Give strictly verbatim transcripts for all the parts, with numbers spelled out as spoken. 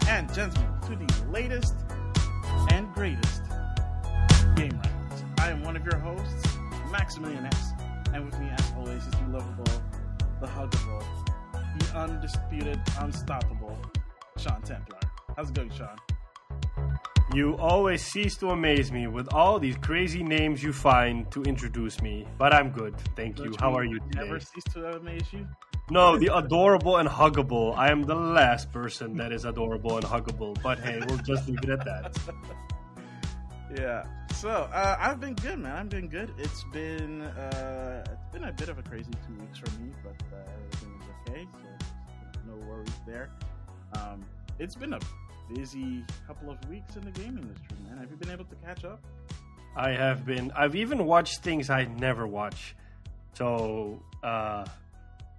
ladies and gentlemen, to the latest and greatest game rounds. I am one of your hosts, Maximilian X, and with me, as always, is the lovable, the huggable, the undisputed, unstoppable Sean Templar. How's it going, Sean? You always cease to amaze me with all these crazy names you find to introduce me, but I'm good, thank Don't you. How are you today? Never cease to amaze you? No, the adorable and huggable. I am the last person that is adorable and huggable, but hey, we'll just leave it at that. Yeah. So uh, I've been good, man. I've been good. It's been uh, it's been a bit of a crazy two weeks for me, but uh, everything is okay. So no worries there. Um, it's been a busy couple of weeks in the game industry, man. Have you been able to catch up? I have been. I've even watched things I never watch. So uh,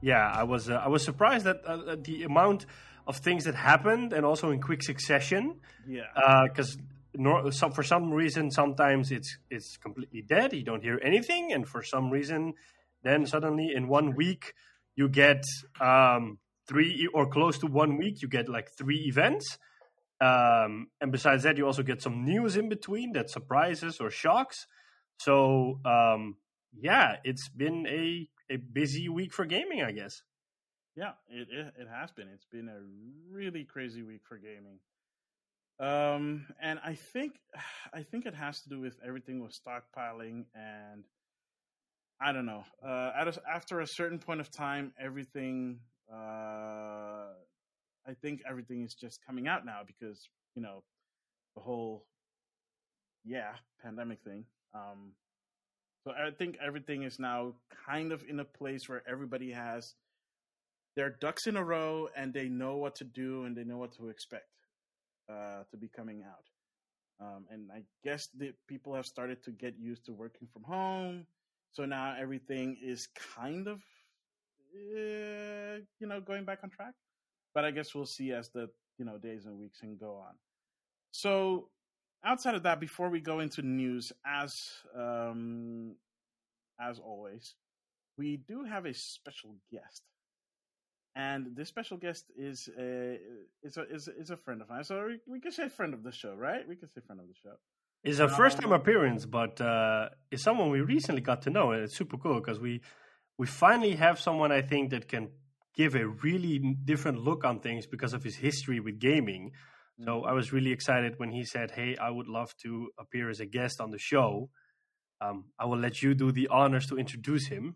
yeah, I was uh, I was surprised at uh, the amount of things that happened, and also in quick succession. Yeah, because. Uh, No, so for some reason, sometimes it's it's completely dead. You don't hear anything, and for some reason, then suddenly in one week you get um, three or close to one week you get like three events, um, and besides that, you also get some news in between that surprises or shocks. So um, yeah, it's been a, a busy week for gaming, I guess. Yeah, it, it it has been. It's been a really crazy week for gaming. Um, and I think, I think it has to do with everything with stockpiling, and I don't know, uh, at a, after a certain point of time, everything, uh, I think everything is just coming out now because, you know, the whole, yeah, pandemic thing. Um, so I think everything is now kind of in a place where everybody has their ducks in a row and they know what to do and they know what to expect. Uh, to be coming out. Um, and I guess the people have started to get used to working from home. So now everything is kind of, uh, you know, going back on track. But I guess we'll see as the, you know, days and weeks and go on. So outside of that, before we go into news, as um, as always, we do have a special guest. And this special guest is a is a, is a, is a friend of mine. So we, we can say friend of the show, right? We can say friend of the show. It's a um, first-time appearance, but uh, it's someone we recently got to know. And it's super cool because we, we finally have someone, I think, that can give a really different look on things because of his history with gaming. Mm-hmm. So I was really excited when he said, hey, I would love to appear as a guest on the show. Um, I will let you do the honors to introduce him.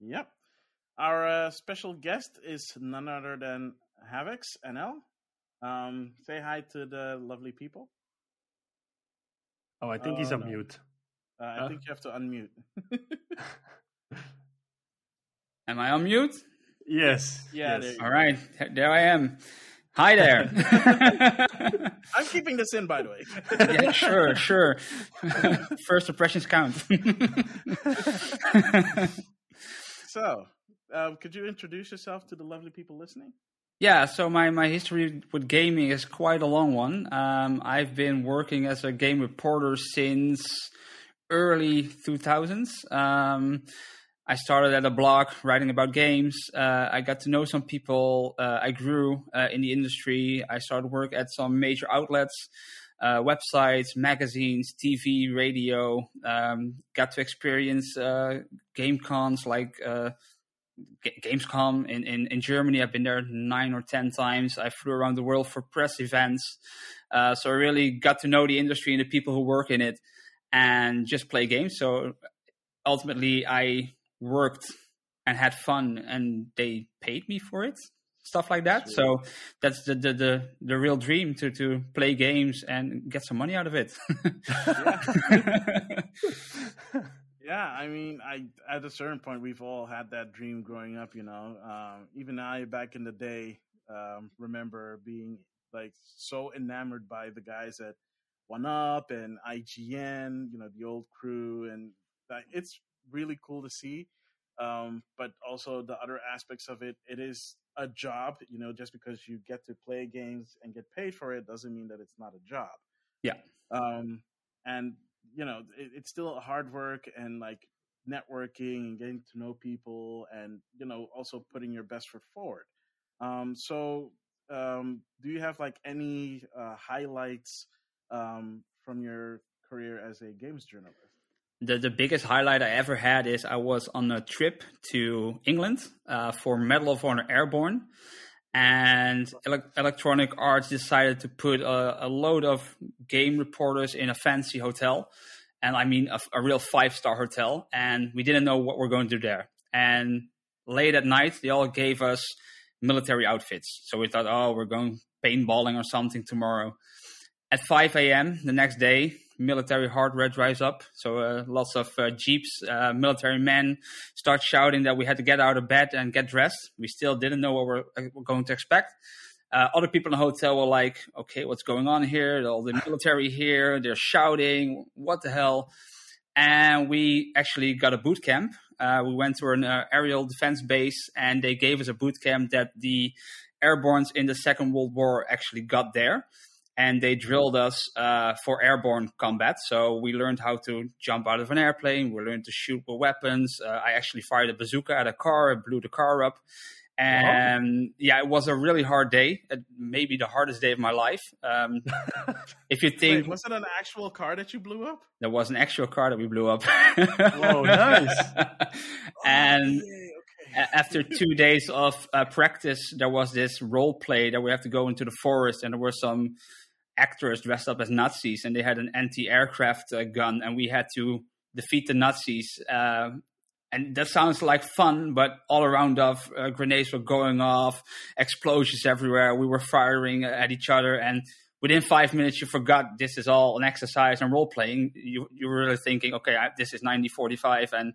Yep. Our uh, special guest is none other than Havix N L. Um, say hi to the lovely people. Oh, I think oh, he's on no. mute. Uh, huh? I think you have to unmute. Am I on mute? Yes. Yeah. Yes. All right. There I am. Hi there. I'm keeping this in, by the way. Yeah, sure, sure. First impressions count. So... Uh, could you introduce yourself to the lovely people listening? Yeah, so my, my history with gaming is quite a long one. Um, I've been working as a game reporter since early two thousands. Um, I started at a blog writing about games. Uh, I got to know some people. Uh, I grew uh, in the industry. I started work at some major outlets, uh, websites, magazines, T V, radio. Um, got to experience uh, game cons like... Uh, Gamescom in, in, in Germany. I've been there nine or ten times. I flew around the world for press events. Uh, so I really got to know the industry and the people who work in it and just play games. So ultimately I worked and had fun and they paid me for it, stuff like that. Sure. So that's the, the, the, the real dream to, to play games and get some money out of it. Yeah, I mean, I at a certain point, we've all had that dream growing up, you know. Um, even I, back in the day, um, remember being, like, so enamored by the guys at One Up and I G N, you know, the old crew. And that, it's really cool to see. Um, but also the other aspects of it, it is a job, you know. Just because you get to play games and get paid for it doesn't mean that it's not a job. Yeah. Um, and... you know, it, it's still hard work and like networking and getting to know people and, you know, also putting your best foot forward. Um, so um, do you have like any uh, highlights um, from your career as a games journalist? The the biggest highlight I ever had is I was on a trip to England uh, for Medal of Honor Airborne, and Ele- Electronic Arts decided to put a, a load of game reporters in a fancy hotel, and I mean a, a real five-star hotel, and we didn't know what we're going to do there. And late at night, they all gave us military outfits. So we thought, oh, we're going paintballing or something tomorrow. At five a.m. the next day, military hardware drives up. So uh, lots of uh, jeeps, uh, military men start shouting that we had to get out of bed and get dressed. We still didn't know what we're, uh, we're going to expect. Uh, other people in the hotel were like, okay, what's going on here? All the military here, they're shouting, what the hell? And we actually got a boot camp. Uh, we went to an uh, aerial defense base, and they gave us a boot camp that the airborns in the Second World War actually got there. And they drilled us uh, for airborne combat. So we learned how to jump out of an airplane. We learned to shoot with weapons. Uh, I actually fired a bazooka at a car. It blew the car up. And wow. yeah, it was a really hard day. Maybe the hardest day of my life. Um, if you think, Wait, was it an actual car that you blew up? There was an actual car that we blew up. Whoa, nice. And. Oh, yeah. After two days of uh, practice, there was this role play that we have to go into the forest, and there were some actors dressed up as Nazis, and they had an anti-aircraft uh, gun, and we had to defeat the Nazis. Uh, and that sounds like fun, but all around us, uh, grenades were going off, explosions everywhere. We were firing at each other, and within five minutes, you forgot this is all an exercise and role playing. You you were really thinking, okay, I, this is ninety forty-five, and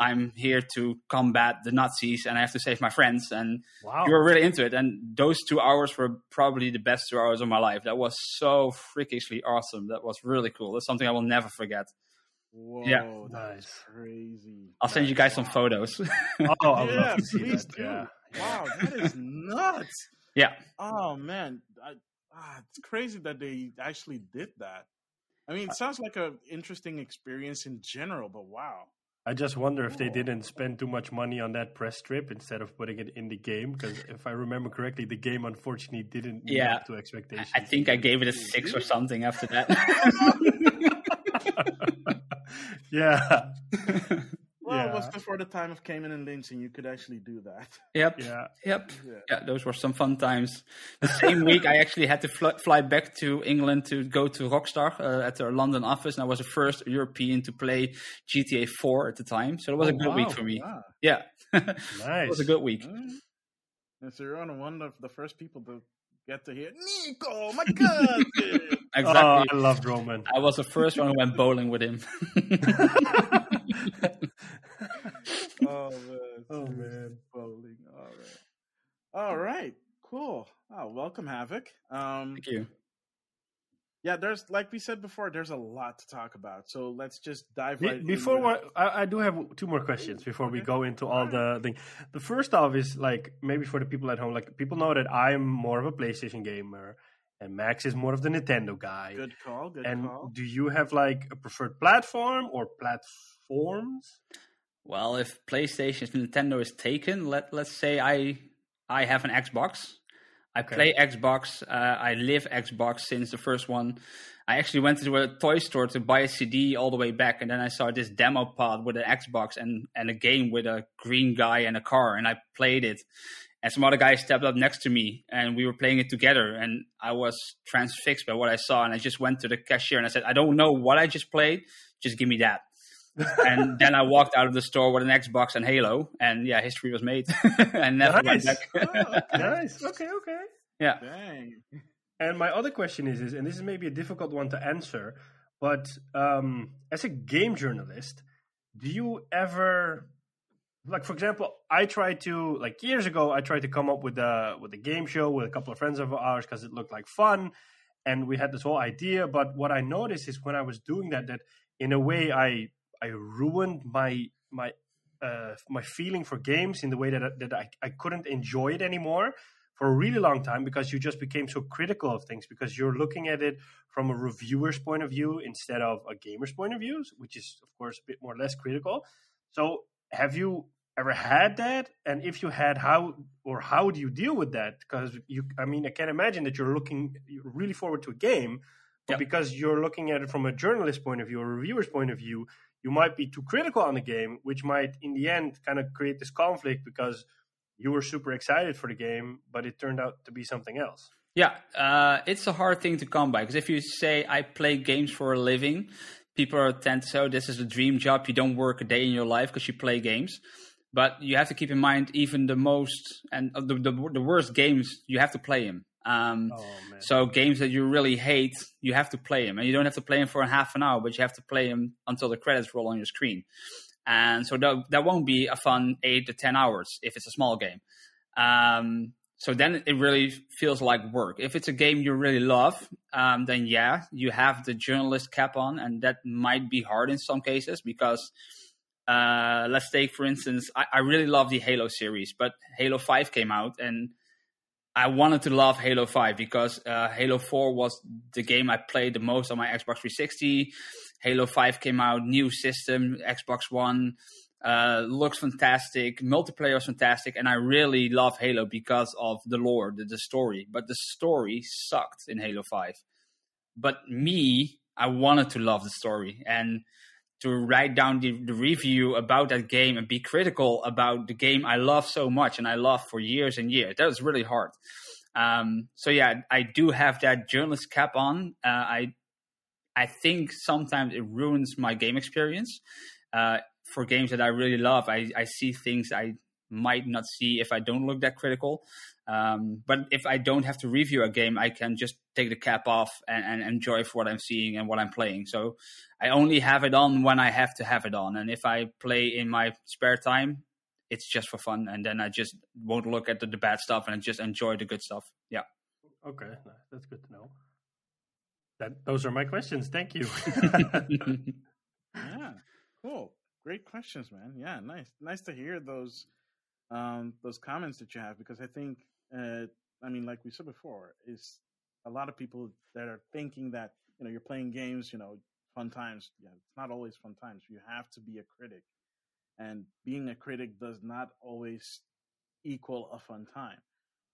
I'm here to combat the Nazis, and I have to save my friends. And wow. You were really into it. And those two hours were probably the best two hours of my life. That was so freakishly awesome. That was really cool. That's something I will never forget. Whoa, yeah. That's crazy. I'll send you guys wow. some photos. Oh, yeah, please do. Yeah. Wow, that is nuts. Yeah. Oh, man. I, ah, it's crazy that they actually did that. I mean, it sounds like an interesting experience in general, but wow. I just wonder if they didn't spend too much money on that press trip instead of putting it in the game. Because if I remember correctly, the game unfortunately didn't live yeah. up to expectations. I think I gave it a six or something after that. yeah. Well, yeah. It was before the time of Cayman and Lynch, and you could actually do that. Yep. Yeah. Yep. Yeah. yeah those were some fun times. The same week, I actually had to fl- fly back to England to go to Rockstar uh, at their London office, and I was the first European to play G T A four at the time. So it was oh, a good wow, week for me. Wow. Yeah. Nice. It was a good week. And so you're on one of the first people to get to hear Nico, my God. Exactly. Oh, I loved Roman. I was the first one who went bowling with him. oh man! Oh man! Bowling. All right. All right. Cool. Oh, welcome, Havix. Um, Thank you. Yeah, there's like we said before, there's a lot to talk about. So let's just dive right in. Before what, I, I do have two more questions before okay. we go into all the things. The first off is like maybe for the people at home, like people know that I'm more of a PlayStation gamer. And Max is more of the Nintendo guy. Good call, good and call. And do you have, like, a preferred platform or platforms? Well, if PlayStation, if Nintendo is taken, let, let's say I I have an Xbox. I okay. play Xbox. Uh, I live Xbox since the first one. I actually went to a toy store to buy a C D all the way back, and then I saw this demo pod with an Xbox and, and a game with a green guy and a car, and I played it. And some other guy stepped up next to me, and we were playing it together. And I was transfixed by what I saw. And I just went to the cashier, and I said, I don't know what I just played. Just give me that. And then I walked out of the store with an Xbox and Halo. And, yeah, history was made. And never nice. Went back. oh, okay. Nice. Okay, okay. Yeah. Dang. And my other question is, is, and this is maybe a difficult one to answer, but um, as a game journalist, do you ever... Like, for example, I tried to, like, years ago, I tried to come up with a, with a game show with a couple of friends of ours because it looked like fun, and we had this whole idea. But what I noticed is when I was doing that, that in a way I I ruined my my uh, my feeling for games in the way that I, that I, I couldn't enjoy it anymore for a really long time because you just became so critical of things because you're looking at it from a reviewer's point of view instead of a gamer's point of view, which is, of course, a bit more less critical. So have you ever had that? And if you had, how or how do you deal with that? Because you, I mean, I can't imagine that you're looking really forward to a game, but yep. because you're looking at it from a journalist's point of view or a reviewer's point of view, you might be too critical on the game, which might in the end kind of create this conflict because you were super excited for the game, but it turned out to be something else. Yeah, uh, it's a hard thing to come by, because if you say, I play games for a living, people tend to say, oh, this is a dream job. You don't work a day in your life because you play games. But you have to keep in mind, even the most and the the, the worst games, you have to play them. Um, oh, man. So games that you really hate, you have to play them. And you don't have to play them for a half an hour, but you have to play them until the credits roll on your screen. And so that, that won't be a fun eight to ten hours if it's a small game. Um, so then it really feels like work. If it's a game you really love, um, then yeah, you have the journalist cap on, and that might be hard in some cases because... Uh, let's take, for instance, I, I really love the Halo series, but Halo five came out and I wanted to love Halo five because uh, Halo four was the game I played the most on my Xbox three sixty. Halo five came out, new system, Xbox One, uh, looks fantastic, multiplayer is fantastic, and I really love Halo because of the lore, the, the story. But the story sucked in Halo five. But me, I wanted to love the story, and to write down the, the review about that game and be critical about the game I love so much and I love for years and years. That was really hard. Um, so yeah, I do have that journalist cap on. Uh, I I think sometimes it ruins my game experience. Uh, for games that I really love, I, I see things I might not see if I don't look that critical. Um, but if I don't have to review a game, I can just take the cap off and, and enjoy for what I'm seeing and what I'm playing. So I only have it on when I have to have it on. And if I play in my spare time, it's just for fun. And then I just won't look at the, the bad stuff and I just enjoy the good stuff. Yeah. Okay. That's good to know. That, those are my questions. Thank you. Yeah. Cool. Great questions, man. Yeah. Nice. Nice to hear those, um, those comments that you have, because I think, Uh, I mean, like we said before, is a lot of people that are thinking that, you know, you're playing games, you know, fun times. Yeah, it's not always fun times. You have to be a critic, and being a critic does not always equal a fun time.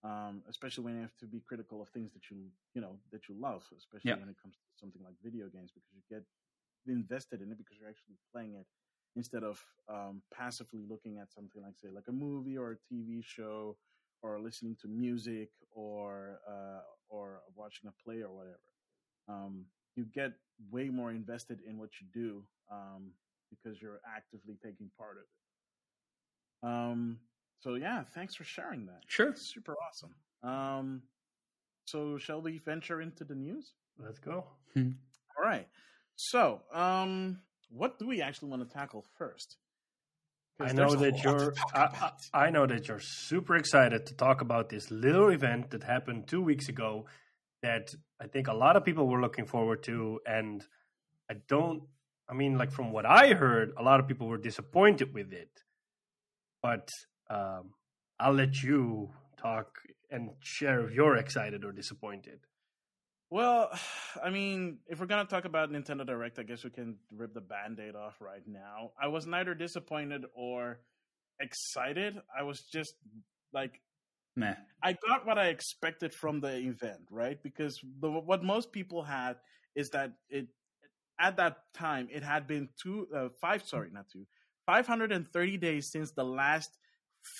Um, especially when you have to be critical of things that you, you know, that you love, especially yeah. when it comes to something like video games, because you get invested in it because you're actually playing it instead of um, passively looking at something like, say, like a movie or a T V show, or listening to music, or uh, or watching a play or whatever. Um, you get way more invested in what you do um, because you're actively taking part of it. Um, so yeah, thanks for sharing that. Sure. That's super awesome. Um, so shall we venture into the news? Let's go. Hmm. All right. So um, what do we actually want to tackle first? I know that you're. I, I know that you're super excited to talk about this little event that happened two weeks ago, that I think a lot of people were looking forward to, and I don't. I mean, like from what I heard, a lot of people were disappointed with it. But um, I'll let you talk and share if you're excited or disappointed. Well, I mean, if we're going to talk about Nintendo Direct, I guess we can rip the Band-Aid off right now. I was neither disappointed or excited. I was just like, meh. I got what I expected from the event, right? Because the, what most people had is that it at that time, it had been two, uh, five, sorry, not two, five hundred thirty days since the last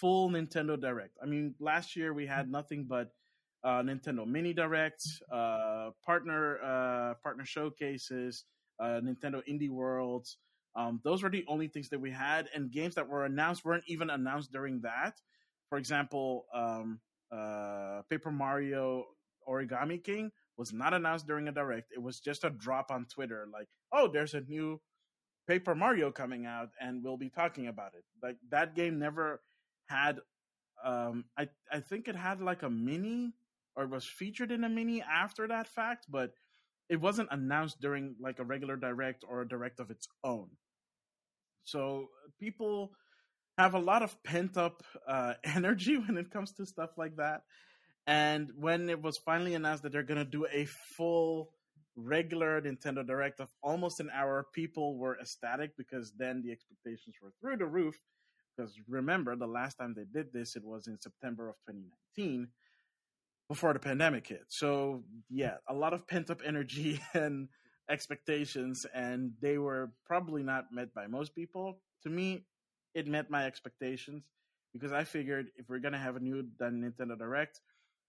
full Nintendo Direct. I mean, last year we had nothing but Uh, Nintendo Mini Direct, uh, partner uh, partner showcases, uh, Nintendo Indie Worlds. Um, those were the only things that we had, and games that were announced weren't even announced during that. For example, um, uh, Paper Mario Origami King was not announced during a Direct. It was just a drop on Twitter, like, oh, there's a new Paper Mario coming out, and we'll be talking about it. Like, that game never had... Um, I, I think it had like a mini... or was featured in a mini after that fact, but it wasn't announced during like a regular Direct or a Direct of its own. So people have a lot of pent-up uh, energy when it comes to stuff like that. And when it was finally announced that they're going to do a full regular Nintendo Direct of almost an hour, people were ecstatic because then the expectations were through the roof. Because remember, the last time they did this, it was in September of twenty nineteen, before the pandemic hit. So, yeah, a lot of pent-up energy and expectations, and they were probably not met by most people. To me, it met my expectations, because I figured if we're going to have a new Nintendo Direct,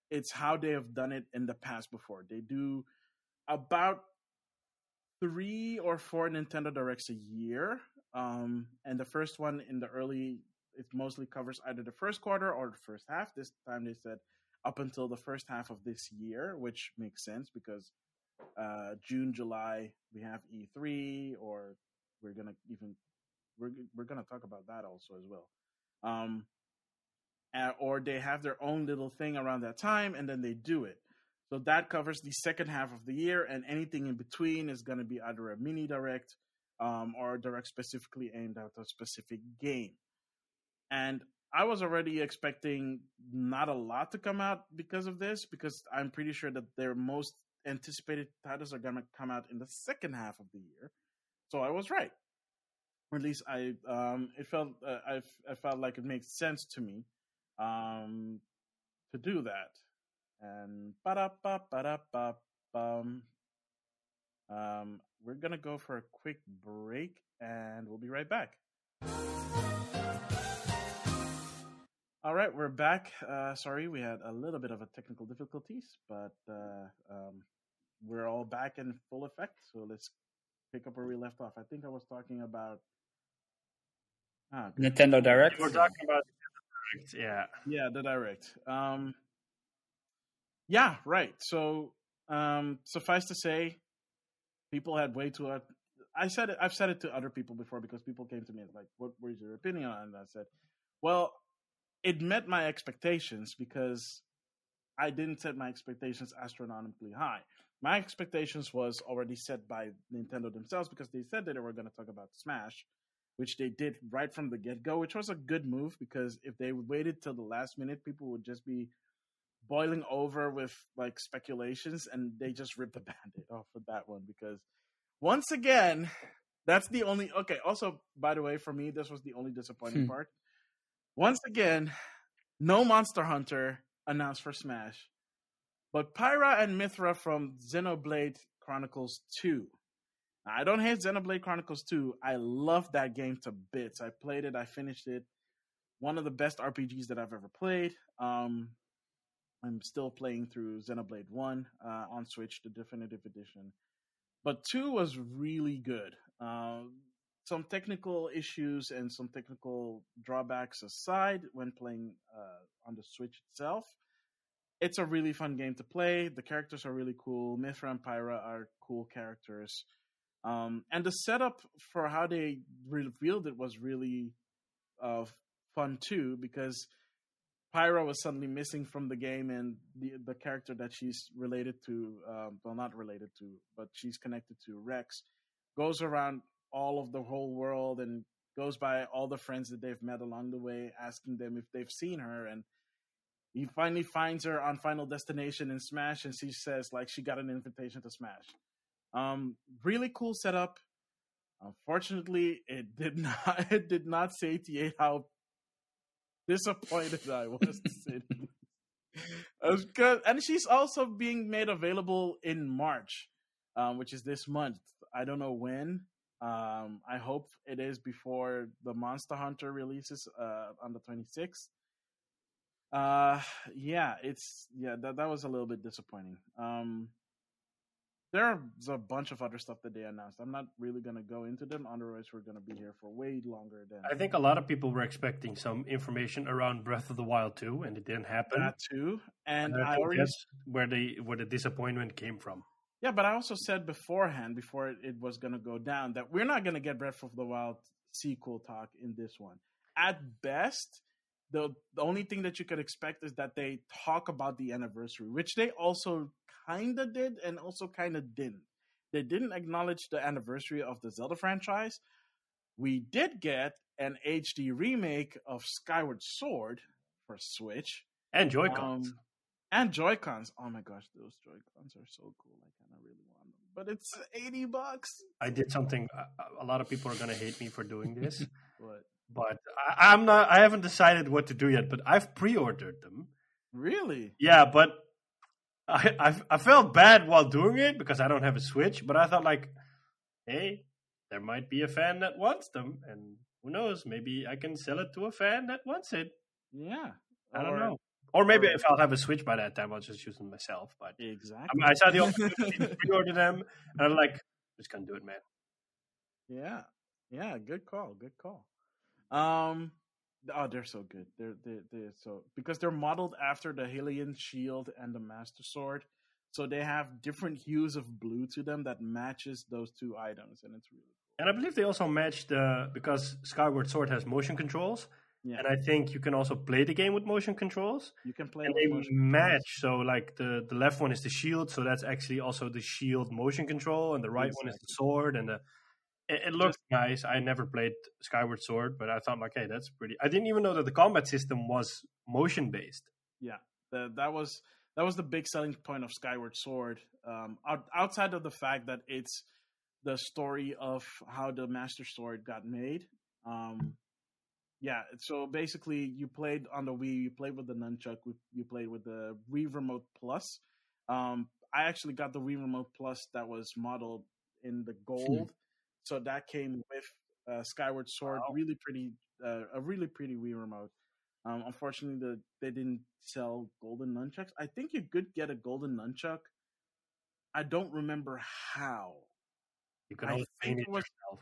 it's how they have done it in the past before. They do about three or four Nintendo Directs a year. Um, and the first one in the early, it mostly covers either the first quarter or the first half. This time they said up until the first half of this year, which makes sense because uh, June, July, we have E three, or we're going to even, we're, we're going to talk about that also as well. Um, and, or they have their own little thing around that time and then they do it. So that covers the second half of the year, and anything in between is going to be either a mini direct um, or a direct specifically aimed at a specific game. And I was already expecting not a lot to come out because of this, because I'm pretty sure that their most anticipated titles are going to come out in the second half of the year. So I was right. Or at least I um, it felt uh, I, I felt like it makes sense to me um, to do that. And ba-da-ba, ba-da-ba, bum. Um, we're going to go for a quick break, and we'll be right back. All right, we're back. Uh, sorry, we had a little bit of a technical difficulties, but uh, um, we're all back in full effect. So let's pick up where we left off. I think I was talking about ah, Nintendo Direct. We're talking about Nintendo Direct, yeah. Yeah, the Direct. Um, Yeah, right. So um, suffice to say, people had way too. Uh, I said it, I've said it to other people before, because people came to me like, "What was your opinion on?" And I said, "Well, it met my expectations, because I didn't set my expectations astronomically high. My expectations was already set by Nintendo themselves, because they said that they were going to talk about Smash, which they did right from the get go, which was a good move, because if they waited till the last minute, people would just be boiling over with like speculations, and they just ripped the band-aid off of that one, because once again, that's the only okay. Also, by the way, for me, this was the only disappointing hmm. part. Once again, no Monster Hunter announced for Smash, but Pyra and Mythra from Xenoblade Chronicles two. Now, I don't hate Xenoblade Chronicles two. I love that game to bits. I played it. I finished it. One of the best R P Gs that I've ever played. Um, I'm still playing through Xenoblade one uh, on Switch, the Definitive Edition. But two was really good. Uh, some technical issues and some technical drawbacks aside, when playing uh, on the Switch itself, it's a really fun game to play. The characters are really cool. Mythra and Pyra are cool characters. Um, and the setup for how they revealed it was really uh, fun too, because Pyra was suddenly missing from the game, and the the character that she's related to, um, well, not related to, but she's connected to, Rex, goes around all of the whole world and goes by all the friends that they've met along the way, asking them if they've seen her. And he finally finds her on Final Destination in Smash, and she says, like, she got an invitation to Smash. Um, really cool setup. Unfortunately, it did not it did not satiate how disappointed I was to say that. And she's also being made available in March, um, which is this month. I don't know when. Um, I hope it is before the Monster Hunter releases uh, on the twenty-sixth. Uh, yeah, it's yeah that that was a little bit disappointing. Um, there's a bunch of other stuff that they announced. I'm not really going to go into them, otherwise we're going to be here for way longer than... I think a lot of people were expecting some information around Breath of the Wild too, and it didn't happen. That too. And, and I, I already... That's where the, where the disappointment came from. Yeah, but I also said beforehand, before it, it was going to go down, that we're not going to get Breath of the Wild sequel talk in this one. At best, the, the only thing that you could expect is that they talk about the anniversary, which they also... kinda did and also kinda didn't. They didn't acknowledge the anniversary of the Zelda franchise. We did get an H D remake of Skyward Sword for Switch. And Joy-Cons. Um, and Joy-Cons. Oh my gosh, those Joy-Cons are so cool. I kinda really want them. But it's eighty bucks. I did something. A lot of people are gonna hate me for doing this. What? But I, I'm not. I haven't decided what to do yet. But I've pre-ordered them. Really? Yeah, but I I've, I felt bad while doing it because I don't have a Switch. But I thought like, hey, there might be a fan that wants them, and who knows? Maybe I can sell it to a fan that wants it. Yeah, I don't or, know. Or maybe or, if I'll have a Switch by that time, I'll just use them myself. But exactly, I, mean, I saw the opportunity to pre-order them, and I'm like, just gonna do it, man. Yeah, yeah, good call, good call. Um, oh, they're so good. They're they're, they're so because they're modeled after the Hylian shield and the Master Sword, so they have different hues of blue to them that matches those two items, and it's really cool. And I believe they also match the because Skyward Sword has motion controls. Yeah. And I think you can also play the game with motion controls. You can play and with they motion match. Controls. So, like the, the left one is the shield, so that's actually also the shield motion control, and the right exactly. one is the sword. And the it, it looks Just, nice. I never played Skyward Sword, but I thought, like, hey, that's pretty. I didn't even know that the combat system was motion based. Yeah, the, that was that was the big selling point of Skyward Sword. Um, out, outside of the fact that it's the story of how the Master Sword got made. Um, Yeah, so basically you played on the Wii, you played with the nunchuck, you played with the Wii Remote Plus. Um, I actually got the Wii Remote Plus that was modeled in the gold. So that came with uh, Skyward Sword, wow. really pretty, uh, a really pretty Wii Remote. Um, unfortunately, the, they didn't sell golden nunchucks. I think you could get a golden nunchuck. I don't remember how. You can only paint it was, yourself.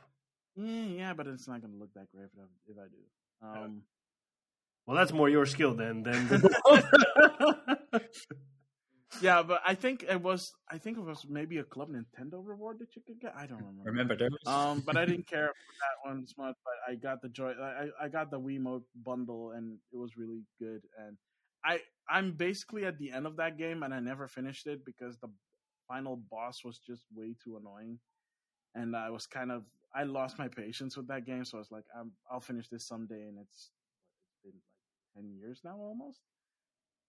Yeah, yeah, but it's not going to look that great if I, if I do. Um, well, that's more your skill than than. Yeah, but I think it was. I think it was maybe a Club Nintendo reward that you could get. I don't remember. Remember there was. Um, but I didn't care for that one as much. But I got the joy. I I got the Wiimote bundle, and it was really good. And I I'm basically at the end of that game, and I never finished it because the final boss was just way too annoying, and I was kind of. I lost my patience with that game, so I was like, I'm, I'll finish this someday, and it's, it's been like ten years now almost.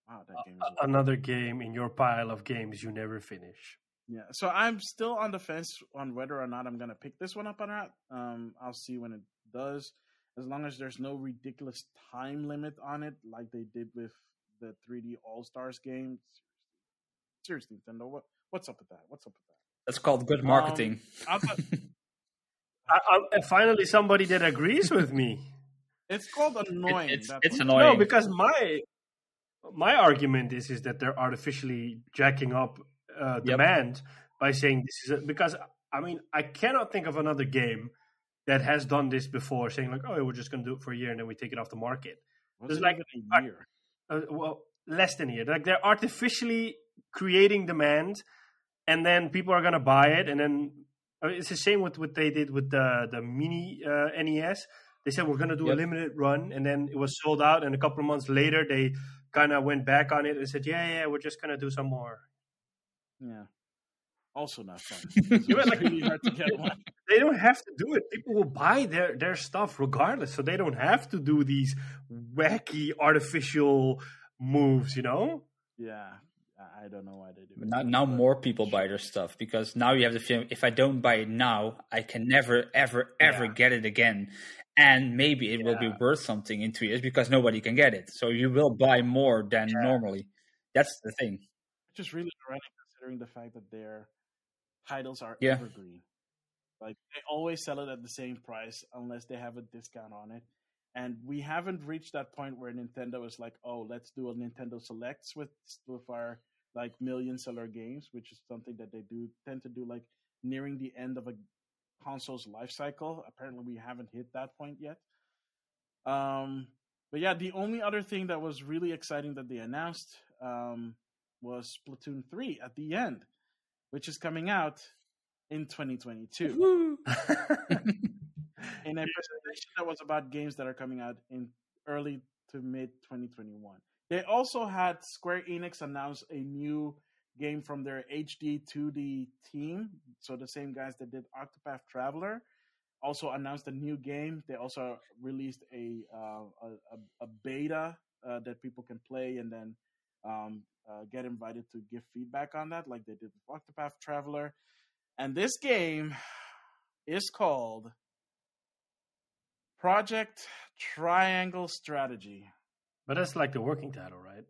Wow, that game is... Another game in your pile of games you never finish. Yeah, so I'm still on the fence on whether or not I'm going to pick this one up or not. Um, I'll see when it does. As long as there's no ridiculous time limit on it, like they did with the three D All-Stars game. Seriously, Nintendo, what, what's up with that? What's up with that? That's called good marketing. Um, I, I, and finally, somebody that agrees with me. It's called annoying. It, it's it's annoying. No, because my my argument is is that they're artificially jacking up uh, demand yep. by saying this is a, because I mean I cannot think of another game that has done this before, saying like, oh, we're just going to do it for a year and then we take it off the market. It's like a year, uh, well, less than a year. Like they're artificially creating demand, and then people are going to buy it, and then. I mean, it's the same with what they did with the the mini uh, N E S. They said we're going to do yep. a limited run, and then it was sold out. And a couple of months later, they kind of went back on it and said, "Yeah, yeah, we're just going to do some more." Yeah, also not fun. It was really hard to get one. They don't have to do it. People will buy their their stuff regardless, so they don't have to do these wacky artificial moves. You know? Yeah. I don't know why they do it. Now, now more people buy their stuff because now you have the feeling, if I don't buy it now, I can never, ever, ever yeah. get it again. And maybe it yeah. will be worth something in two years because nobody can get it. So you will buy more than yeah. normally. That's the thing. Which is really ironic considering the fact that their titles are yeah. evergreen. Like they always sell it at the same price unless they have a discount on it. And we haven't reached that point where Nintendo is like, oh, let's do a Nintendo Selects with, with our like million seller games, which is something that they do tend to do like nearing the end of a console's life cycle. Apparently we haven't hit that point yet. Um, but yeah, the only other thing that was really exciting that they announced um, was Splatoon three at the end, which is coming out in twenty twenty-two. In a presentation that was about games that are coming out in early to mid twenty twenty-one. They also had Square Enix announce a new game from their H D two D team. So the same guys that did Octopath Traveler also announced a new game. They also released a uh, a, a beta uh, that people can play and then um, uh, get invited to give feedback on that, like they did with Octopath Traveler. And this game is called Project Triangle Strategy. But that's like the working title, right?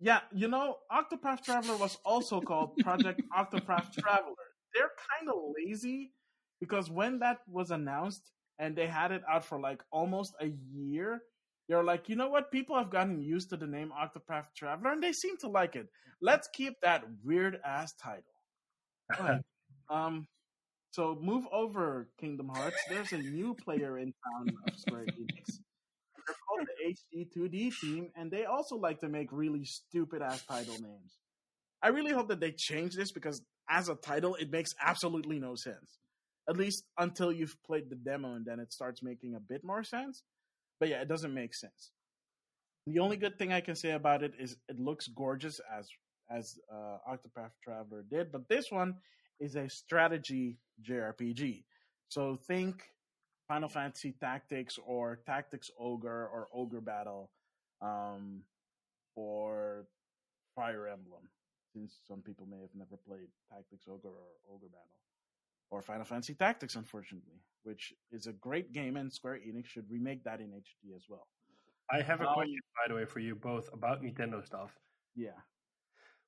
Yeah, you know, Octopath Traveler was also called Project Octopath Traveler. They're kind of lazy because when that was announced and they had it out for like almost a year, they're like, you know what? People have gotten used to the name Octopath Traveler and they seem to like it. Let's keep that weird ass title. Right. um, so move over, Kingdom Hearts. There's a new player in town of Square Enix. They're called the H D two D team, and they also like to make really stupid ass title names. I really hope that they change this because as a title, it makes absolutely no sense. At least until you've played the demo, and then it starts making a bit more sense. But yeah, it doesn't make sense. The only good thing I can say about it is it looks gorgeous as as uh, Octopath Traveler did, but this one is a strategy J R P G. So think Final Fantasy Tactics or Tactics Ogre or Ogre Battle um, or Fire Emblem, since some people may have never played Tactics Ogre or Ogre Battle. Or Final Fantasy Tactics, unfortunately, which is a great game, and Square Enix should remake that in H D as well. I have a um, question, by the way, for you both about Nintendo stuff. Yeah.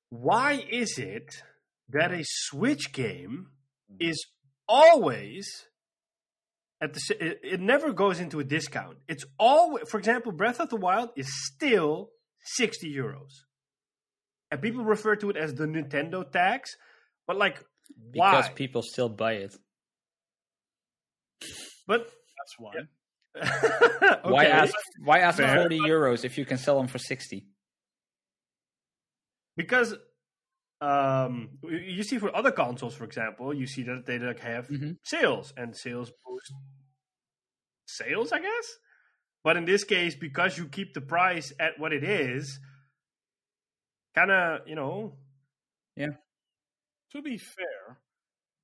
Why is it that a Switch game mm-hmm. is always at the it, it never goes into a discount? It's always, for example, Breath of the Wild is still sixty euros, and people refer to it as the Nintendo tax, but like. Because why? People still buy it. But that's why. Yeah. Okay. Why ask? Why ask for forty euros if you can sell them for sixty? Because um, you see, for other consoles, for example, you see that they like have mm-hmm. sales and sales boost sales, I guess. But in this case, because you keep the price at what it is, kind of, you know, yeah. To be fair,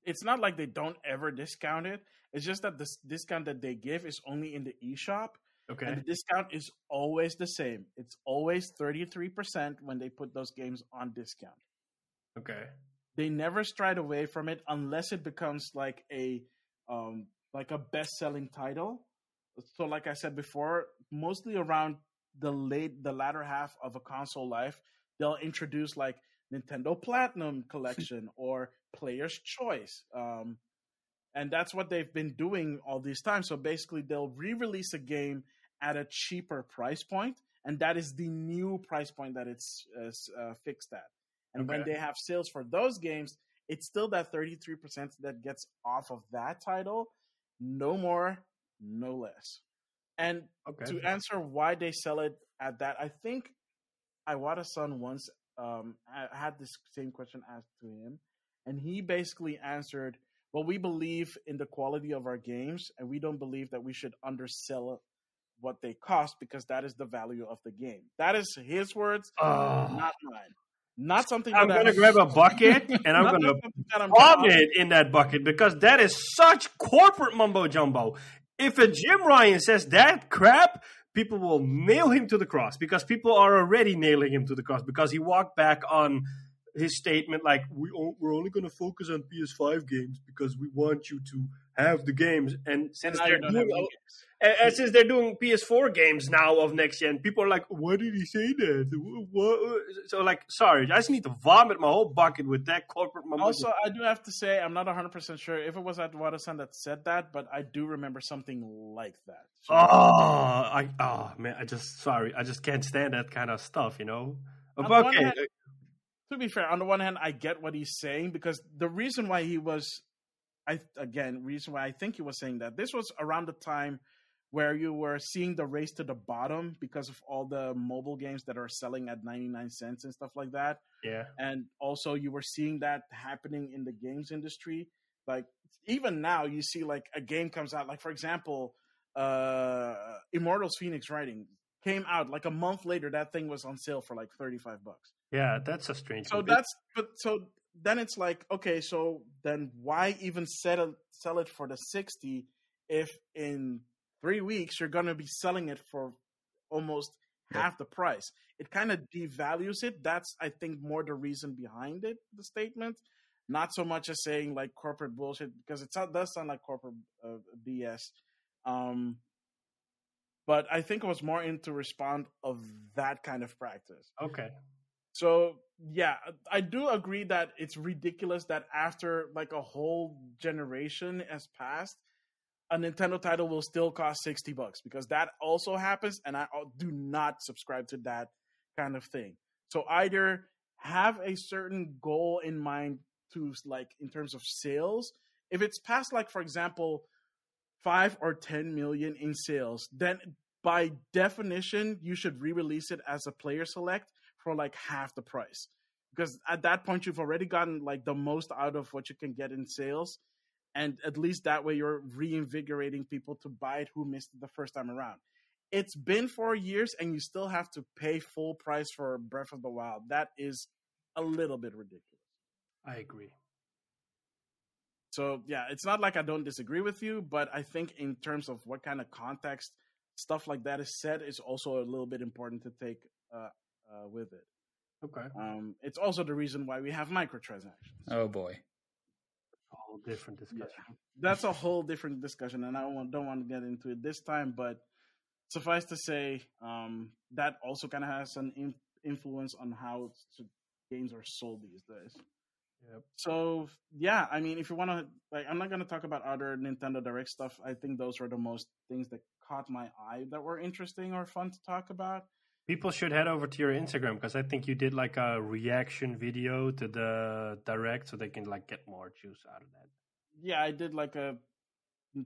it's not like they don't ever discount it. It's just that the discount that they give is only in the eShop. Okay. And the discount is always the same. It's always thirty-three percent when they put those games on discount. Okay. They never strayed away from it unless it becomes like a um, like a best-selling title. So like I said before, mostly around the late the latter half of a console life, they'll introduce like Nintendo Platinum Collection or Player's Choice. Um, and that's what they've been doing all these times. So basically, they'll re-release a game at a cheaper price point, and that is the new price point that it's uh, fixed at. And okay. when they have sales for those games, it's still that thirty-three percent that gets off of that title. No more, no less. And okay. to answer why they sell it at that, I think Iwata-san once Um, I had this same question asked to him, and he basically answered, well, we believe in the quality of our games, and we don't believe that we should undersell what they cost because that is the value of the game. That is his words, oh. not mine. Not something I'm going to grab a bucket, and I'm going to vomit in that bucket because that is such corporate mumbo-jumbo. If a Jim Ryan says that crap, people will nail him to the cross because people are already nailing him to the cross because he walked back on his statement like, we o- we're only going to focus on P S five games because we want you to have the games. And since, they're doing, all, and, and since they're doing P S four games now of next gen, people are like, why did he say that? What? So like, sorry, I just need to vomit my whole bucket with that corporate mumbo. Also, I do have to say, I'm not one hundred percent sure if it was Iwata-san that said that, but I do remember something like that. So, oh, I, oh, man, I just, sorry, I just can't stand that kind of stuff, you know? About, okay. Hand, to be fair, on the one hand, I get what he's saying because the reason why he was, I again, reason why I think he was saying that, this was around the time where you were seeing the race to the bottom because of all the mobile games that are selling at ninety-nine cents and stuff like that. Yeah. And also you were seeing that happening in the games industry. Like even now you see like a game comes out, like for example, uh, Immortals Phoenix Rising came out like a month later. That thing was on sale for like thirty-five bucks. Yeah, that's a strange. So that's but so then it's like, okay, so then why even sell sell it for the sixty if in three weeks you're gonna be selling it for almost half the price? It kind of devalues it. That's I think more the reason behind it, the statement, not so much as saying like corporate bullshit because it does sound like corporate uh, B S. Um, But I think I was more into respond of that kind of practice. Okay. So, yeah, I do agree that it's ridiculous that after like a whole generation has passed, a Nintendo title will still cost sixty bucks, because that also happens, and I do not subscribe to that kind of thing. So either have a certain goal in mind to like in terms of sales. If it's past like, for example, five or ten million in sales, then by definition, you should re-release it as a player select for like half the price. Because at that point, you've already gotten like the most out of what you can get in sales. And at least that way you're reinvigorating people to buy it who missed it the first time around. It's been four years and you still have to pay full price for Breath of the Wild. That is a little bit ridiculous. I agree. So, yeah, it's not like I don't disagree with you, but I think in terms of what kind of context stuff like that is said, it's also a little bit important to take uh, uh, with it. Okay. Um, it's also the reason why we have microtransactions. Oh, boy. A whole different discussion. Yeah. That's a whole different discussion, and I don't want to get into it this time, but suffice to say, um, that also kind of has an in- influence on how games are sold these days. Yep. So, yeah, I mean, if you want to, like, I'm not going to talk about other Nintendo Direct stuff. I think those were the most things that caught my eye that were interesting or fun to talk about. People should head over to your Instagram, because I think you did like a reaction video to the Direct, so they can like get more juice out of that. Yeah, I did like a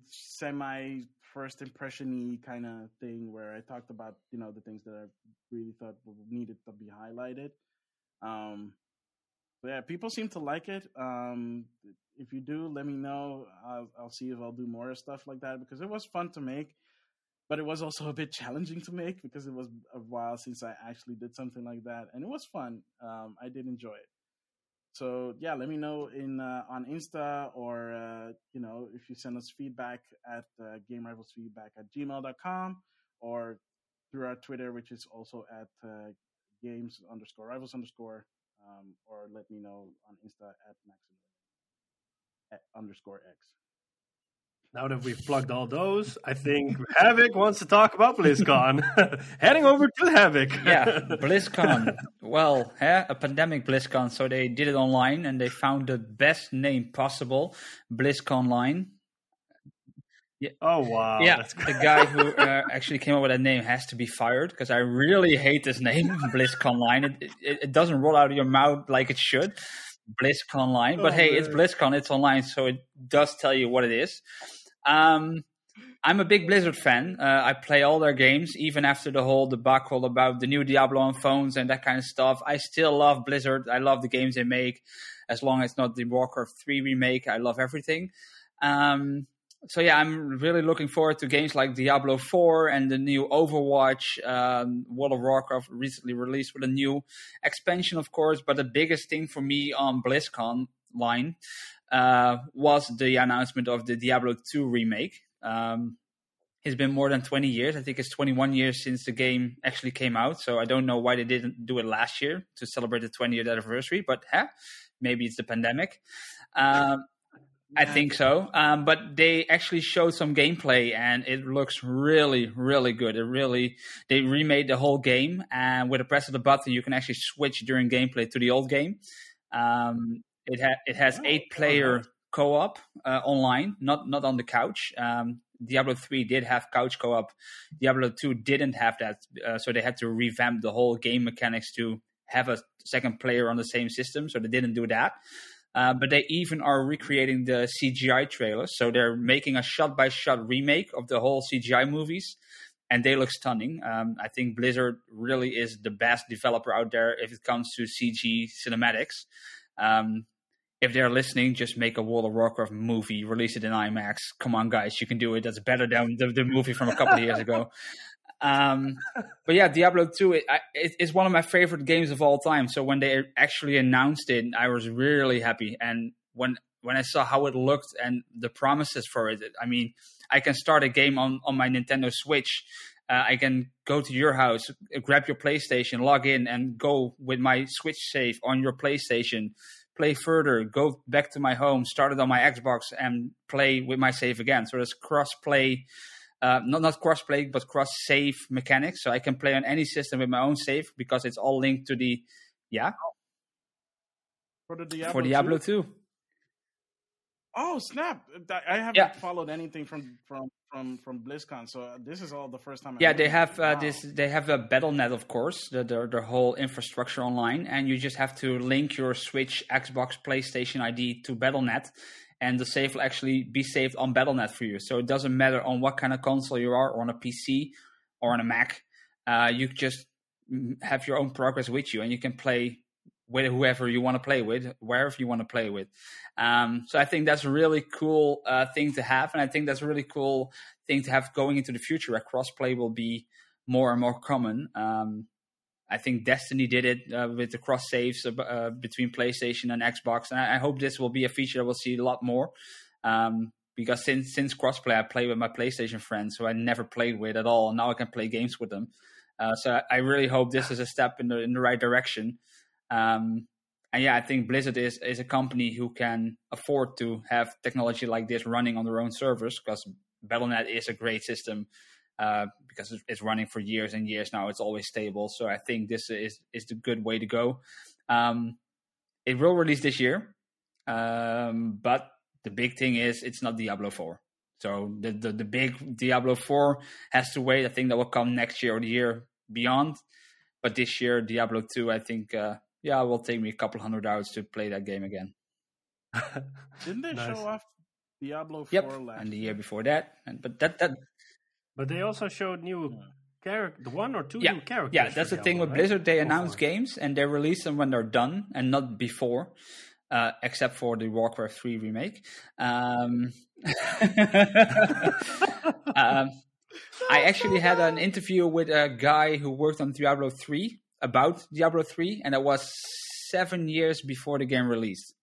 semi first impression-y kind of thing where I talked about, you know, the things that I really thought needed to be highlighted. Um, But yeah, people seem to like it. Um, if you do, let me know. I'll, I'll see if I'll do more stuff like that, because it was fun to make, but it was also a bit challenging to make because it was a while since I actually did something like that, and it was fun. Um, I did enjoy it. So yeah, let me know in uh, on Insta, or uh, you know, if you send us feedback at uh, game rivals feedback at gmail dot com, or through our Twitter, which is also at uh, games underscore rivals underscore. Um, or let me know on Insta at Maximilian underscore X. Now that we've plugged all those, I think Havix wants to talk about BlizzCon. Heading over to Havix. Yeah, BlizzCon. Well, yeah, a pandemic BlizzCon, so they did it online, and they found the best name possible, BlizzConline. Yeah. Oh, wow. Yeah, that's the guy who uh, actually came up with that name has to be fired, because I really hate this name, BlizzConline. It, it, it doesn't roll out of your mouth like it should, BlizzConline. But oh, hey, man. It's BlizzCon, it's online, so it does tell you what it is. Um, I'm a big Blizzard fan. Uh, I play all their games, even after the whole debacle about the new Diablo on phones and that kind of stuff. I still love Blizzard. I love the games they make. As long as it's not the Warcraft three remake, I love everything. Um... So, yeah, I'm really looking forward to games like Diablo four and the new Overwatch. Um, World of Warcraft recently released with a new expansion, of course. But the biggest thing for me on BlizzCon line uh, was the announcement of the Diablo two remake. Um, it's been more than twenty years. I think it's twenty-one years since the game actually came out. So I don't know why they didn't do it last year to celebrate the twentieth anniversary. But huh, maybe it's the pandemic. Um, I think so, um, but they actually showed some gameplay, and it looks really, really good. It really they remade the whole game, and with the press of the button, you can actually switch during gameplay to the old game. Um, it ha- it has eight-player co-op uh, online, not not on the couch. Um, Diablo three did have couch co-op. Diablo two didn't have that, uh, so they had to revamp the whole game mechanics to have a second player on the same system. So they didn't do that. Uh, but they even are recreating the C G I trailers. So they're making a shot-by-shot remake of the whole C G I movies. And they look stunning. Um, I think Blizzard really is the best developer out there if it comes to C G cinematics. Um, if they're listening, just make a World of Warcraft movie. Release it in IMAX. Come on, guys. You can do it. That's better than the, the movie from a couple of years ago. Um, but yeah, Diablo two it, it, it's one of my favorite games of all time. So when they actually announced it, I was really happy. And when when I saw how it looked and the promises for it, I mean, I can start a game on, on my Nintendo Switch. Uh, I can go to your house, grab your PlayStation, log in, and go with my Switch save on your PlayStation, play further, go back to my home, start it on my Xbox, and play with my save again. So there's cross-play Uh, not not cross-play, but cross-save mechanics. So I can play on any system with my own save because it's all linked to the... Yeah? For the Diablo, for Diablo two. two. Oh, snap. I haven't yeah. followed anything from, from, from, from BlizzCon, so this is all the first time. I yeah, they have, uh, wow. this, they have a Battle dot net, of course, the, the, the whole infrastructure online, and you just have to link your Switch, Xbox, PlayStation I D to Battle dot net, and the save will actually be saved on Battle dot net for you. So it doesn't matter on what kind of console you are, or on a P C, or on a Mac. Uh, you just have your own progress with you, and you can play with whoever you want to play with, wherever you want to play with. Um, so I think that's a really cool uh, thing to have. And I think that's a really cool thing to have going into the future, where cross-play will be more and more common. Um, I think Destiny did it uh, with the cross-saves uh, between PlayStation and Xbox. And I, I hope this will be a feature that we'll see a lot more. Um, because since since cross-play, I play with my PlayStation friends, who I never played with at all. And now I can play games with them. Uh, so I really hope this is a step in the in the right direction. Um, and yeah, I think Blizzard is, is a company who can afford to have technology like this running on their own servers, because Battle dot net is a great system, uh, because it's running for years and years now. It's always stable. So I think this is, is the good way to go. Um, it will release this year. Um, but the big thing is it's not Diablo four. So the, the, the big Diablo four has to wait. I think that will come next year or the year beyond. But this year, Diablo two, I think, uh, yeah, it will take me a couple hundred hours to play that game again. Didn't they nice. show off Diablo four yep. last year? And the year before that. And, but that, that, but they also showed new yeah. character, one or two yeah. new characters. Yeah, that's the Diablo, thing with right? Blizzard. They announce oh, games and they release them when they're done and not before, uh, except for the Warcraft three remake. Um, um, I actually had an interview with a guy who worked on Diablo three. About Diablo three, and that was seven years before the game released.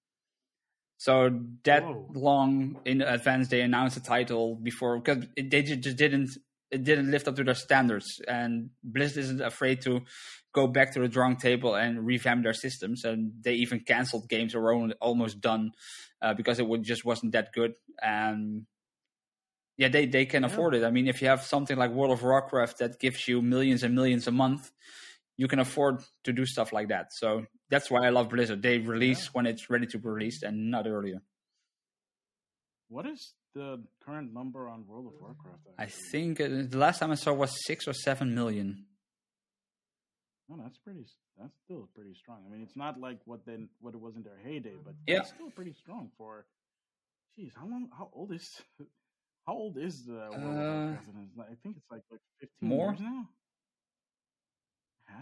So that Whoa. long in advance, they announced the title before, because it, they just didn't it didn't live up to their standards. And Blizzard isn't afraid to go back to the drawing table and revamp their systems. And they even canceled games that were almost done uh, because it would, just wasn't that good. And yeah, they they can yeah. afford it. I mean, if you have something like World of Warcraft that gives you millions and millions a month, you can afford to do stuff like that. So that's why I love Blizzard. They release yeah. when it's ready to be released and not earlier. What is the current number on World of Warcraft? I, I think uh, the last time I saw was six or seven million. No, that's pretty. That's still pretty strong. I mean, it's not like what then what it was in their heyday, but yeah. it's still pretty strong for. Jeez, how long? How old is? How old is the World uh, of Warcraft? I think it's like like fifteen more? years now.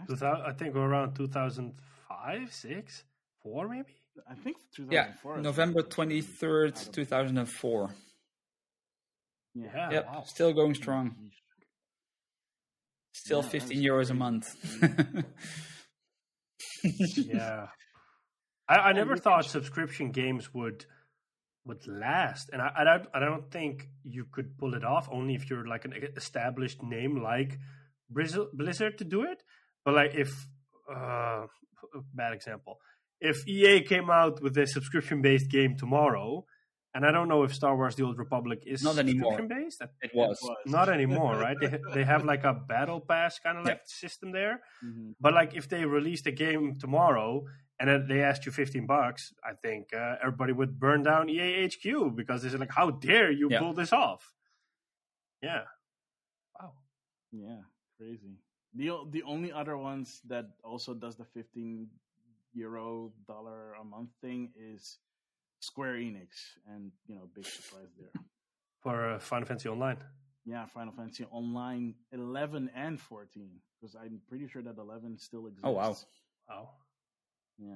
I think we're around two thousand five, six, four maybe? I think two thousand four. Yeah, November twenty-third, two thousand four. Yeah, yep. wow. Still going strong. Still yeah, fifteen euros a month. yeah. I, I never thought subscription games would would last. And I, I, don't, I don't think you could pull it off, only if you're like an established name like Blizzard to do it. But like if, uh, bad example, if E A came out with a subscription-based game tomorrow, and I don't know if Star Wars The Old Republic is not subscription-based. It was. it was. Not anymore, right? They, they have like a battle pass kind of like yeah. system there. Mm-hmm. But like if they released a game tomorrow and then they asked you fifteen bucks, I think uh, everybody would burn down E A H Q because they're like, how dare you yeah. pull this off? Yeah. Wow. Yeah, crazy. The the only other ones that also does the fifteen euro dollar a month thing is Square Enix, and you know, big surprise there for uh, Final Fantasy Online. Yeah, Final Fantasy Online eleven and fourteen, because I'm pretty sure that eleven still exists. Oh wow, wow, yeah.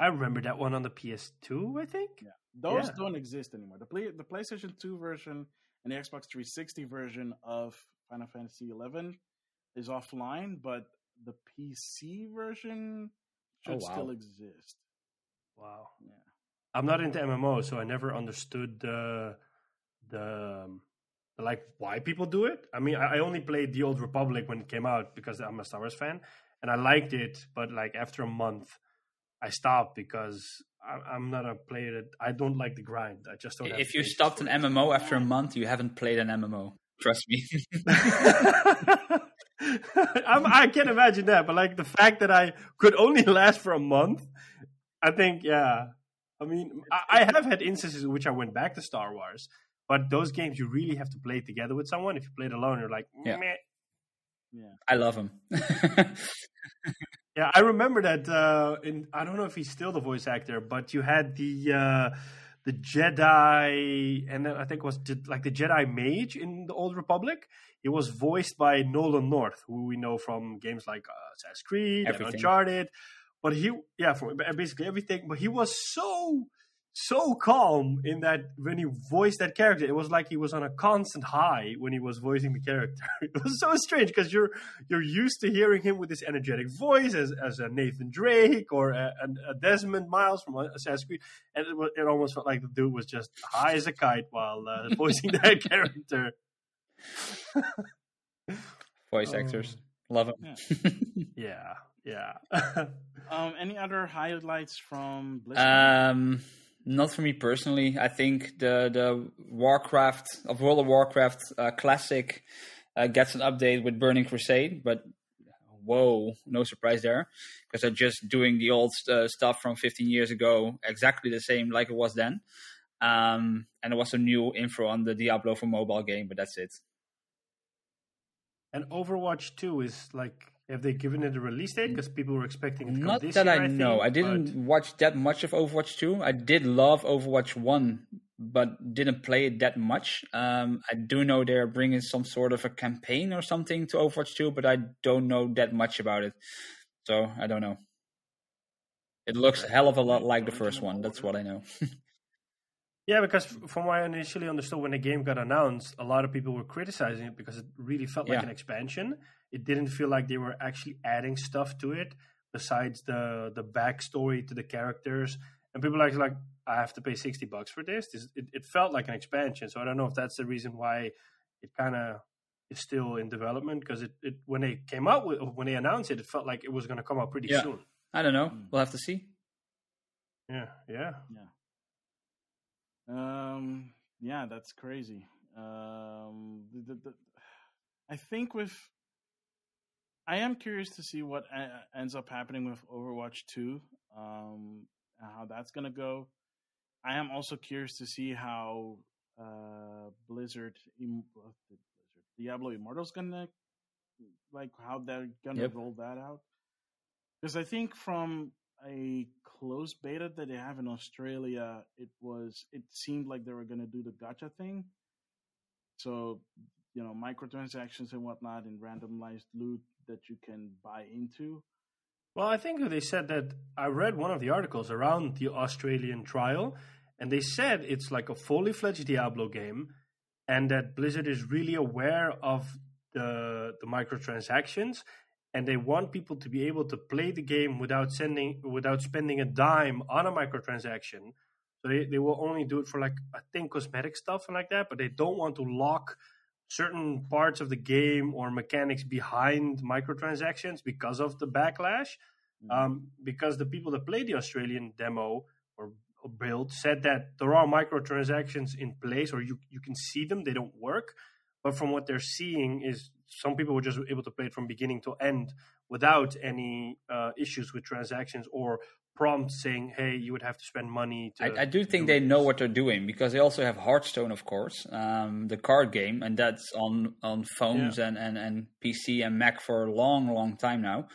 I remember that one on the P S two, I think. Yeah, those yeah. don't exist anymore. The play, the PlayStation two version and the Xbox three sixty version of Final Fantasy eleven is offline, but the P C version should oh, wow. still exist. Wow. Yeah. I'm not into M M O, so I never understood the the like why people do it. I mean, I only played The Old Republic when it came out because I'm a Star Wars fan, and I liked it. But like after a month, I stopped because I, I'm not a player that I don't like the grind. I just don't. Have if you stopped an M M O after a month, you haven't played an M M O. Trust me. I'm, I can't imagine that, but like the fact that I could only last for a month, I think, yeah. I mean, I, I have had instances in which I went back to Star Wars, but those games you really have to play together with someone. If you play it alone, you're like, yeah. meh. Yeah. I love him. Yeah, I remember that. Uh, in I don't know if he's still the voice actor, but you had the uh, the Jedi, and I think it was like the Jedi Mage in the Old Republic. It was voiced by Nolan North, who we know from games like uh, Assassin's Creed, and Uncharted. But he, yeah, for basically everything. But he was so so calm in that when he voiced that character, it was like he was on a constant high when he was voicing the character. It was so strange because you're you're used to hearing him with this energetic voice as as a Nathan Drake or a, a Desmond Miles from Assassin's Creed, and it was, it almost felt like the dude was just high as a kite while uh, voicing that character. Voice um, actors, love him. Yeah, yeah. yeah. um, any other highlights from BlizzCon? Um. Not for me personally. I think the the Warcraft of World of Warcraft uh, classic uh, gets an update with Burning Crusade, but whoa, no surprise there, because they're just doing the old uh, stuff from fifteen years ago exactly the same like it was then. Um, and there was some new info on the Diablo for mobile game, but that's it. And Overwatch two is like. Have they given it a release date? Because people were expecting it to come this year, I think. Not that I know. I didn't watch that much of Overwatch two. I did love Overwatch one, but didn't play it that much. Um, I do know they're bringing some sort of a campaign or something to Overwatch two, but I don't know that much about it. So, I don't know. It looks a hell of a lot like the first one. That's what I know. Yeah, because from what I initially understood when the game got announced, a lot of people were criticizing it because it really felt like yeah. an expansion. It didn't feel like they were actually adding stuff to it besides the the backstory to the characters. And people are actually like, I have to pay sixty bucks for this. this it, it felt like an expansion. So I don't know if that's the reason why it kind of is still in development. Because it, it when they came out, with, when they announced it, it felt like it was going to come out pretty yeah. soon. I don't know. Mm. We'll have to see. Yeah, yeah. Yeah, um, yeah that's crazy. Um, the, the, the, I think with... I am curious to see what a- ends up happening with Overwatch two, um, and how that's going to go. I am also curious to see how uh, Blizzard, Im- Diablo Immortal is going to, like, how they're going to yep. roll that out. Because I think from a closed beta that they have in Australia, it was it seemed like they were going to do the gacha thing. So, you know, microtransactions and whatnot and randomized loot that you can buy into. Well, I think they said that I read one of the articles around the Australian trial, and they said it's like a fully fledged Diablo game, and that Blizzard is really aware of the the microtransactions, and they want people to be able to play the game without sending without spending a dime on a microtransaction. So they, they will only do it for like I think cosmetic stuff and like that, but they don't want to lock certain parts of the game or mechanics behind microtransactions because of the backlash. Mm-hmm. Um, because the people that played the Australian demo or, or build said that there are microtransactions in place or you, you can see them, they don't work. But from what they're seeing is some people were just able to play it from beginning to end without any uh, issues with transactions or prompt saying, hey, you would have to spend money. To I, I do think do they this. know what they're doing because they also have Hearthstone, of course, um, the card game, and that's on, on phones yeah. and, and, and P C and Mac for a long, long time now.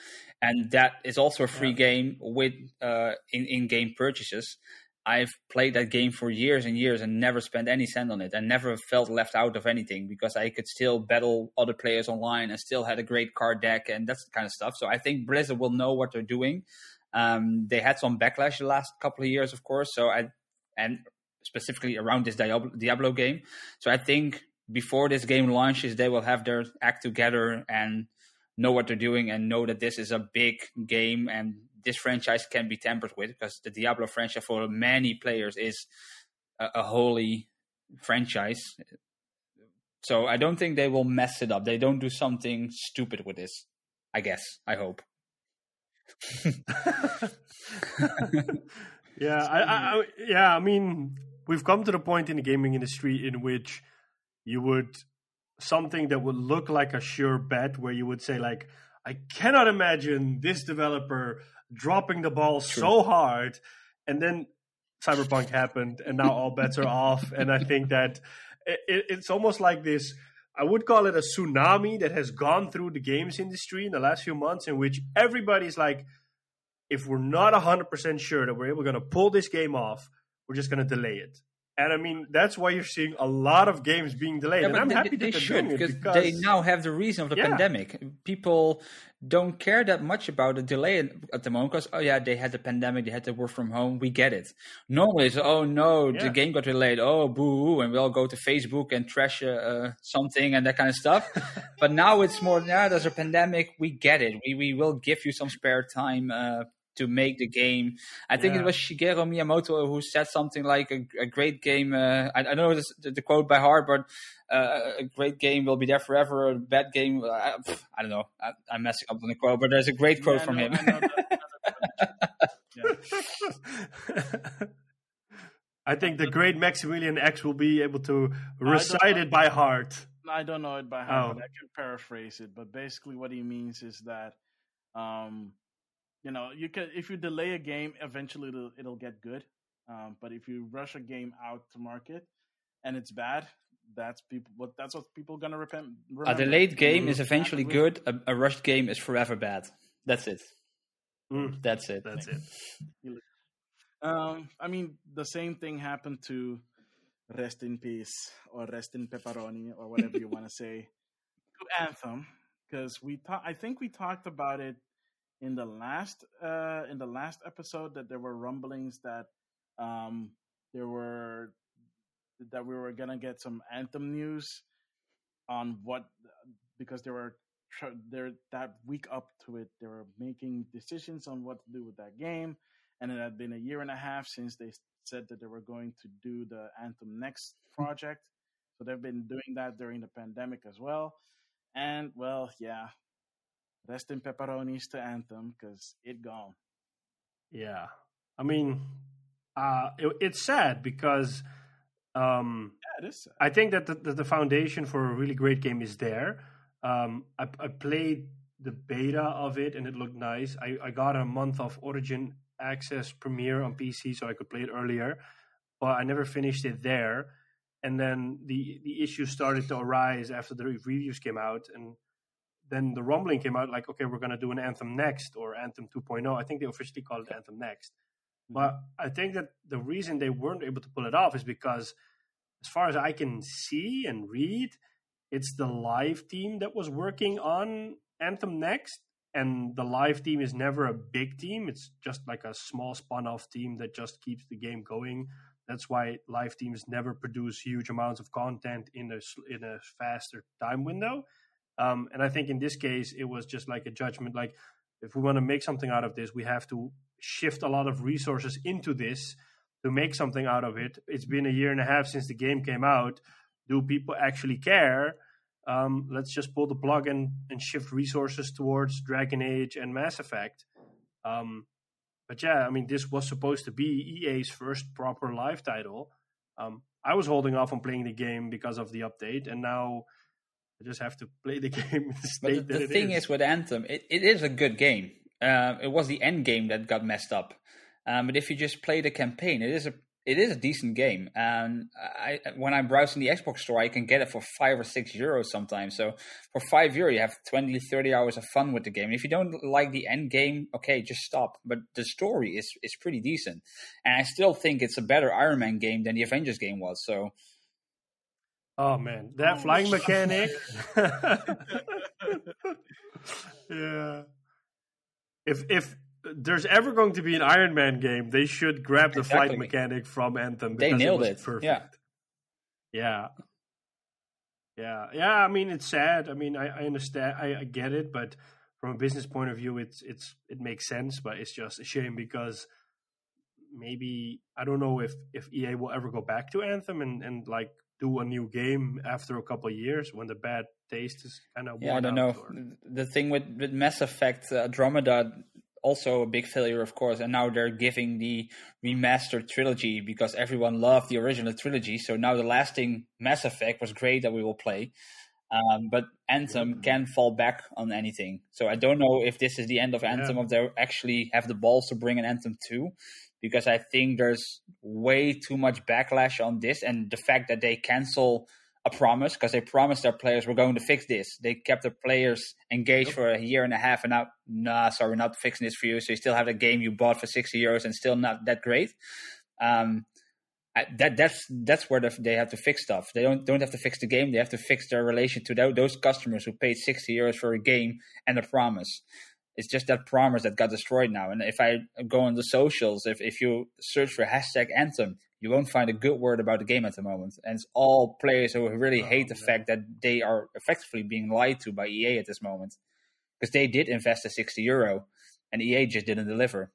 And that is also a free yeah. game with uh, in, in-game purchases. I've played that game for years and years and never spent any cent on it and never felt left out of anything because I could still battle other players online and still had a great card deck and that kind of stuff. So I think Blizzard will know what they're doing. Um, they had some backlash the last couple of years, of course. So I, and specifically around this Diablo, Diablo game. So I think before this game launches, they will have their act together and know what they're doing and know that this is a big game and this franchise can be tampered with because the Diablo franchise for many players is a, a holy franchise. So I don't think they will mess it up. They don't do something stupid with this, I guess. I hope. yeah, I, I, I, yeah. I mean, we've come to the point in the gaming industry in which you would something that would look like a sure bet, where you would say, like, I cannot imagine this developer dropping the ball True. so hard. And then Cyberpunk happened, and now all bets are off. And I think that it, it's almost like this, I would call it a tsunami that has gone through the games industry in the last few months, in which everybody's like, if we're not one hundred percent sure that we're able going to pull this game off, we're just going to delay it. And, I mean, that's why you're seeing a lot of games being delayed. Yeah, and I'm they, happy they, that they should, because, because they now have the reason of the yeah. pandemic. People don't care that much about the delay at the moment because, oh, yeah, they had the pandemic. They had to work from home. We get it. Normally, it's, oh, no, yeah. the game got delayed. Oh, boo-hoo. And we all go to Facebook and trash uh, uh, something and that kind of stuff. But now it's more, yeah, there's a pandemic. We get it. We, we will give you some spare time uh to make the game. I think yeah. it was Shigeru Miyamoto who said something like a, a great game. Uh, I, I don't know this, the, the quote by heart, but uh, a great game will be there forever. A bad game, I, I don't know. I, I'm messing up on the quote, but there's a great quote yeah, from no, him. I, yeah. I think the great Maximilian X will be able to recite it by heart. I don't know it by heart, oh. but I can paraphrase it. But basically what he means is that um, you know, you can if you delay a game, eventually it'll, it'll get good. Um, but if you rush a game out to market and it's bad, that's people. What that's what people are gonna repent. A delayed game mm-hmm. is eventually good. A, a rushed game is forever bad. That's it. Mm. That's it. That's it. um, I mean, the same thing happened to Rest in Peace or Rest in Pepperoni or whatever you want to say to Anthem, because we ta- I think we talked about it. In the last, uh, in the last episode, that there were rumblings that um, there were that we were gonna get some Anthem news on what because there were there that week up to it, they were making decisions on what to do with that game, and it had been a year and a half since they said that they were going to do the Anthem Next project. So they've been doing that during the pandemic as well, and well, yeah. Rest in pepperonis to Anthem, because it gone. Yeah. I mean, uh, it, it's sad because um, yeah, it is sad. I think that the, the, the foundation for a really great game is there. Um, I, I played the beta of it, and it looked nice. I, I got a month of Origin Access Premiere on P C, so I could play it earlier. But I never finished it there. And then the, the issues started to arise after the reviews came out, and then the rumbling came out like, okay, we're going to do an Anthem Next or Anthem two point oh. I think they officially call it Anthem Next. But I think that the reason they weren't able to pull it off is because, as far as I can see and read, it's the live team that was working on Anthem Next. And the live team is never a big team. It's just like a small spun-off team that just keeps the game going. That's why live teams never produce huge amounts of content in a, in a faster time window. Um, and I think in this case, it was just like a judgment, like if we want to make something out of this, we have to shift a lot of resources into this to make something out of it. It's been a year and a half since the game came out. Do people actually care? Um, let's just pull the plug and, and shift resources towards Dragon Age and Mass Effect. Um, but yeah, I mean, this was supposed to be E A's first proper live title. Um, I was holding off on playing the game because of the update, and now I just have to play the game in the state but the, that the it thing is. is with Anthem, it, it is a good game. Uh, it was the end game that got messed up. Um, but if you just play the campaign, it is a it is a decent game. And I, when I'm browsing the Xbox store, I can get it for five or six euros sometimes. So for five euro, you have twenty, thirty hours of fun with the game. And if you don't like the end game, okay, just stop. But the story is is pretty decent. And I still think it's a better Iron Man game than the Avengers game was. So. Oh, man. That oh, flying mechanic. yeah. If if there's ever going to be an Iron Man game, they should grab the exactly. flight mechanic from Anthem. Because they nailed it. Was it. Perfect. Yeah. yeah. Yeah. Yeah. I mean, it's sad. I mean, I, I understand. I, I get it. But from a business point of view, it's it's it makes sense. But it's just a shame because maybe, I don't know if, if E A will ever go back to Anthem and, and like, do a new game after a couple of years when the bad taste is kind of worn out. Yeah, I don't know. Or... The thing with, with Mass Effect uh, Andromeda, also a big failure, of course, and now they're giving the remastered trilogy because everyone loved the original trilogy, so now the lasting Mass Effect was great that we will play. Um, but Anthem can fall back on anything. So I don't know if this is the end of Anthem, yeah. if they actually have the balls to bring an Anthem two, because I think there's way too much backlash on this. And the fact that they cancel a promise, because they promised their players, we're going to fix this. They kept their players engaged yep. for a year and a half, and now, nah, sorry, we're not fixing this for you. So you still have the game you bought for sixty euros and still not that great. Um, I, that that's that's where they have to fix stuff. They don't don't have to fix the game. They have to fix their relation to th- those customers who paid sixty euros for a game and a promise. It's just that promise that got destroyed now. And if I go on the socials, if, if you search for hashtag Anthem, you won't find a good word about the game at the moment. And it's all players who really oh, hate the yeah. fact that they are effectively being lied to by E A at this moment, because they did invest the sixty euro and E A just didn't deliver.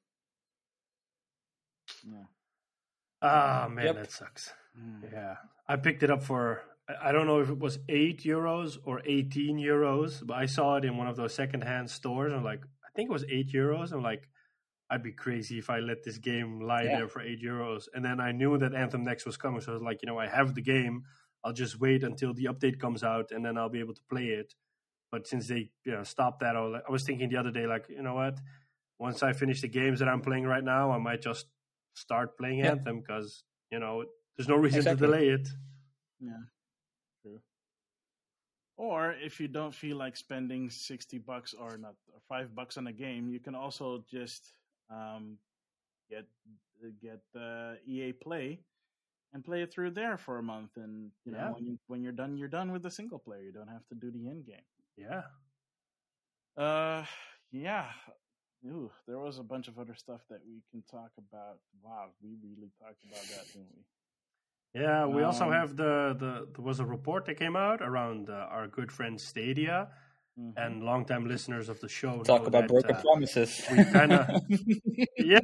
Yeah. Oh, man, yep. that sucks. Mm. Yeah. I picked it up for, I don't know if it was eight euros or eighteen euros, but I saw it in one of those secondhand stores. I'm like, I think it was eight euros. I'm like, I'd be crazy if I let this game lie yeah. there for eight euros. And then I knew that Anthem Next was coming. So I was like, you know, I have the game. I'll just wait until the update comes out and then I'll be able to play it. But since they you know, stopped that, I was, like, I was thinking the other day, like, you know what? Once I finish the games that I'm playing right now, I might just start playing yeah. Anthem, because you know there's no reason exactly. to delay it. Yeah, true. Or if you don't feel like spending sixty bucks or not or five bucks on a game, you can also just um, get get uh, E A Play and play it through there for a month. And you yeah. know when, you, when you're done, you're done with the single player. You don't have to do the end game. Yeah. Uh, yeah. Ooh, there was a bunch of other stuff that we can talk about. Wow, we really talked about that, didn't we? Yeah, we um, also have the, the... There was a report that came out around uh, our good friend Stadia, mm-hmm. and longtime listeners of the show. Talk about that, broken uh, promises. We kinda, yeah,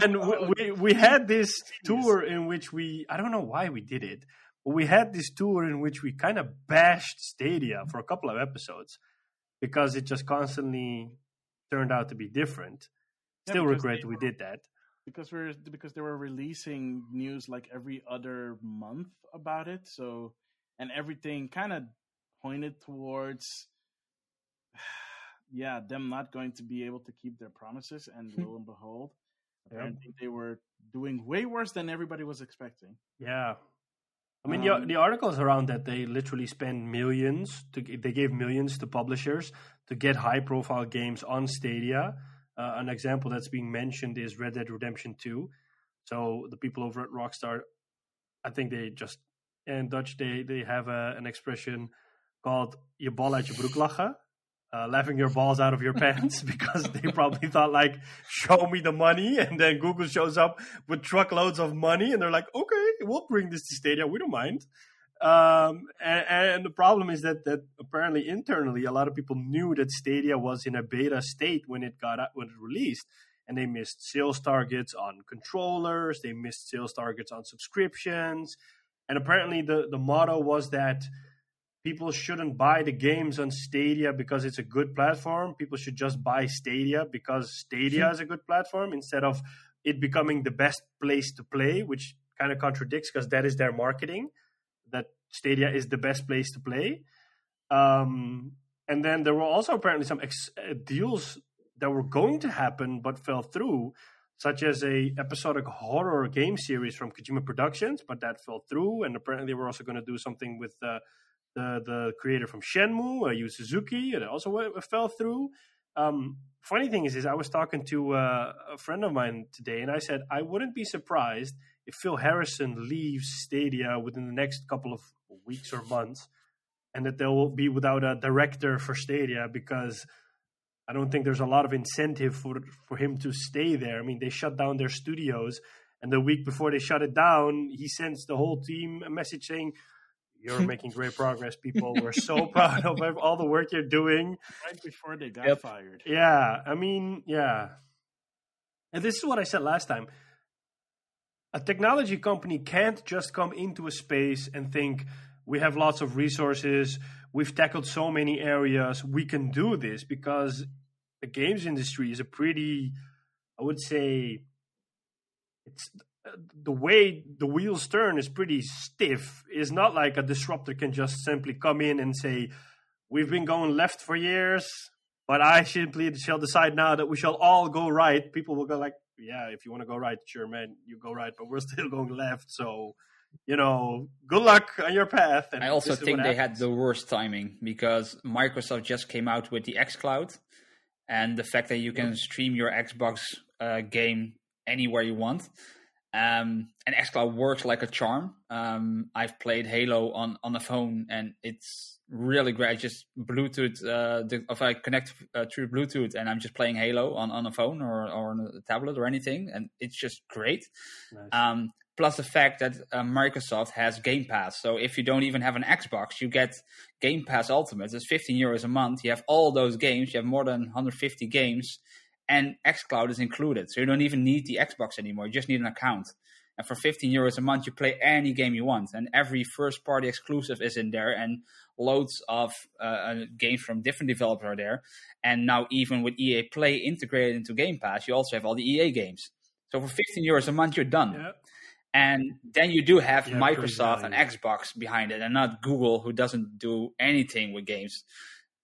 and we, we, we had this tour in which we... I don't know why we did it, but we had this tour in which we kind of bashed Stadia for a couple of episodes because it just constantly turned out to be different. Still yeah, regret they, we did that because we're because they were releasing news like every other month about it. So, and everything kind of pointed towards yeah them not going to be able to keep their promises. And lo and behold, apparently yep. they were doing way worse than everybody was expecting. Yeah, I mean um, the, the articles around that, they literally spend millions to they gave millions to publishers to get high-profile games on Stadia. Uh, an example that's being mentioned is Red Dead Redemption two. So the people over at Rockstar, I think they just, in Dutch, they, they have a, an expression called je bal uit je broek lachen, uh, laughing your balls out of your pants, because they probably thought, like, show me the money, and then Google shows up with truckloads of money, and they're like, okay, we'll bring this to Stadia, we don't mind. Um, and, and the problem is that, that apparently internally, a lot of people knew that Stadia was in a beta state when it got out, when it released, and they missed sales targets on controllers. They missed sales targets on subscriptions. And apparently the, the motto was that people shouldn't buy the games on Stadia because it's a good platform. People should just buy Stadia because Stadia is a good platform, instead of it becoming the best place to play, which kind of contradicts, because that is their marketing, that Stadia is the best place to play. Um, and then there were also apparently some ex- deals that were going to happen but fell through, such as a episodic horror game series from Kojima Productions, but that fell through. And apparently they were also going to do something with uh, the, the creator from Shenmue, uh, Yu Suzuki, and it also w- fell through. Um, funny thing is, is I was talking to uh, a friend of mine today, and I said, I wouldn't be surprised if Phil Harrison leaves Stadia within the next couple of weeks or months, and that they'll be without a director for Stadia, because I don't think there's a lot of incentive for for him to stay there. I mean, they shut down their studios, and the week before they shut it down, he sends the whole team a message saying, you're making great progress, people. We're so proud of all the work you're doing. Right before they got yep. fired. Yeah, I mean, yeah. And this is what I said last time. A technology company can't just come into a space and think, we have lots of resources, we've tackled so many areas, we can do this, because the games industry is a pretty, I would say, it's the way the wheels turn is pretty stiff. It's not like a disruptor can just simply come in and say, we've been going left for years, but I simply shall decide now that we shall all go right. People will go like, yeah, if you want to go right, sure, man, you go right, but we're still going left. So, you know, good luck on your path. And I also think they had the worst timing because Microsoft just came out with the xCloud and the fact that you can stream your Xbox uh, game anywhere you want. Um, and xCloud works like a charm. Um, I've played Halo on, on a phone and it's really great. I just Bluetooth, uh, the, if I connect uh, through Bluetooth and I'm just playing Halo on, on a phone or, or on a tablet or anything. And it's just great. Nice. Um, plus the fact that uh, Microsoft has Game Pass. So if you don't even have an Xbox, you get Game Pass Ultimate. It's fifteen euros a month. You have all those games. You have more than one hundred fifty games. And xCloud is included. So you don't even need the Xbox anymore. You just need an account. And for fifteen euros a month, you play any game you want. And every first-party exclusive is in there. And loads of uh, games from different developers are there. And now even with E A Play integrated into Game Pass, you also have all the E A games. So for fifteen euros a month, you're done. Yep. And then you do have yeah, Microsoft and Xbox behind it and not Google, who doesn't do anything with games.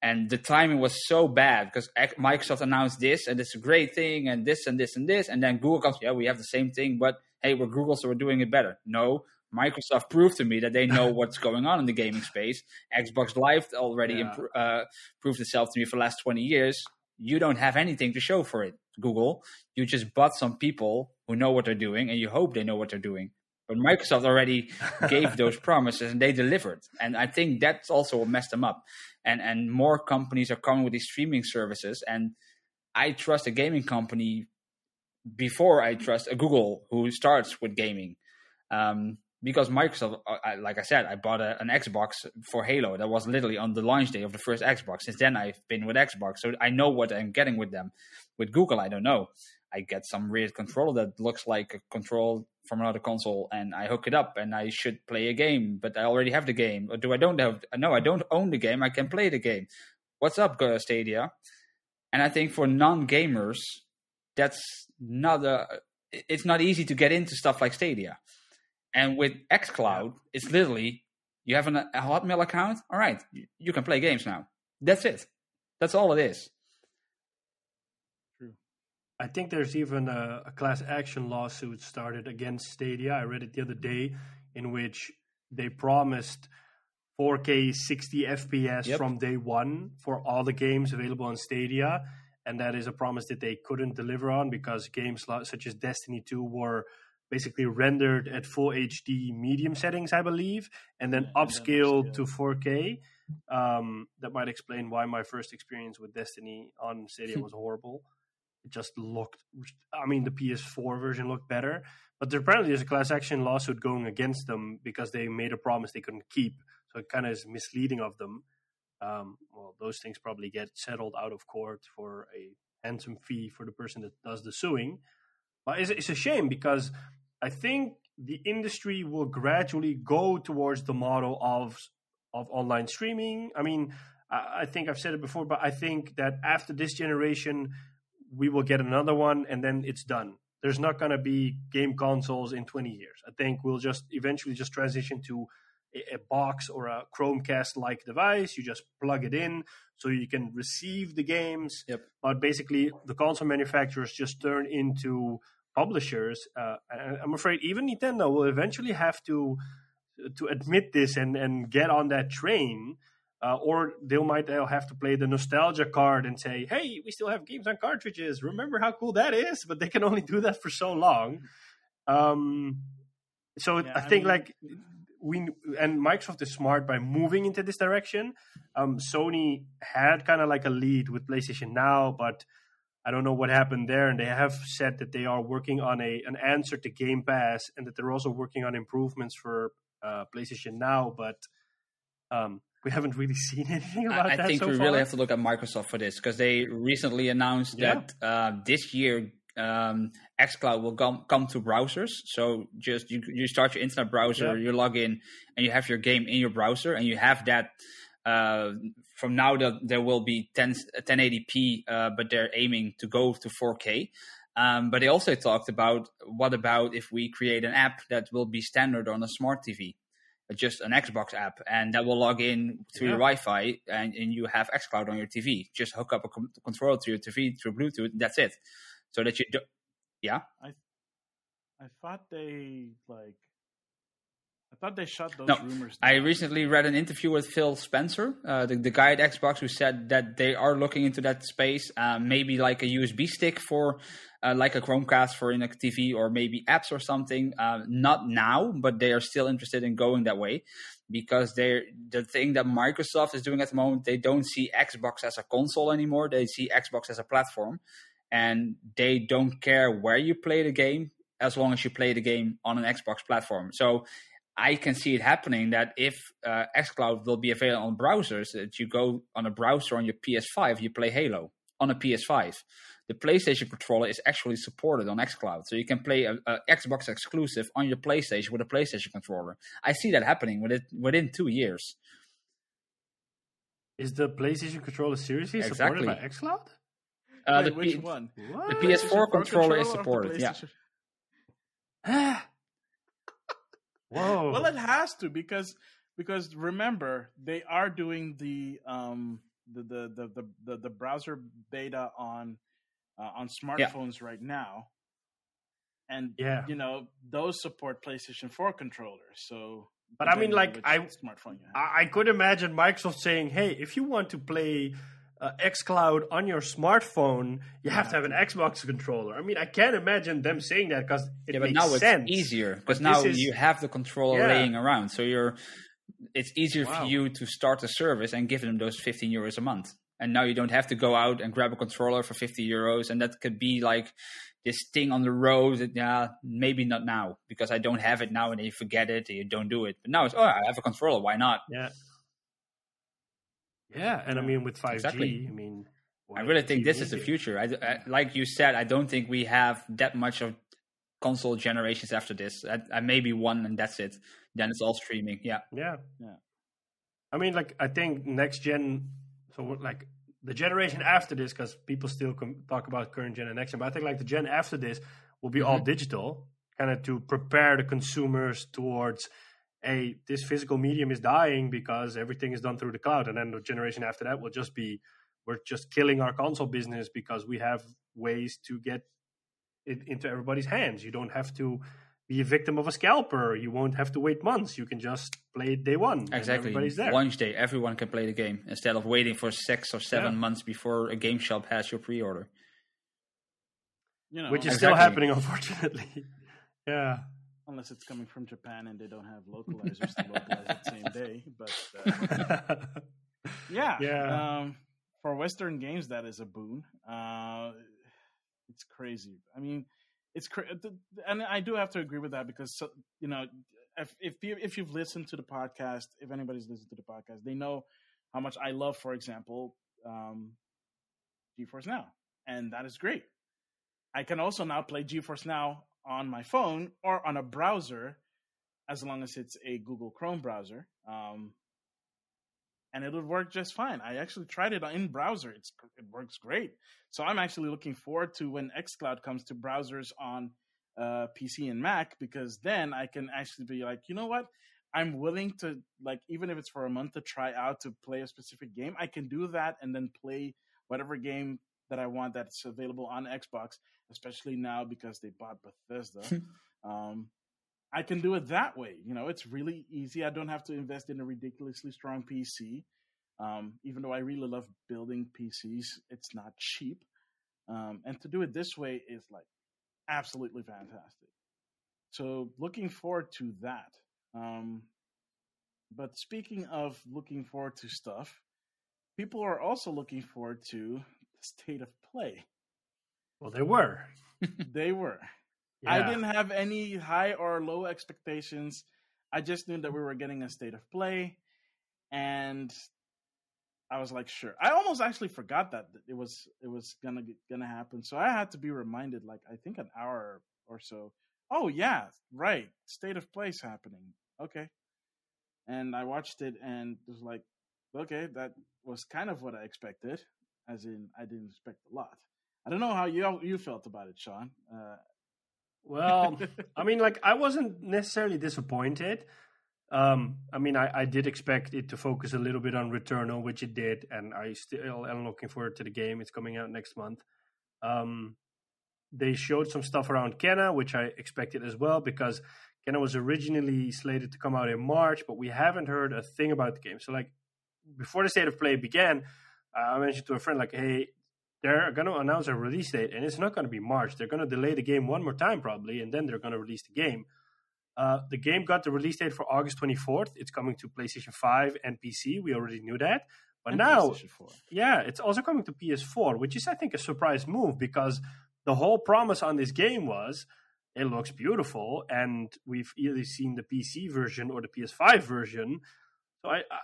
And the timing was so bad because Microsoft announced this and it's a great thing and this and this and this. And then Google comes, yeah, we have the same thing, but hey, we're Google, so we're doing it better. No, Microsoft proved to me that they know what's going on in the gaming space. Xbox Live already yeah. impro- uh, proved itself to me for the last twenty years. You don't have anything to show for it, Google. You just bought some people who know what they're doing and you hope they know what they're doing. But Microsoft already gave those promises and they delivered. And I think that's also what messed them up. And and more companies are coming with these streaming services. And I trust a gaming company before I trust a Google who starts with gaming. Um, because Microsoft, I, like I said, I bought a, an Xbox for Halo. That was literally on the launch day of the first Xbox. Since then, I've been with Xbox. So I know what I'm getting with them. With Google, I don't know. I get some weird controller that looks like a control from another console and I hook it up and I should play a game, but I already have the game. Or do I don't have, no, I don't own the game. I can play the game. What's up, Stadia? And I think for non-gamers, that's not a, it's not easy to get into stuff like Stadia. And with xCloud, it's literally, you have an, a Hotmail account. All right. You, you can play games now. That's it. That's all it is. I think there's even a, a class action lawsuit started against Stadia. I read it the other day in which they promised four K sixty F P S yep. from day one for all the games available on Stadia. And that is a promise that they couldn't deliver on because games such as Destiny two were basically rendered at full H D medium settings, I believe, and then yeah, upscaled yeah, to four K. Um, that might explain why my first experience with Destiny on Stadia was horrible. It just looked, I mean, the P S four version looked better. But there apparently there's a class action lawsuit going against them because they made a promise they couldn't keep. So it kind of is misleading of them. Um, well, those things probably get settled out of court for a handsome fee for the person that does the suing. But it's, it's a shame because I think the industry will gradually go towards the model of of online streaming. I mean, I, I think I've said it before, but I think that after this generation, we will get another one and then it's done. There's not going to be game consoles in twenty years. I think we'll just eventually just transition to a, a box or a Chromecast-like device. You just plug it in so you can receive the games. Yep. But basically, the console manufacturers just turn into publishers. Uh, I'm afraid even Nintendo will eventually have to to admit this and, and get on that train. Uh, or they might they'll have to play the nostalgia card and say, hey, we still have games on cartridges. Remember how cool that is? But they can only do that for so long. Um, so yeah, I, I think mean, like we and Microsoft is smart by moving into this direction. Um, Sony had kind of like a lead with PlayStation Now, but I don't know what happened there. And they have said that they are working on a an answer to Game Pass and that they're also working on improvements for uh, PlayStation Now. But... Um, We haven't really seen anything about I, that I think so we far. Really have to look at Microsoft for this because they recently announced yeah. that uh, this year um, xCloud will com- come to browsers. So just you, you start your internet browser, yeah. you log in, and you have your game in your browser, and you have that. Uh, from now, that there will be ten, ten eighty p, uh, but they're aiming to go to four K. Um, but they also talked about, what about if we create an app that will be standard on a smart T V, just an Xbox app, and that will log in through yeah. your Wi-Fi, and, and you have xCloud on your T V. Just hook up a com- controller to your T V through Bluetooth, and that's it. So that you do... Yeah? I I thought they, like... I thought they shut those no, rumors down. I recently read an interview with Phil Spencer, uh, the, the guy at Xbox, who said that they are looking into that space, uh, maybe like a U S B stick for, uh, like a Chromecast for in a T V, or maybe apps or something. Uh, not now, but they are still interested in going that way, because they're, the thing that Microsoft is doing at the moment, they don't see Xbox as a console anymore. They see Xbox as a platform, and they don't care where you play the game as long as you play the game on an Xbox platform. So I can see it happening that if uh, xCloud will be available on browsers, that you go on a browser on your P S five, you play Halo on a P S five. The PlayStation controller is actually supported on xCloud, so you can play a, a Xbox exclusive on your PlayStation with a PlayStation controller. I see that happening within within two years. Is the PlayStation controller seriously exactly. supported by xCloud? Uh, Wait, the which P- one? What? The P S four controller, controller is supported. Yeah. Whoa. Well, it has to, because because remember, they are doing the um the the the the, the, the browser beta on uh, on smartphones yeah. right now, and yeah. you know, those support PlayStation four controllers. So, but I mean, like I smartphone I could imagine Microsoft saying, "Hey, if you want to play uh, xCloud on your smartphone, you have yeah. to have an Xbox controller." I mean, I can't imagine them saying that, because it yeah, but makes now sense. It's easier, because now is... you have the controller yeah. laying around, so you're it's easier wow. for you to start a service and give them those fifteen euros a month, and now you don't have to go out and grab a controller for fifty euros, and that could be like this thing on the road that yeah, maybe not now, because I don't have it now, and you forget it, and you don't do it. But now it's, oh, I have a controller, why not? Yeah. Yeah, and I mean, with five G, exactly. I mean... I really think this is the future. I, I, like you said, I don't think we have that much of console generations after this. I, I maybe one, and that's it. Then it's all streaming, yeah. Yeah. yeah. I mean, like, I think next gen... So, like, the generation after this, because people still com- talk about current gen and next gen, but I think, like, the gen after this will be mm-hmm. all digital, kind of to prepare the consumers towards... Hey, this physical medium is dying because everything is done through the cloud. And then the generation after that will just be, we're just killing our console business because we have ways to get it into everybody's hands. You don't have to be a victim of a scalper. You won't have to wait months. You can just play it day one. Exactly. And everybody's there. Launch day, everyone can play the game instead of waiting for six or seven yeah. months before a game shop has your pre-order. You know, Which is exactly. still happening, unfortunately. yeah. Unless it's coming from Japan and they don't have localizers to localize it the same day. But uh, yeah, yeah. Um, for Western games, that is a boon. Uh, it's crazy. I mean, it's cra- and I do have to agree with that, because, you know, if if, if you've listened to the podcast, if anybody's listened to the podcast, they know how much I love, for example, um, GeForce Now, and that is great. I can also now play GeForce Now on my phone or on a browser, as long as it's a Google Chrome browser, um, and it'll work just fine. I actually tried it in browser. It's, it works great. So I'm actually looking forward to when xCloud comes to browsers on uh, P C and Mac, because then I can actually be like, you know what? I'm willing to, like, even if it's for a month, to try out to play a specific game. I can do that and then play whatever game that I want that's available on Xbox, especially now because they bought Bethesda. um, I can do it that way. You know, it's really easy. I don't have to invest in a ridiculously strong P C. Um, even though I really love building P Cs, it's not cheap. Um, and to do it this way is, like, absolutely fantastic. So looking forward to that. Um, but speaking of looking forward to stuff, people are also looking forward to State of Play. Well, they were. they were. Yeah. I didn't have any high or low expectations. I just knew that we were getting a State of Play, and I was like, "Sure." I almost actually forgot that it was it was gonna gonna happen, so I had to be reminded, like, I think an hour or so. Oh yeah, right. State of Play's happening. Okay, and I watched it and was like, "Okay, that was kind of what I expected." As in, I didn't expect a lot. I don't know how you you felt about it, Sean. Uh... Well, I mean, like, I wasn't necessarily disappointed. Um, I mean, I, I did expect it to focus a little bit on Returnal, which it did, and I still am looking forward to the game. It's coming out next month. Um, they showed some stuff around Kenna, which I expected as well, because Kenna was originally slated to come out in March, but we haven't heard a thing about the game. So, like, before the State of Play began, I mentioned to a friend, like, hey, they're going to announce a release date, and it's not going to be March. They're going to delay the game one more time, probably, and then they're going to release the game. Uh, the game got the release date for August twenty-fourth. It's coming to PlayStation five and P C. We already knew that. But and now, yeah, it's also coming to P S four, which is, I think, a surprise move, because the whole promise on this game was it looks beautiful, and we've either seen the P C version or the P S five version. So I... I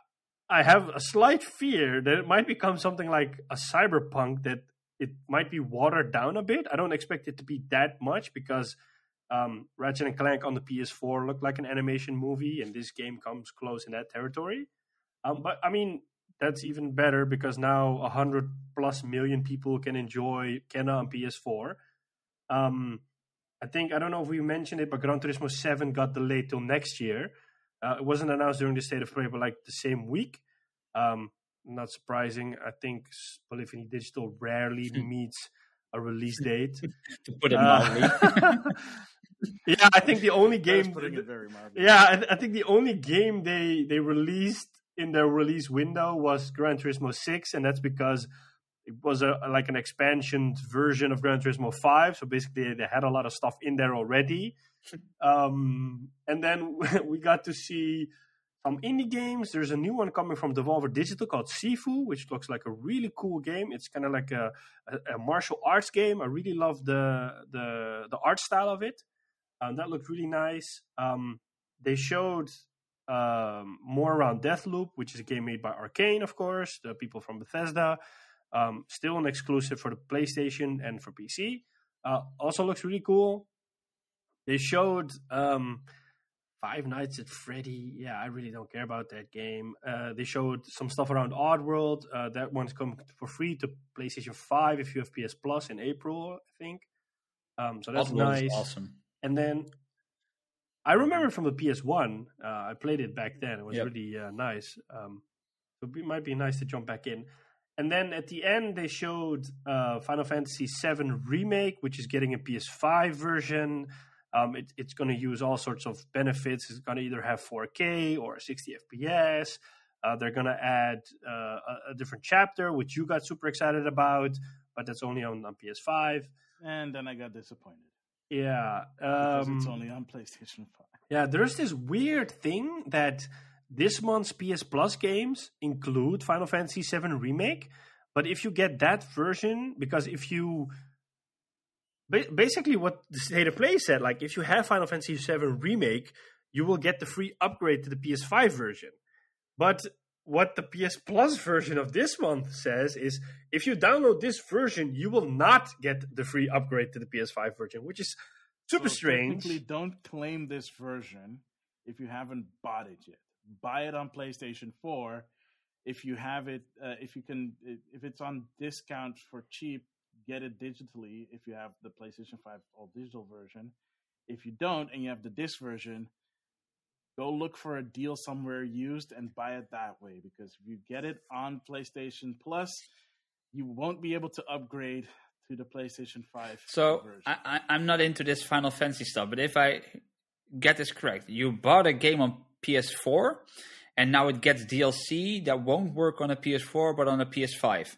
I have a slight fear that it might become something like a Cyberpunk, that it might be watered down a bit. I don't expect it to be that much, because um, Ratchet and Clank on the P S four looked like an animation movie, and this game comes close in that territory. Um, but, I mean, that's even better, because now one hundred plus million people can enjoy Kenna on P S four. Um, I think, I don't know if we mentioned it, but Gran Turismo seven got delayed till next year. Uh, it wasn't announced during the State of Play, but like the same week. Um, not surprising. I think Polyphony Digital rarely meets a release date. To put it mildly. Uh, yeah, I think the only game. Putting it very mildly. Yeah, I, th- I think the only game they they released in their release window was Gran Turismo six, and that's because it was a like an expansion version of Gran Turismo five. So basically, they had a lot of stuff in there already. Um, and then we got to see some indie games. There's a new one coming from Devolver Digital called Sifu, which looks like a really cool game. It's kind of like a, a, a martial arts game. I really love the the, the art style of it. Um, that looked really nice. Um, they showed um, more around Deathloop, which is a game made by Arcane, of course, the people from Bethesda. Um, still an exclusive for the PlayStation and for P C. Uh, also looks really cool. They showed um, Five Nights at Freddy. Yeah, I really don't care about that game. Uh, they showed some stuff around Oddworld. Uh, that one's coming for free to PlayStation five if you have P S Plus in April, I think. Um, so that's Oddworld nice. Is awesome. And then I remember from the P S one, uh, I played it back then. It was yep. really uh, nice. Um, so it might be nice to jump back in. And then at the end, they showed uh, Final Fantasy seven Remake, which is getting a P S five version. Um, it, it's going to use all sorts of benefits. It's going to either have four K or sixty F P S. Uh, they're going to add uh, a, a different chapter, which you got super excited about, but that's only on, on P S five. And then I got disappointed. Yeah. Um, it's only on PlayStation five. Yeah, there's this weird thing that this month's P S Plus games include Final Fantasy seven Remake, but if you get that version, because if you... Basically, what the State of Play said, like, if you have Final Fantasy seven Remake, you will get the free upgrade to the P S five version. But what the P S Plus version of this month says is, if you download this version, you will not get the free upgrade to the P S five version, which is super so strange. Technically, don't claim this version if you haven't bought it yet. Buy it on PlayStation four. If you have it, uh, if you can, if it's on discount for cheap, get it digitally if you have the PlayStation five all digital version. If you don't and you have the disc version, go look for a deal somewhere used and buy it that way, because if you get it on PlayStation Plus, you won't be able to upgrade to the PlayStation five so version. So I, I'm not into this Final Fantasy stuff, but if I get this correct, you bought a game on P S four and now it gets D L C that won't work on a P S four but on a P S five.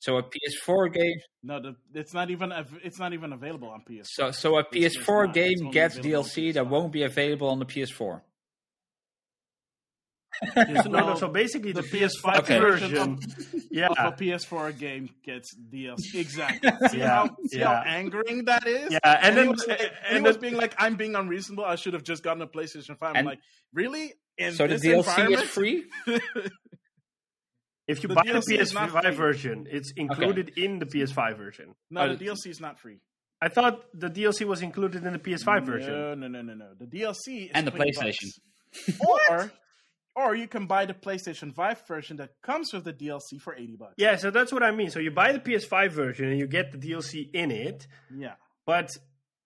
So a P S four game? No, the, it's not even it's not even available on P S four. So, so a P S four it's, it's game gets D L C that won't be available on the P S four. Yes, no, no, so basically, the, the P S five okay. version, yeah, of a P S four game gets D L C. Exactly. See yeah, how see yeah. how angering that is. Yeah, and, and then he was, and, and was being like, "I'm being unreasonable. I should have just gotten a PlayStation five." I'm like, really? In so this the D L C is free. If you the buy D L C the P S five version, it's included okay. in the P S five version. No, oh, the D L C is not free. I thought the D L C was included in the P S five no, version. No, no, no, no, no. The D L C is and the PlayStation. Or Or you can buy the PlayStation five version that comes with the D L C for eighty bucks. Yeah, so that's what I mean. So you buy the P S five version and you get the D L C in it. Yeah. But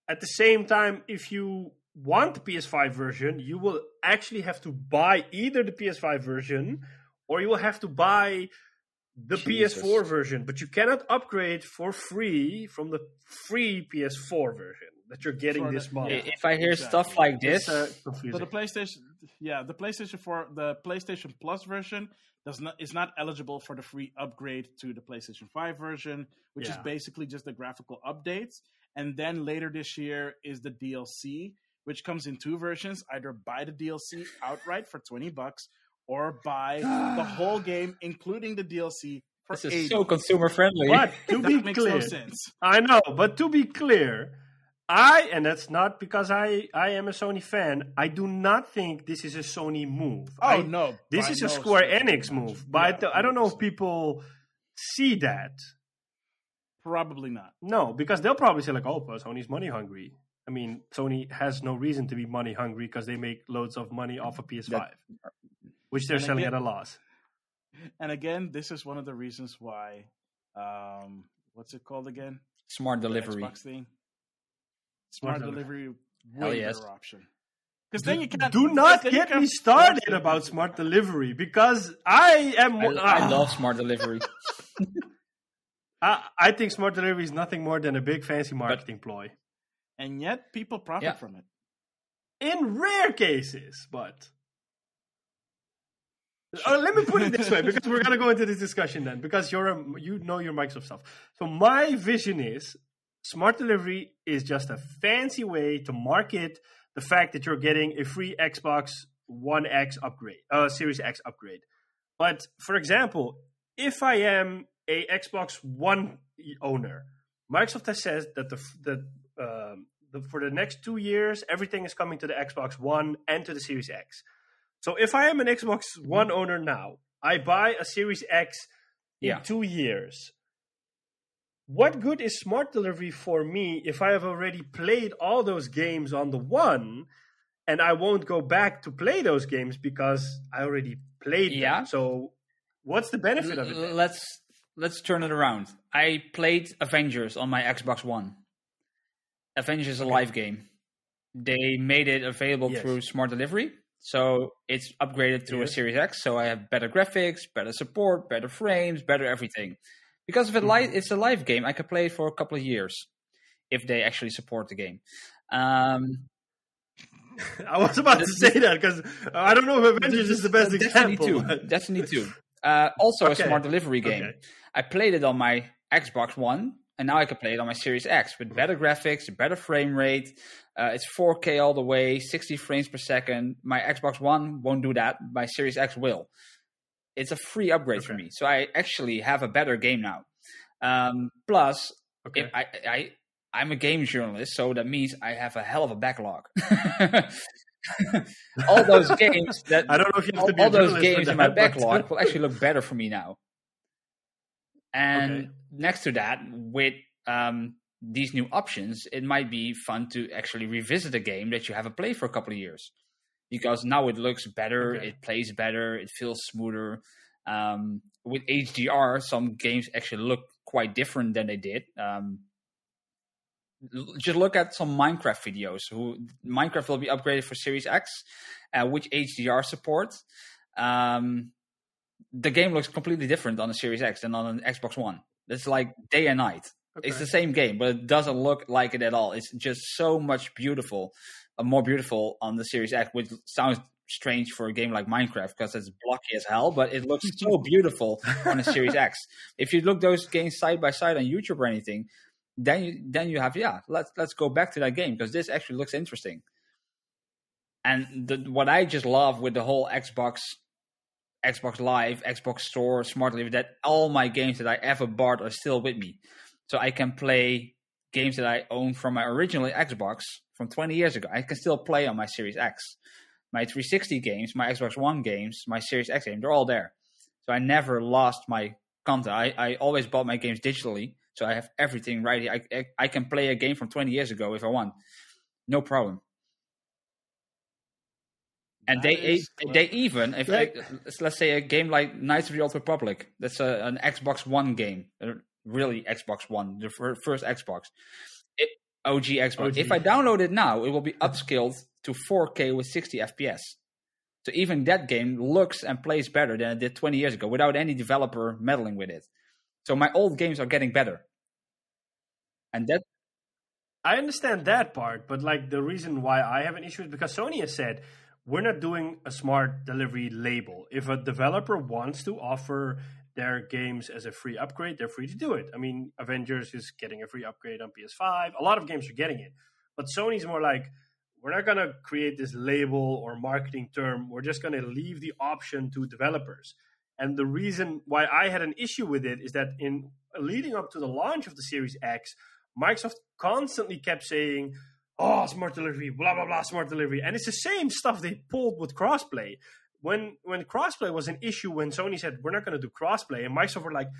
at the same time, if you want the P S five version, you will actually have to buy either the P S five version or you will have to buy the Jesus. P S four version. But you cannot upgrade for free from the free P S four version that you're getting for this the, month. If I hear exactly. stuff like this, uh, so the PlayStation, yeah, the PlayStation four, the PlayStation Plus version does not is not eligible for the free upgrade to the PlayStation five version, which yeah. is basically just the graphical updates. And then later this year is the D L C, which comes in two versions: either buy the D L C outright for twenty bucks, or buy the whole game, including the D L C. For this is eight. So consumer friendly. But to be makes clear, no sense. I know, but to be clear. I, and that's not because I, I am a Sony fan, I do not think this is a Sony move. Oh, I, no. This is no a Square Enix move. But yeah, I, I don't know if people see that. Probably not. No, because they'll probably say like, oh, well, Sony's money hungry. I mean, Sony has no reason to be money hungry because they make loads of money off of P S five, that, which they're selling again, at a loss. And again, this is one of the reasons why, um, what's it called again? Smart delivery. The Xbox thing. Smart delivery, way yes. better option. Because then you can't do not get me started about smart delivery because I am. I, ah. I love smart delivery. I, I think smart delivery is nothing more than a big fancy marketing but, ploy, and yet people profit yeah. from it. In rare cases, but uh, let me put it this way, because we're gonna go into this discussion then, because you're a, you know your Microsoft stuff. So my vision is. Smart delivery is just a fancy way to market the fact that you're getting a free Xbox One X upgrade, uh, Series X upgrade. But for example, if I am a Xbox One owner, Microsoft has said that the, the, um, the for the next two years, everything is coming to the Xbox One and to the Series X. So if I am an Xbox One owner now, I buy a Series X yeah. in two years. What good is smart delivery for me if I have already played all those games on the one and I won't go back to play those games because I already played yeah. them? So what's the benefit of it then? Let's let's turn it around. I played Avengers on my Xbox One. Avengers is okay. a live game. They made it available yes. through smart delivery. So it's upgraded to yes. a Series X. So I have better graphics, better support, better frames, better everything. Because if it li- it's a live game, I could play it for a couple of years if they actually support the game. Um, I was about to say that because I don't know if Avengers is the best example. Destiny two. Destiny two. Uh, also okay. a smart delivery game. Okay. I played it on my Xbox One, and now I can play it on my Series X with better graphics, better frame rate. Uh, it's four K all the way, sixty frames per second. My Xbox One won't do that. My Series X will. It's a free upgrade okay. for me. So I actually have a better game now. Um, plus, okay. if I, I, I'm a game journalist, so that means I have a hell of a backlog. all those games that I don't know if you have all, to be all those games in my backlog will actually look better for me now. And okay. next to that, with um, these new options, it might be fun to actually revisit a game that you haven't played for a couple of years. Because now it looks better, okay. it plays better, it feels smoother. Um, with H D R, some games actually look quite different than they did. Um, just look at some Minecraft videos. Who Minecraft will be upgraded for Series X, uh, with H D R support. Um, the game looks completely different on a Series X than on an Xbox One. It's like day and night. Okay. It's the same game, but it doesn't look like it at all. It's just so much beautiful. More beautiful on the Series X, which sounds strange for a game like Minecraft because it's blocky as hell, but it looks so beautiful on a Series X. If you look those games side by side on YouTube or anything, then you then you have yeah, let's let's go back to that game because this actually looks interesting. And the, what I just love with the whole Xbox, Xbox Live, Xbox Store, Smart Delivery, that all my games that I ever bought are still with me, so I can play games that I own from my original Xbox. From twenty years ago, I can still play on my Series X. My three sixty games, my Xbox One games, my Series X games, they're all there. So I never lost my content. I, I always bought my games digitally, so I have everything right here. I, I, I can play a game from twenty years ago if I want. No problem. And that they they even, if like, let's say a game like Knights of the Old Republic, that's a, an Xbox One game, really Xbox One, the first Xbox, it, O G Xbox. O G. If I download it now, it will be upscaled to four K with sixty F P S. So even that game looks and plays better than it did twenty years ago without any developer meddling with it. So my old games are getting better. And that... I understand that part, but like the reason why I have an issue is because Sony has said... We're not doing a smart delivery label. If a developer wants to offer their games as a free upgrade, they're free to do it. I mean, Avengers is getting a free upgrade on P S five. A lot of games are getting it. But Sony's more like, we're not going to create this label or marketing term. We're just going to leave the option to developers. And the reason why I had an issue with it is that in leading up to the launch of the Series X, Microsoft constantly kept saying... Oh, smart delivery, blah, blah, blah, smart delivery. And it's the same stuff they pulled with crossplay. When when crossplay was an issue, when Sony said, we're not going to do crossplay, and Microsoft were like,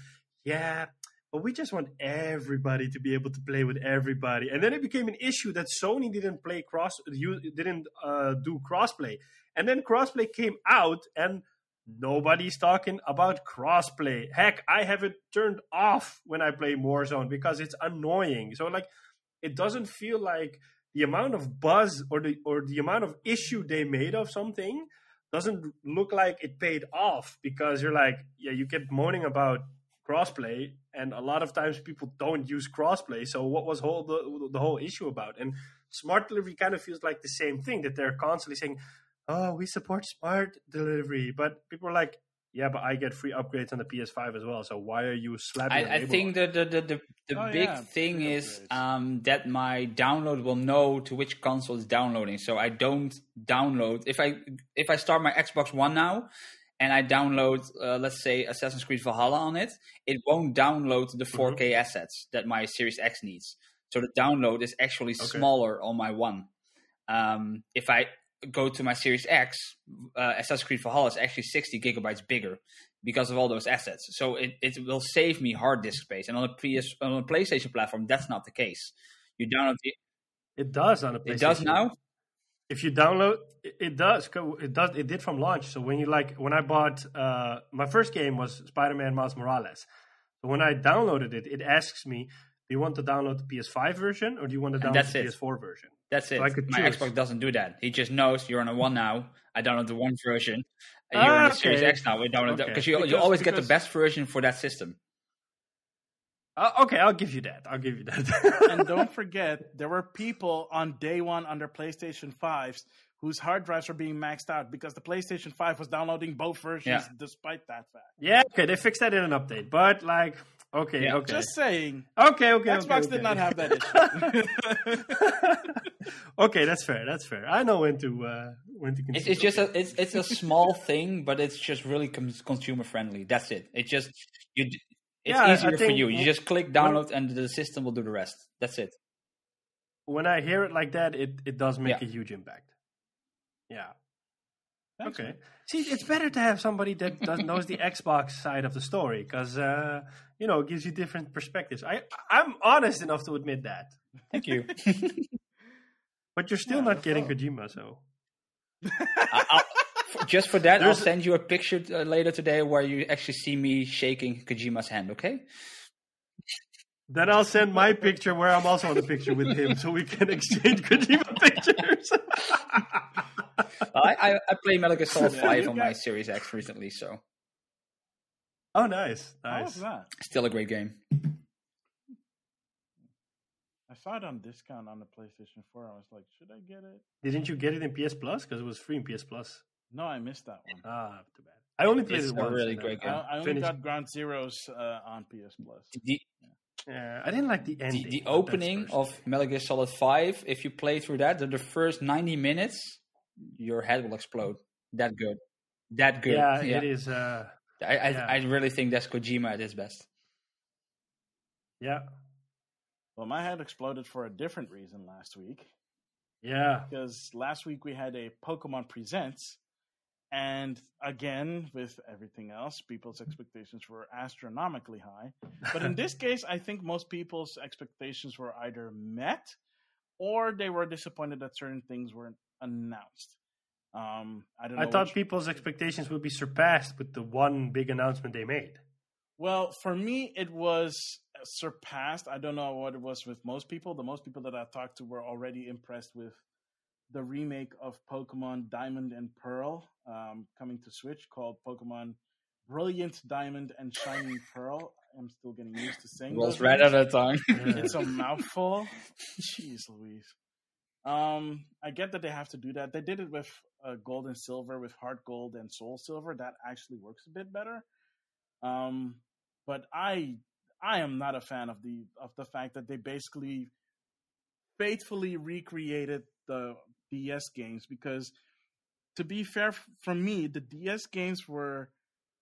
yeah, but we just want everybody to be able to play with everybody. And then it became an issue that Sony didn't play cross, didn't uh, do crossplay. And then crossplay came out, and nobody's talking about crossplay. Heck, I have it turned off when I play Warzone because it's annoying. So, like, it doesn't feel like... The amount of buzz or the or the amount of issue they made of something doesn't look like it paid off because you're like, yeah, you kept moaning about crossplay, and a lot of times people don't use crossplay. So what was whole the, the whole issue about? And smart delivery kind of feels like the same thing, that they're constantly saying, oh, we support smart delivery. But people are like, yeah, but I get free upgrades on the P S five as well. So why are you slapping? I, I think the the the, the, the oh, big yeah, thing is um, that my download will know to which console it's downloading. So I don't download if I if I start my Xbox One now and I download uh, let's say Assassin's Creed Valhalla on it, it won't download the four K mm-hmm. assets that my Series X needs. So the download is actually okay. smaller on my One. Um, if I go to my Series X, uh, Assassin's Creed Valhalla is actually sixty gigabytes bigger because of all those assets. So it, it will save me hard disk space. And on a, PS, on a PlayStation platform, that's not the case. You download the, It does on a PlayStation. It does now? If you download, it, it does. It does. It did from launch. So when you like, when I bought, uh, my first game was Spider-Man Miles Morales. So when I downloaded it, it asks me, do you want to download the P S five version or do you want to download the P S four version? That's it. So my choose. Xbox doesn't do that. He just knows you're on a one now. I download the one version. You're ah, on the okay. Series X now. We download okay. that. You, because you always because... get the best version for that system. Uh, okay, I'll give you that. I'll give you that. And don't forget, there were people on day one under PlayStation fives whose hard drives were being maxed out because the PlayStation five was downloading both versions yeah. despite that fact. Yeah, okay, they fixed that in an update. But, like... Okay, yeah, okay. Just saying. Okay, okay, Xbox okay, okay. did not have that issue. Okay, that's fair, that's fair. I know when to uh, when to consume. It's, it's just a, it's it's a small thing, but it's just really com- consumer friendly. That's it. It just you. It's yeah, easier for you. You just click download when, and the system will do the rest. That's it. When I hear it like that, it, it does make yeah. a huge impact. Yeah. Thanks, okay. Man. See, it's better to have somebody that does, knows the Xbox side of the story because, uh, you know, it gives you different perspectives. I, I'm honest enough to admit that. Thank you. But you're still yeah, not getting problem. Kojima, so. I'll, just for that, There's I'll send you a picture uh, later today where you actually see me shaking Kojima's hand, okay? Then I'll send my picture where I'm also on the picture with him so we can exchange Kojima pictures. I, I, I played Metal Gear Solid five yeah, on my Series X recently, so. Oh, nice. Nice. How was that? Still a great game. I saw it on discount on the PlayStation four. I was like, should I get it? Didn't you get it in P S Plus? Because it was free in P S Plus. No, I missed that one. Ah, too bad. I only played it's it once. It's a really great game. I, I only got Ground Zeroes uh, on P S Plus. The, yeah, I didn't like the ending. The, the opening of Metal Gear Solid five, if you play through that, the, the first ninety minutes... your head will explode. That good. That good. Yeah, yeah. it is. Uh, I I, yeah. I really think that's Kojima at his best. Yeah. Well, my head exploded for a different reason last week. Yeah. Because last week we had a Pokemon Presents. And again, with everything else, people's expectations were astronomically high. But in this case, I think most people's expectations were either met or they were disappointed that certain things weren't announced. Um, I don't know. I thought people's expectations would be surpassed with the one big announcement they made. Well, for me, it was surpassed. I don't know what it was with most people. The most people that I talked to were already impressed with the remake of Pokemon Diamond and Pearl um, coming to Switch, called Pokemon Brilliant Diamond and Shining Pearl. I'm still getting used to saying rolls right out of tongue. It's a mouthful. Jeez Louise. Um, I get that they have to do that. They did it with uh, Gold and Silver, with Heart Gold and Soul Silver. That actually works a bit better. Um, but I, I am not a fan of the of the fact that they basically faithfully recreated the D S games, because, to be fair, for me, the D S games were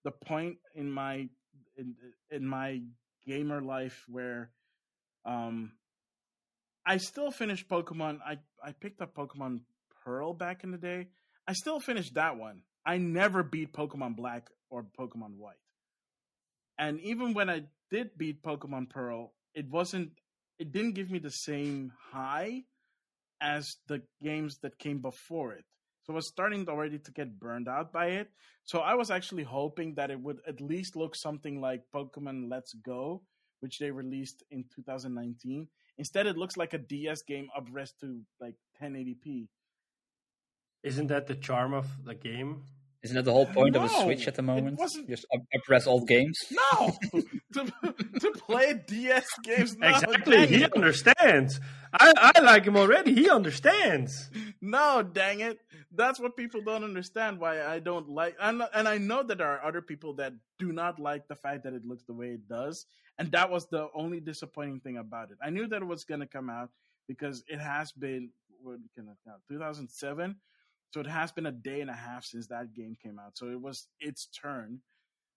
the point in my in, in my gamer life where um, I still finished Pokemon. I, I picked up Pokemon Pearl back in the day. I still finished that one. I never beat Pokemon Black or Pokemon White. And even when I did beat Pokemon Pearl, it wasn't, it didn't give me the same high as the games that came before it. So I was starting already to get burned out by it. So I was actually hoping that it would at least look something like Pokemon Let's Go, which they released in two thousand nineteen. Instead, it looks like a D S game up-res to like ten eighty p. Isn't that the charm of the game? Isn't that the whole point no, of a Switch at the moment? Just up-res old games? No! to, to play D S games now. Exactly, he understands. I, I like him already. He understands. No, dang it. That's what people don't understand, why I don't like... I'm not, and I know that there are other people that do not like the fact that it looks the way it does. And that was the only disappointing thing about it. I knew that it was going to come out because it has been... What can I count? two thousand seven... So it has been a day and a half since that game came out. So it was its turn.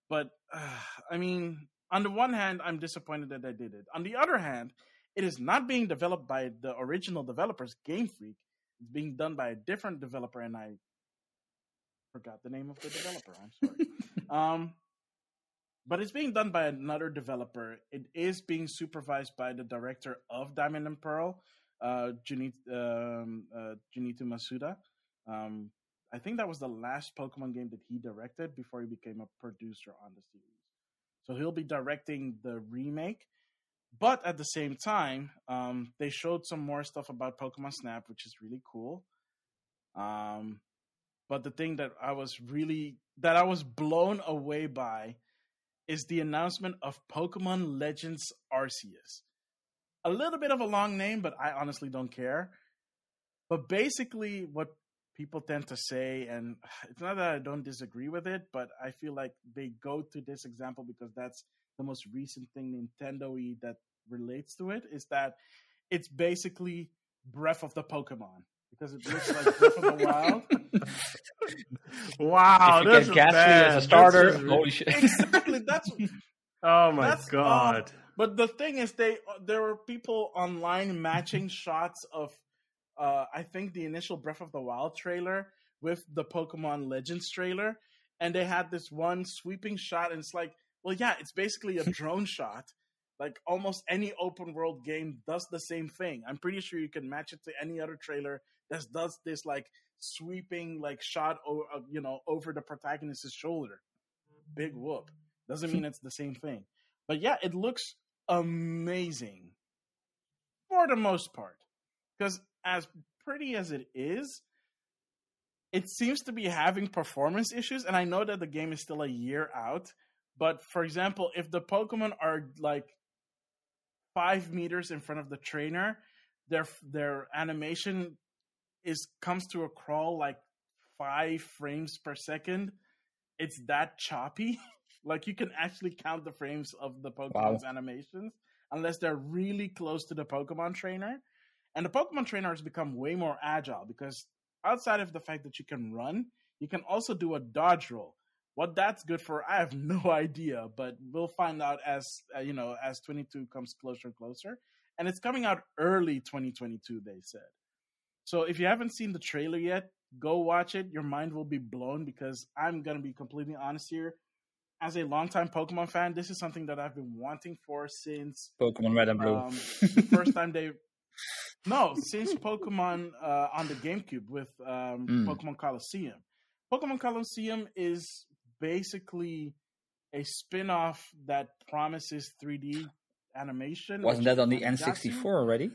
But, uh, I mean, on the one hand, I'm disappointed that they did it. On the other hand, it is not being developed by the original developers, Game Freak. It's being done by a different developer, and I forgot the name of the developer. I'm sorry. um, but it's being done by another developer. It is being supervised by the director of Diamond and Pearl, uh, Junichi, um, uh, Junichi Masuda. Um, I think that was the last Pokemon game that he directed before he became a producer on the series. So he'll be directing the remake. But at the same time, um, they showed some more stuff about Pokemon Snap, which is really cool. Um, but the thing that I was really, that I was blown away by is the announcement of Pokemon Legends Arceus. A little bit of a long name, but I honestly don't care. But basically what people tend to say, and it's not that I don't disagree with it, but I feel like they go to this example because that's the most recent thing Nintendo-y that relates to it, is that it's basically Breath of the Pokemon, because it looks like Breath of the Wild. Wow, that's bad. As a starter, that's holy shit. Exactly, that's... oh my that's god. Odd. But the thing is, they there were people online matching shots of Uh, I think the initial Breath of the Wild trailer with the Pokemon Legends trailer, and they had this one sweeping shot, and it's like, well, yeah, it's basically a drone shot. Like, almost any open world game does the same thing. I'm pretty sure you can match it to any other trailer that does this, like, sweeping, like, shot, o- uh, you know, over the protagonist's shoulder. Big whoop. Doesn't mean it's the same thing. But yeah, it looks amazing. For the most part. Because as pretty as it is, it seems to be having performance issues. And I know that the game is still a year out. But, for example, if the Pokemon are, like, five meters in front of the trainer, their their animation is comes to a crawl, like, five frames per second. It's that choppy. Like, you can actually count the frames of the Pokemon's wow. animations, unless they're really close to the Pokemon trainer. And the Pokemon trainer has become way more agile because outside of the fact that you can run, you can also do a dodge roll. What that's good for, I have no idea, but we'll find out as uh, you know, as twenty-two comes closer and closer. And it's coming out early twenty twenty-two, they said. So if you haven't seen the trailer yet, go watch it. Your mind will be blown because I'm going to be completely honest here. As a longtime Pokemon fan, this is something that I've been wanting for since Pokemon Red and Blue. Um, first time they... No, since Pokemon uh, on the GameCube with um, mm. Pokemon Coliseum. Pokemon Coliseum is basically a spin-off that promises three D animation. Wasn't that on the N sixty-four already?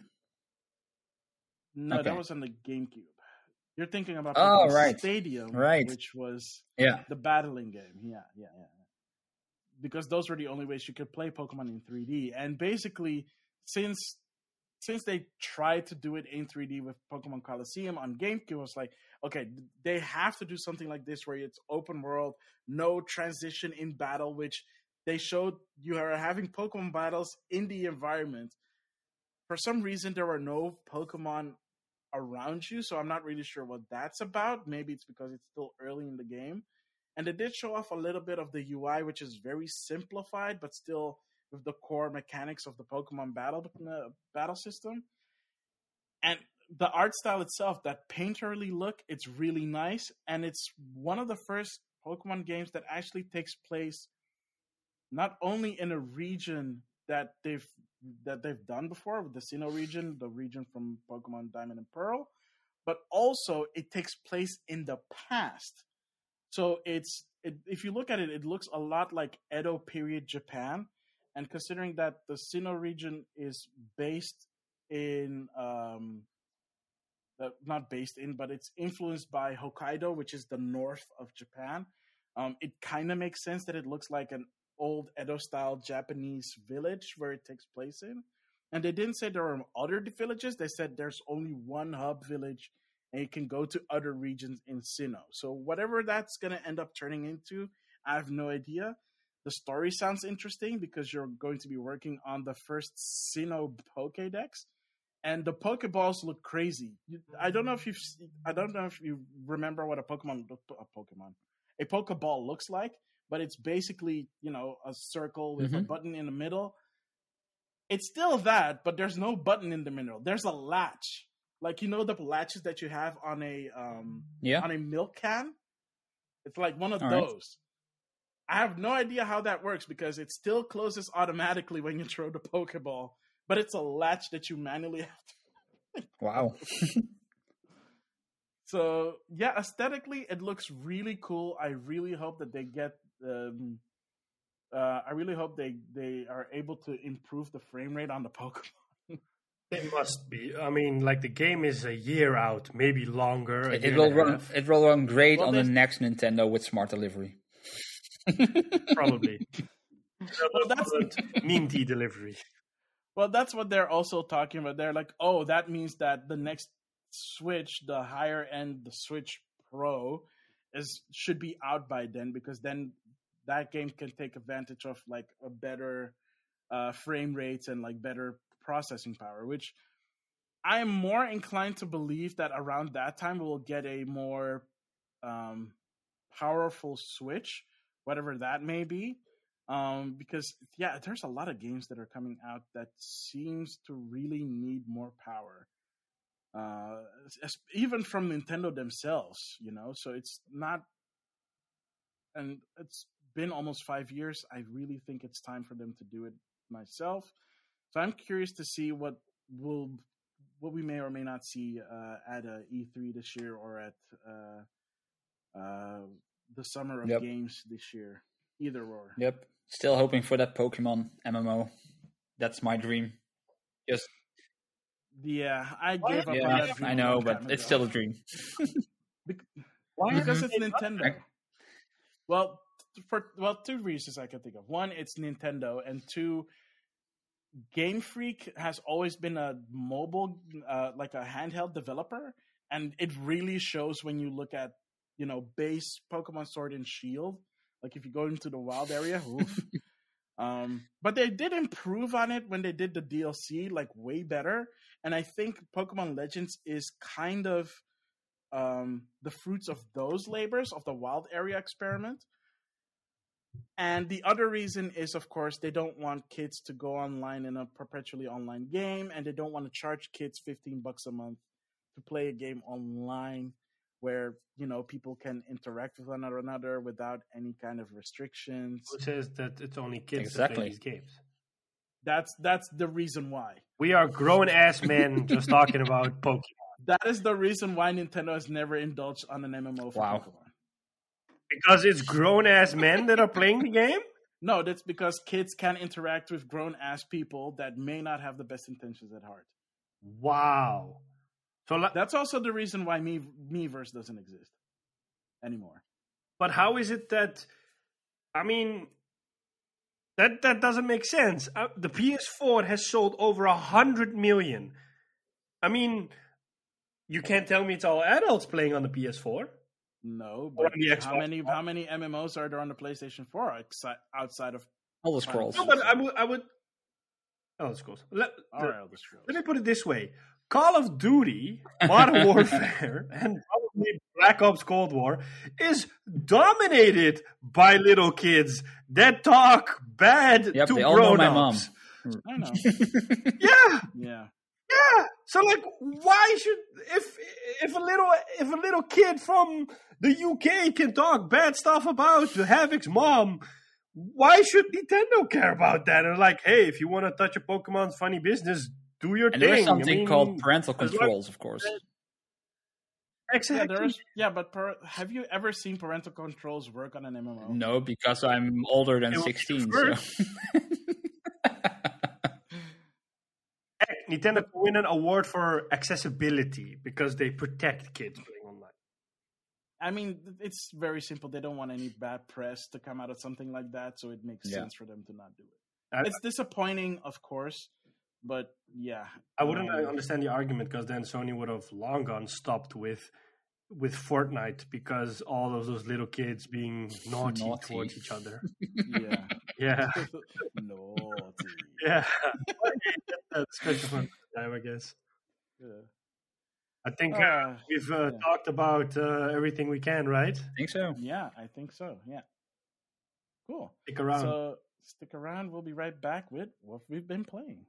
No, okay. That was on the GameCube. You're thinking about oh, right. Stadium, right. which was yeah. the battling game. Yeah, yeah, yeah. Because those were the only ways you could play Pokemon in three D. And basically, since since they tried to do it in three D with Pokemon Coliseum on GameCube, it was like, okay, they have to do something like this where it's open world, no transition in battle, which they showed you are having Pokemon battles in the environment. For some reason, there were no Pokemon around you, so I'm not really sure what that's about. Maybe it's because it's still early in the game. And they did show off a little bit of the U I, which is very simplified, but still with the core mechanics of the Pokemon battle uh, battle system. And the art style itself, that painterly look, it's really nice. And it's one of the first Pokemon games that actually takes place not only in a region that they've that they've done before, with the Sinnoh region, the region from Pokemon Diamond and Pearl, but also it takes place in the past. So it's it, if you look at it, it looks a lot like Edo period Japan. And considering that the Sinnoh region is based in, um, uh, not based in, but it's influenced by Hokkaido, which is the north of Japan, um, it kind of makes sense that it looks like an old Edo-style Japanese village where it takes place in. And they didn't say there are other villages. They said there's only one hub village, and you can go to other regions in Sinnoh. So whatever that's going to end up turning into, I have no idea. The story sounds interesting because you're going to be working on the first Sinnoh Pokédex, and the Pokéballs look crazy. You, I don't know if you I don't know if you remember what a Pokemon a Pokemon a Pokeball looks like, but it's basically, you know, a circle with mm-hmm. a button in the middle. It's still that, but there's no button in the middle. There's a latch. Like, you know, the latches that you have on a um, yeah. on a milk can? It's like one of All those. Right. I have no idea how that works because it still closes automatically when you throw the Pokeball, but it's a latch that you manually have to. Wow. So, yeah, aesthetically, it looks really cool. I really hope that they get um, uh, I really hope they, they are able to improve the frame rate on the Pokemon. It must be. I mean, like, the game is a year out, maybe longer. It, it will run. It will run great well, on the next Nintendo with smart delivery. Probably. Well, that's Ninty delivery. Well, that's what they're also talking about. They're like, oh, that means that the next Switch, the higher end, the Switch Pro, is should be out by then, because then that game can take advantage of like a better uh, frame rates and like better processing power, which I am more inclined to believe that around that time we'll get a more um, powerful Switch, whatever that may be, um, because yeah, there's a lot of games that are coming out that seems to really need more power, uh, as, even from Nintendo themselves, you know. So it's not, and it's been almost five years. I really think it's time for them to do it myself. So I'm curious to see what will what we may or may not see uh, at uh, E three this year, or at uh, uh, the Summer of yep. Games this year. Either or. Yep. Still hoping for that Pokemon M M O. That's my dream. Just yeah, I gave up yeah, on that dream. I know, but it's ago. still a dream. Why? Because mm-hmm. it's Nintendo. Well, for well, two reasons I can think of. One, it's Nintendo, and two, Game Freak has always been a mobile, uh, like a handheld developer, and it really shows when you look at, you know, base Pokemon Sword and Shield. Like, if you go into the wild area, oof. um, but they did improve on it when they did the D L C, like way better. And I think Pokemon Legends is kind of um, the fruits of those labors of the wild area experiment. And the other reason is, of course, they don't want kids to go online in a perpetually online game, and they don't want to charge kids fifteen bucks a month to play a game online where, you know, people can interact with one another without any kind of restrictions. Who says that it's only kids exactly. that play these games? That's that's the reason why. We are grown ass men just talking about Pokemon. That is the reason why Nintendo has never indulged on an M M O for wow. Pokemon. Because it's grown ass men that are playing the game? No, that's because kids can interact with grown ass people that may not have the best intentions at heart. Wow. So la- that's also the reason why me Miiverse doesn't exist anymore. But how is it that I mean That that doesn't make sense. Uh, the P S four has sold over one hundred million. I mean, you can't tell me it's all adults playing on the P S four. No, but how many how many M M Os are there on the PlayStation four outside of Elder Scrolls? No, but I would... I would Elder Scrolls. Let, all right, Elder Scrolls. Let me put it this way. Call of Duty, Modern Warfare, and probably Black Ops Cold War is dominated by little kids that talk bad yep, to grown-ups. I know. yeah, yeah, yeah. So, like, why should if if a little if a little kid from the U K can talk bad stuff about Havix's mom? Why should Nintendo care about that? And like, hey, if you want to touch a Pokemon's funny business. Do your and thing. There's something I mean, called parental controls, like, of course. Exactly. Yeah, there is, yeah but per, have you ever seen parental controls work on an M M O? No, because I'm older than sixteen. So. Nintendo can win an award for accessibility because they protect kids playing online. I mean, it's very simple. They don't want any bad press to come out of something like that, so it makes yeah. sense for them to not do it. I, it's disappointing, of course. But yeah, I wouldn't um, understand the argument because then Sony would have long gone stopped with with Fortnite because all of those little kids being naughty, naughty. towards each other. Yeah, yeah, naughty. Yeah, that's good for time, I guess. Yeah. I think uh, uh, we've uh, yeah. talked about uh, everything we can, right? I think so. Yeah, I think so. Yeah. Cool. Stick around. So stick around. We'll be right back with what we've been playing.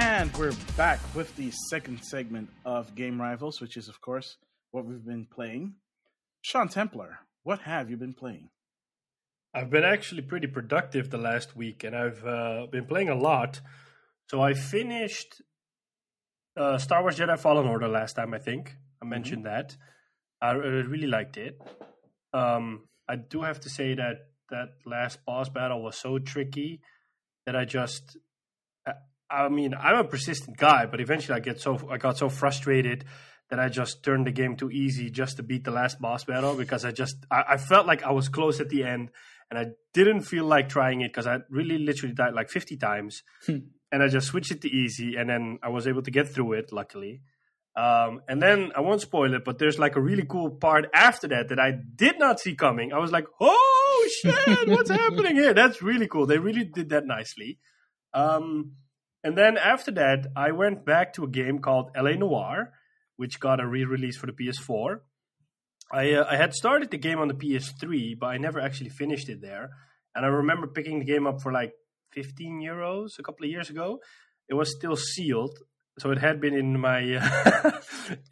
And we're back with the second segment of Game Rivals, which is, of course, what we've been playing. Sean Templar, what have you been playing? I've been actually pretty productive the last week, and I've uh, been playing a lot. So I finished uh, Star Wars Jedi Fallen Order last time, I think. I mentioned mm-hmm. that. I really liked it. Um, I do have to say that that last boss battle was so tricky that I just... I, I mean, I'm a persistent guy, but eventually I get so I got so frustrated that I just turned the game too easy just to beat the last boss battle because I just... I, I felt like I was close at the end, and I didn't feel like trying it because I really literally died like fifty times. And I just switched it to easy, and then I was able to get through it, luckily. Um, and then, I won't spoil it, but there's like a really cool part after that that I did not see coming. I was like, oh, shit, what's happening here? That's really cool. They really did that nicely. Um, and then after that, I went back to a game called L A Noire, which got a re-release for the P S four. I, uh, I had started the game on the P S three, but I never actually finished it there. And I remember picking the game up for like, fifteen euros a couple of years ago. It was still sealed, so it had been in my uh,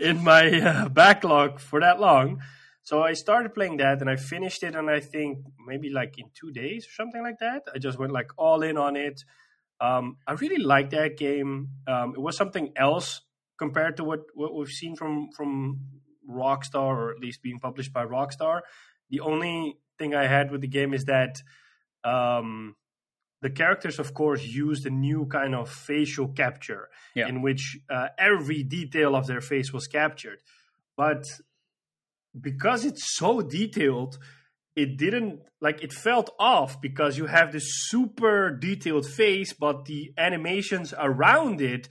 in my uh, backlog for that long. So I started playing that, and I finished it, and I think maybe like in two days or something like that. I just went like all in on it. Um, I really liked that game. Um, it was something else compared to what, what we've seen from from Rockstar, or at least being published by Rockstar. The only thing I had with the game is that. Um, The characters, of course, used a new kind of facial capture yeah. in which uh, every detail of their face was captured. But because it's so detailed, it didn't like it felt off because you have this super detailed face, but the animations around it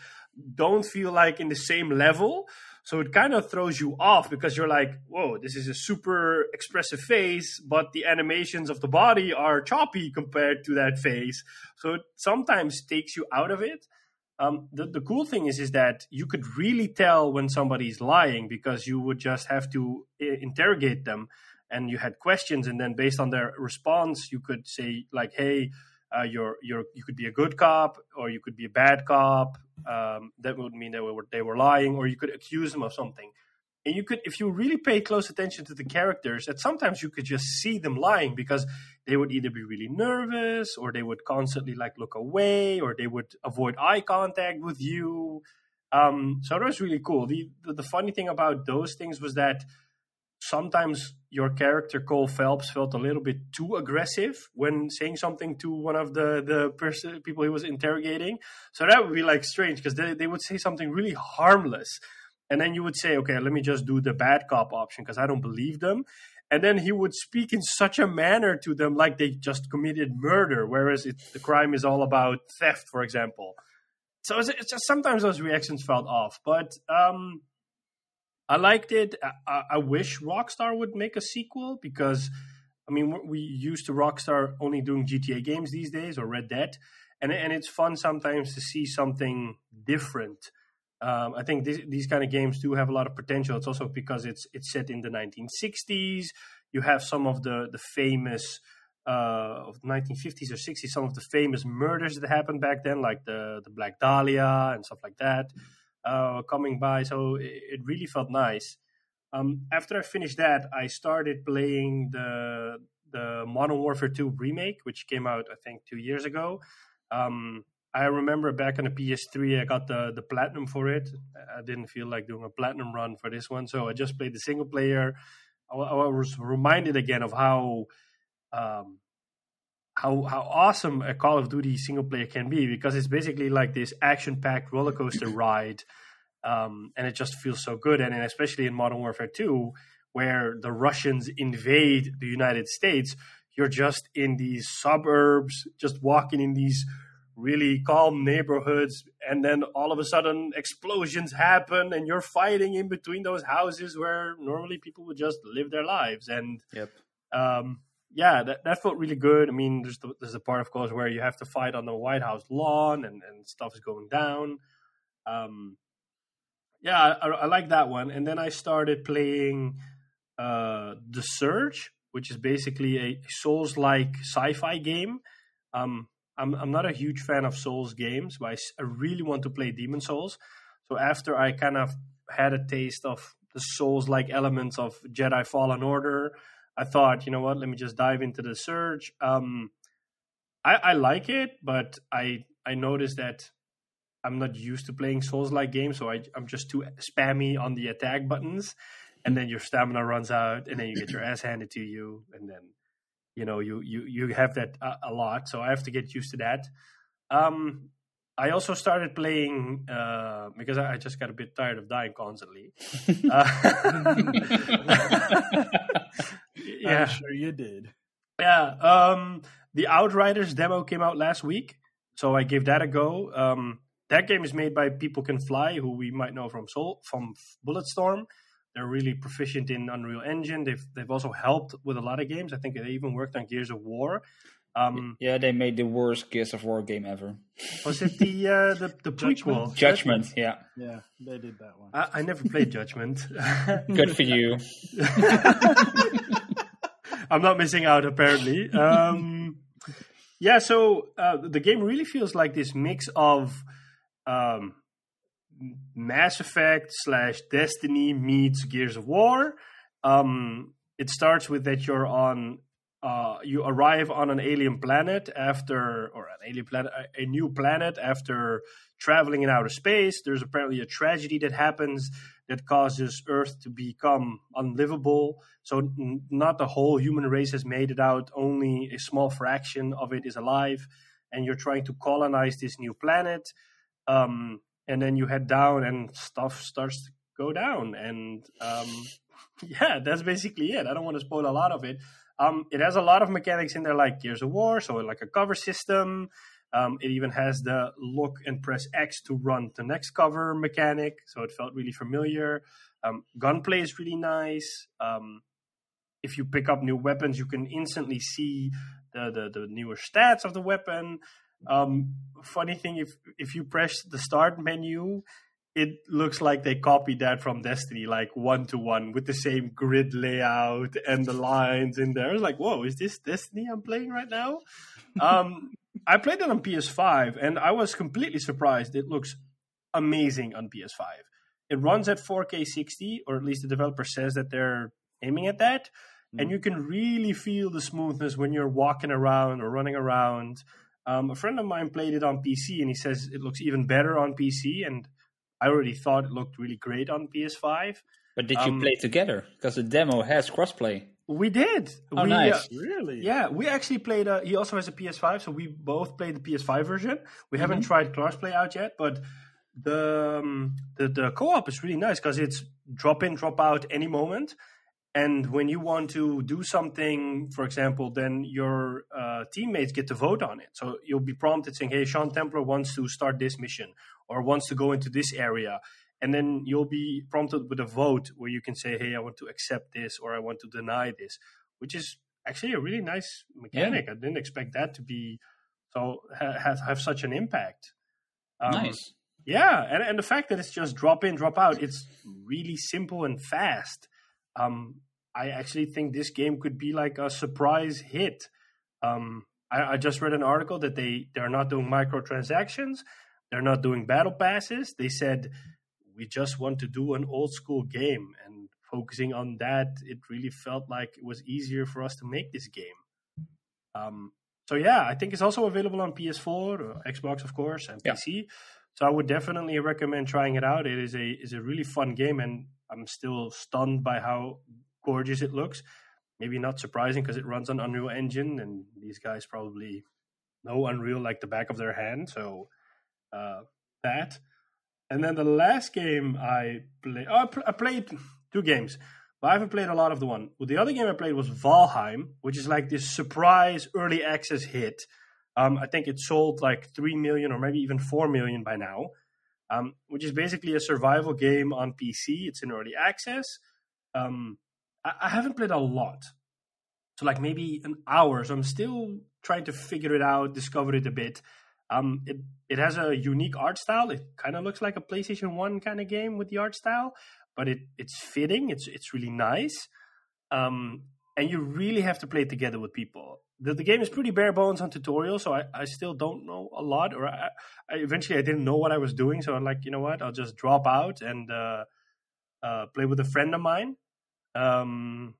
don't feel like in the same level. So it kind of throws you off because you're like, whoa, this is a super expressive face, but the animations of the body are choppy compared to that face. So it sometimes takes you out of it. Um, the, the cool thing is, is that you could really tell when somebody's lying because you would just have to i- interrogate them. And you had questions, and then based on their response, you could say like, hey, uh, you're you're you could be a good cop or you could be a bad cop. Um, that would mean they were they were lying, or you could accuse them of something. And you could, if you really pay close attention to the characters, that sometimes you could just see them lying because they would either be really nervous or they would constantly like look away or they would avoid eye contact with you. Um, so that was really cool. The, the the funny thing about those things was that sometimes your character Cole Phelps felt a little bit too aggressive when saying something to one of the the person people he was interrogating. So that would be like strange because they they would say something really harmless. And then you would say, okay, let me just do the bad cop option because I don't believe them. And then he would speak in such a manner to them like they just committed murder, whereas it, the crime is all about theft, for example. So it's, it's just sometimes those reactions felt off. But um, I liked it. I, I wish Rockstar would make a sequel because, I mean, we're used to Rockstar only doing G T A games these days or Red Dead. And, and it's fun sometimes to see something different. Um, I think this, these kind of games do have a lot of potential. It's also because it's it's set in the nineteen sixties. You have some of the the famous uh, of nineteen fifties or sixties, some of the famous murders that happened back then, like the the Black Dahlia and stuff like that, uh, coming by. So it, it really felt nice. Um, after I finished that, I started playing the the Modern Warfare two remake, which came out I think two years ago. Um, I remember back on the P S three, I got the, the platinum for it. I didn't feel like doing a platinum run for this one, so I just played the single player. I, I was reminded again of how, um, how how awesome a Call of Duty single player can be because it's basically like this action-packed roller coaster ride, um, and it just feels so good. And, and especially in Modern Warfare two, where the Russians invade the United States, you're just in these suburbs, just walking in these really calm neighborhoods, and then all of a sudden explosions happen and you're fighting in between those houses where normally people would just live their lives. And yep. um, yeah, that, that felt really good. I mean, there's the, there's a part, of course, where you have to fight on the White House lawn and, and stuff is going down. Um, yeah, I, I like that one. And then I started playing uh, The Surge, which is basically a Souls-like sci-fi game. Um I'm I'm not a huge fan of Souls games, but I, I really want to play Demon Souls. So after I kind of had a taste of the Souls-like elements of Jedi Fallen Order, I thought, you know what, let me just dive into The Surge. Um, I, I like it, but I I noticed that I'm not used to playing Souls-like games, so I, I'm just too spammy on the attack buttons, and then your stamina runs out, and then you get your ass handed to you, and then you know, you you you have that a, a lot, so I have to get used to that. Um, I also started playing uh, because I, I just got a bit tired of dying constantly. Uh, yeah, I'm sure you did. Yeah, um, the Outriders demo came out last week, so I gave that a go. Um, that game is made by People Can Fly, who we might know from Soul from Bulletstorm. They're really proficient in Unreal Engine. They've they've also helped with a lot of games. I think they even worked on Gears of War. Um, yeah, they made the worst Gears of War game ever. Was it the uh, the, the prequel? Judgment. Judgment, yeah. Yeah, they did that one. I, I never played Judgment. Good for you. I'm not missing out, apparently. Um, yeah, so uh, the game really feels like this mix of Um, Mass Effect slash Destiny meets Gears of War. Um, it starts with that you're on, uh, you arrive on an alien planet after, or an alien planet, a new planet after traveling in outer space. There's apparently a tragedy that happens that causes Earth to become unlivable. So n- not the whole human race has made it out. Only a small fraction of it is alive, and you're trying to colonize this new planet. Um, And then you head down and stuff starts to go down. And um, yeah, that's basically it. I don't want to spoil a lot of it. Um, it has a lot of mechanics in there like Gears of War, so like a cover system. Um, it even has the look and press X to run the next cover mechanic, so it felt really familiar. Um, gunplay is really nice. Um, if you pick up new weapons, you can instantly see the, the, the newer stats of the weapon. Um, funny thing, if if you press the start menu, it looks like they copied that from Destiny, like one to one, with the same grid layout and the lines in there. I was like, whoa, is this Destiny I'm playing right now? um, I played it on P S five, and I was completely surprised. It looks amazing on P S five. It runs at four K sixty, or at least the developer says that they're aiming at that. Mm. And you can really feel the smoothness when you're walking around or running around. Um, a friend of mine played it on P C, and he says it looks even better on P C. And I already thought it looked really great on P S five. But did you um, play together? Because the demo has crossplay. We did. Oh, we, nice. Uh, really? Yeah, we actually played. A, he also has a P S five, so we both played the P S five version. We mm-hmm. haven't tried crossplay out yet, but the um, the, the co-op is really nice because it's drop in, drop out any moment. And when you want to do something, for example, then your uh, teammates get to vote on it. So you'll be prompted saying, hey, Sean Templar wants to start this mission or wants to go into this area. And then you'll be prompted with a vote where you can say, hey, I want to accept this or I want to deny this, which is actually a really nice mechanic. Yeah. I didn't expect that to be so have, have such an impact. Um, nice. Yeah. And, and the fact that it's just drop in, drop out, it's really simple and fast. Um, I actually think this game could be like a surprise hit. Um, I, I just read an article that they, they're not doing microtransactions. They're not doing battle passes. They said, we just want to do an old school game. And focusing on that, it really felt like it was easier for us to make this game. Um, so, yeah, I think it's also available on P S four, Xbox, of course, and yeah. P C. So I would definitely recommend trying it out. It is a is a really fun game, and I'm still stunned by how gorgeous it looks. Maybe not surprising because it runs on Unreal Engine, and these guys probably know Unreal like the back of their hand. So uh, that. And then the last game I played, oh, I, pl- I played two games, but I haven't played a lot of the one. Well, the other game I played was Valheim, which is like this surprise early access hit. Um, I think it sold like three million or maybe even four million by now. Um, which is basically a survival game on P C. It's in early access. Um, I, I haven't played a lot. So like maybe an hour. So I'm still trying to figure it out, discover it a bit. Um, it, it has a unique art style. It kind of looks like a PlayStation one kind of game with the art style. But it, it's fitting. It's it's really nice. Um, and you really have to play it together with people. The, the game is pretty bare bones on tutorial, so I, I still don't know a lot. Or I, I eventually I didn't know what I was doing, so I'm like, you know what? I'll just drop out and uh, uh, play with a friend of mine. Um,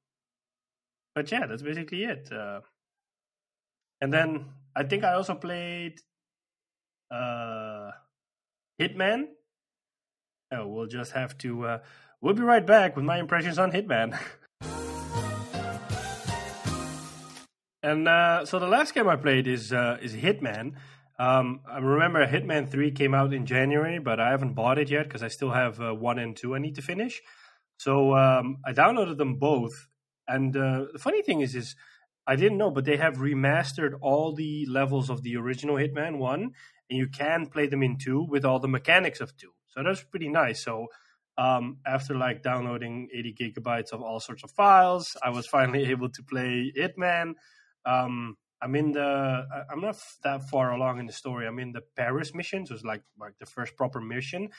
but yeah, that's basically it. Uh, and then I think I also played uh, Hitman. Oh, we'll just have to. Uh, we'll be right back with my impressions on Hitman. And uh, so the last game I played is uh, is Hitman. Um, I remember Hitman three came out in January, but I haven't bought it yet because I still have uh, one and two I need to finish. So um, I downloaded them both. And uh, the funny thing is, is I didn't know, but they have remastered all the levels of the original Hitman one. And you can play them in two with all the mechanics of two. So that's pretty nice. So um, after like downloading eighty gigabytes of all sorts of files, I was finally able to play Hitman. Um, I'm in the, I'm not that far along in the story. I'm in the Paris mission. So it's like, like the first proper mission.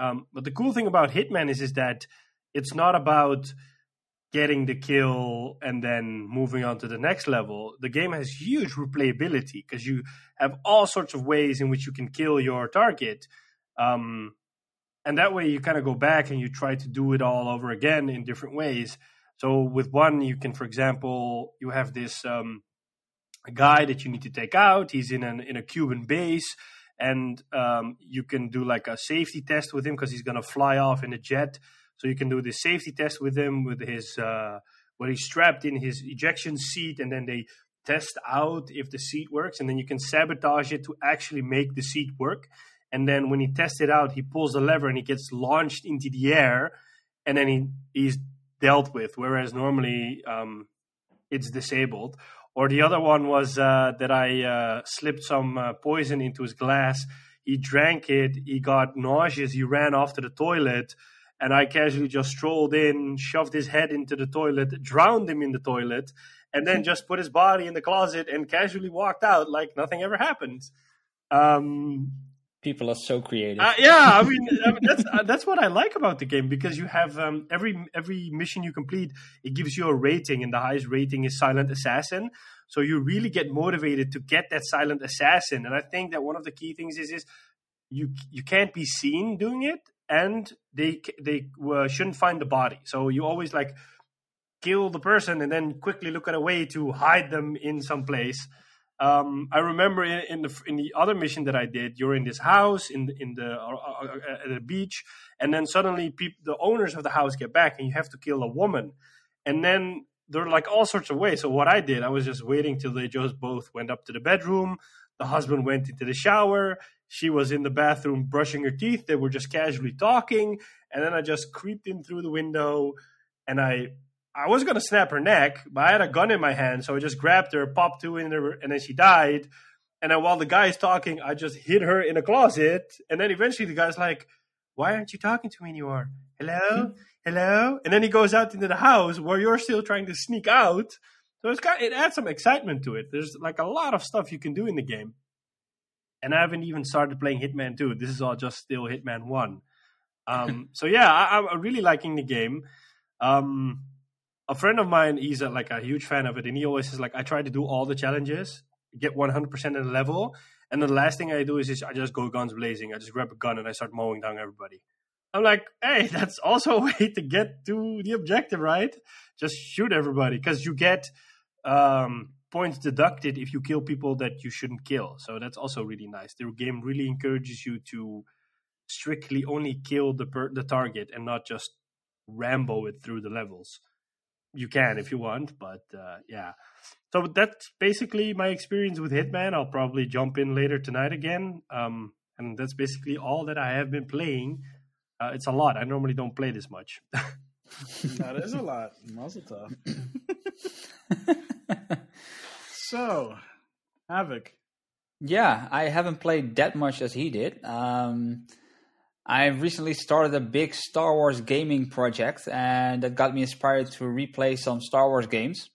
Um, but the cool thing about Hitman is, is that it's not about getting the kill and then moving on to the next level. The game has huge replayability because you have all sorts of ways in which you can kill your target. Um, and that way you kind of go back and you try to do it all over again in different ways. So with one, you can, for example, you have this um, guy that you need to take out. He's in an in a Cuban base, and um, you can do like a safety test with him because he's gonna fly off in a jet. So you can do this safety test with him with his uh, where he's strapped in his ejection seat, and then they test out if the seat works, and then you can sabotage it to actually make the seat work. And then when he tests it out, he pulls the lever and he gets launched into the air, and then he, he's dealt with, whereas normally um, it's disabled. Or the other one was uh, that I uh, slipped some uh, poison into his glass. He drank it. He got nauseous. He ran off to the toilet, and I casually just strolled in, shoved his head into the toilet, drowned him in the toilet, and then just put his body in the closet and casually walked out like nothing ever happened. Um, People are so creative. Uh, yeah, I mean, I mean that's uh, that's what I like about the game, because you have um, every every mission you complete, it gives you a rating, and the highest rating is Silent Assassin. So you really get motivated to get that Silent Assassin. And I think that one of the key things is is you you can't be seen doing it, and they they uh, shouldn't find the body. So you always like kill the person and then quickly look at a way to hide them in some place. Um, I remember in, in the in the other mission that I did, you're in this house in the, in the uh, uh, at the beach, and then suddenly people, the owners of the house get back, and you have to kill a woman, and then there are like all sorts of ways. So what I did, I was just waiting till they just both went up to the bedroom. The husband went into the shower. She was in the bathroom brushing her teeth. They were just casually talking, and then I just creeped in through the window, and I. I was going to snap her neck, but I had a gun in my hand, so I just grabbed her, popped two in her, and then she died. And then while the guy is talking, I just hid her in a closet. And then eventually the guy's like, why aren't you talking to me anymore? Hello? Hello? And then he goes out into the house where you're still trying to sneak out. So it's got, it adds some excitement to it. There's like a lot of stuff you can do in the game. And I haven't even started playing Hitman two. This is all just still Hitman one. Um, so yeah, I, I'm really liking the game. Um... A friend of mine, he's a, like a huge fan of it, and he always is like, I try to do all the challenges, get one hundred percent of the level, and the last thing I do is, is I just go guns blazing. I just grab a gun and I start mowing down everybody. I'm like, hey, that's also a way to get to the objective, right? Just shoot everybody, because you get um, points deducted if you kill people that you shouldn't kill. So that's also really nice. The game really encourages you to strictly only kill the per- the target and not just Rambo it through the levels. You can if you want, but uh, yeah. So that's basically my experience with Hitman. I'll probably jump in later tonight again. Um, and that's basically all that I have been playing. Uh, it's a lot. I normally don't play this much. That is a lot. Mazel tov. So, Havix. Yeah, I haven't played that much as he did. Um I recently started a big Star Wars gaming project, and that got me inspired to replay some Star Wars games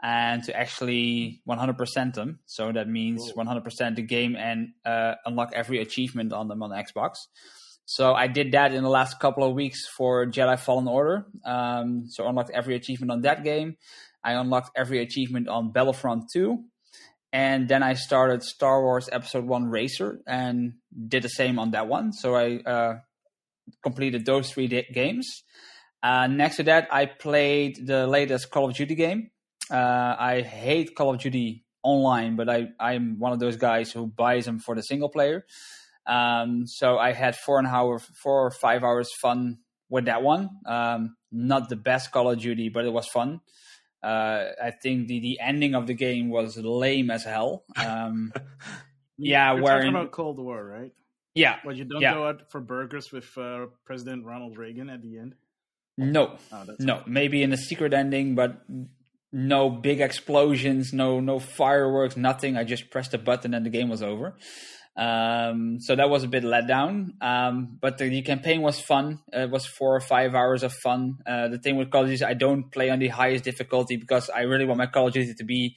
and to actually one hundred percent them. So that means Whoa. one hundred percent the game and uh, unlock every achievement on them on Xbox. So I did that in the last couple of weeks for Jedi Fallen Order. Um, so I unlocked every achievement on that game. I unlocked every achievement on Battlefront two. And then I started Star Wars Episode one Racer and did the same on that one. So I uh, completed those three de- games. Uh, next to that, I played the latest Call of Duty game. Uh, I hate Call of Duty online, but I, I'm one of those guys who buys them for the single player. Um, so I had four, and hour, four or five hours fun with that one. Um, not the best Call of Duty, but it was fun. Uh, I think the, the ending of the game was lame as hell. Um, yeah, You're wherein... talking about Cold War, right? Yeah. Well, you don't yeah. go out for burgers with uh, President Ronald Reagan at the end? No. Oh, no, funny. Maybe in a secret ending, but no big explosions, no no fireworks, nothing. I just pressed a button and the game was over. Um, so that was a bit let down, um, but the, the campaign was fun. Uh, it was four or five hours of fun. Uh, the thing with Call of Duty is I don't play on the highest difficulty because I really want my Call of Duty to be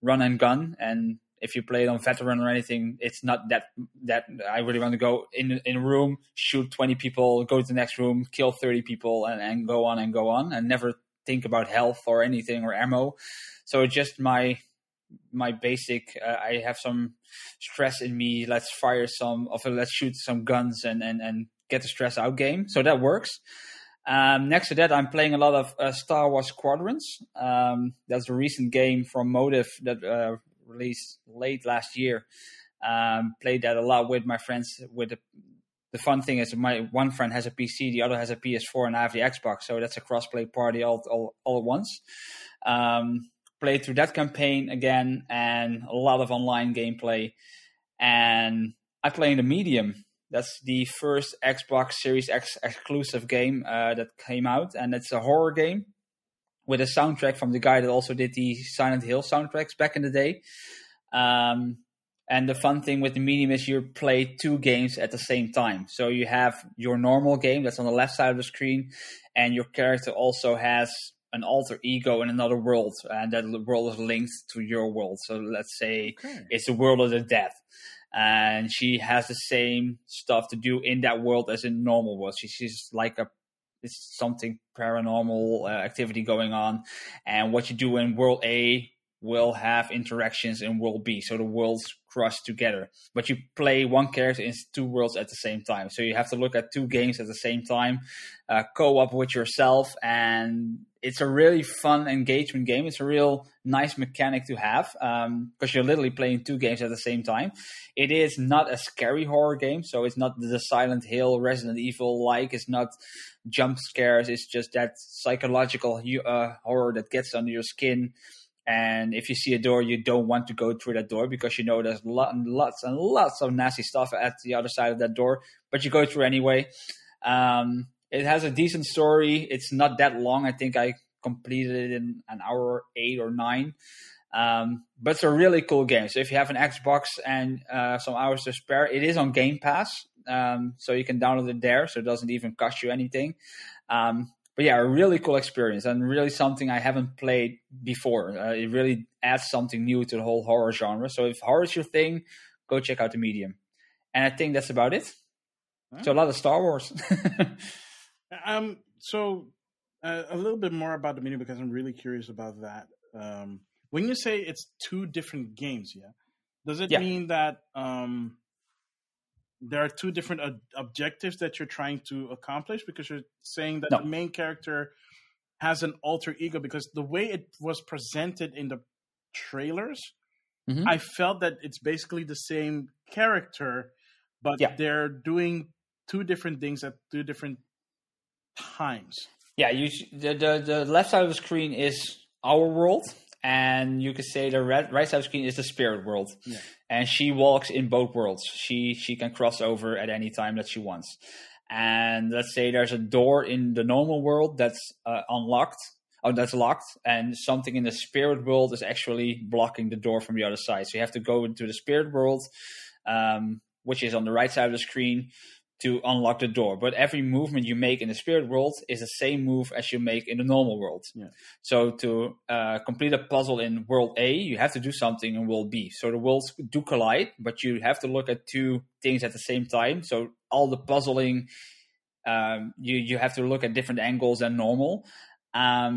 run and gun. And if you play it on veteran or anything, it's not that, that I really want to go in, in a room, shoot twenty people, go to the next room, kill thirty people and, and go on and go on and never think about health or anything or ammo. So it's just my... my basic uh, I have some stress in me, let's fire some of let's shoot some guns and, and and get the stress out game, so that works. Um next to that, I'm playing a lot of uh, Star Wars Squadrons. Um that's a recent game from Motive that uh, released late last year. Um played that a lot with my friends. With the, the fun thing is my one friend has a P C, the other has a P S four, and I have the Xbox, so that's a cross-play party all all, all at once. um Played through that campaign again and a lot of online gameplay. And I play in the Medium. That's the first Xbox Series X exclusive game uh, that came out. And it's a horror game with a soundtrack from the guy that also did the Silent Hill soundtracks back in the day. Um, and the fun thing with the Medium is you play two games at the same time. So you have your normal game that's on the left side of the screen, and your character also has... an alter ego in another world, and that world is linked to your world. So let's say okay. it's the world of the dead, and she has the same stuff to do in that world as in normal world. She, she's like a it's something paranormal uh, activity going on, and what you do in world A will have interactions in world B. So the worlds cross together, but you play one character in two worlds at the same time. So you have to look at two games at the same time, uh, co-op with yourself. And it's a really fun engagement game. It's a real nice mechanic to have, um, because you're literally playing two games at the same time. It is not a scary horror game. So it's not the Silent Hill, Resident Evil like. It's not jump scares. It's just that psychological uh, horror that gets under your skin. And if you see a door, you don't want to go through that door because you know there's lots and lots and lots of nasty stuff at the other side of that door. But you go through anyway. Um, it has a decent story. It's not that long. I think I completed it in an hour eight or nine. Um, but it's a really cool game. So if you have an Xbox and uh, some hours to spare, it is on Game Pass. Um, so you can download it there. So it doesn't even cost you anything. Um But yeah, a really cool experience and really something I haven't played before. Uh, it really adds something new to the whole horror genre. So if horror is your thing, go check out The Medium. And I think that's about it. Wow. So a lot of Star Wars. um. So uh, a little bit more about The Medium because I'm really curious about that. Um, when you say it's two different games, yeah, does it yeah. mean that um, there are two different ob- objectives that you're trying to accomplish? Because you're saying that no. the main character has an alter ego, because the way it was presented in the trailers, mm-hmm. I felt that it's basically the same character, but yeah. they're doing two different things at two different times. Yeah. You, the, the, the left side of the screen is our world. And you could say the red, right side of the screen is the spirit world. Yeah. And she walks in both worlds. She she can cross over at any time that she wants. And let's say there's a door in the normal world that's uh, unlocked, or that's locked. And something in the spirit world is actually blocking the door from the other side. So you have to go into the spirit world, um, which is on the right side of the screen, to unlock the door. But every movement you make in the spirit world is the same move as you make in the normal world. Yeah. So to uh, complete a puzzle in world A, you have to do something in world B. So the worlds do collide, but you have to look at two things at the same time. So all the puzzling, um, you, you have to look at different angles than normal. Um,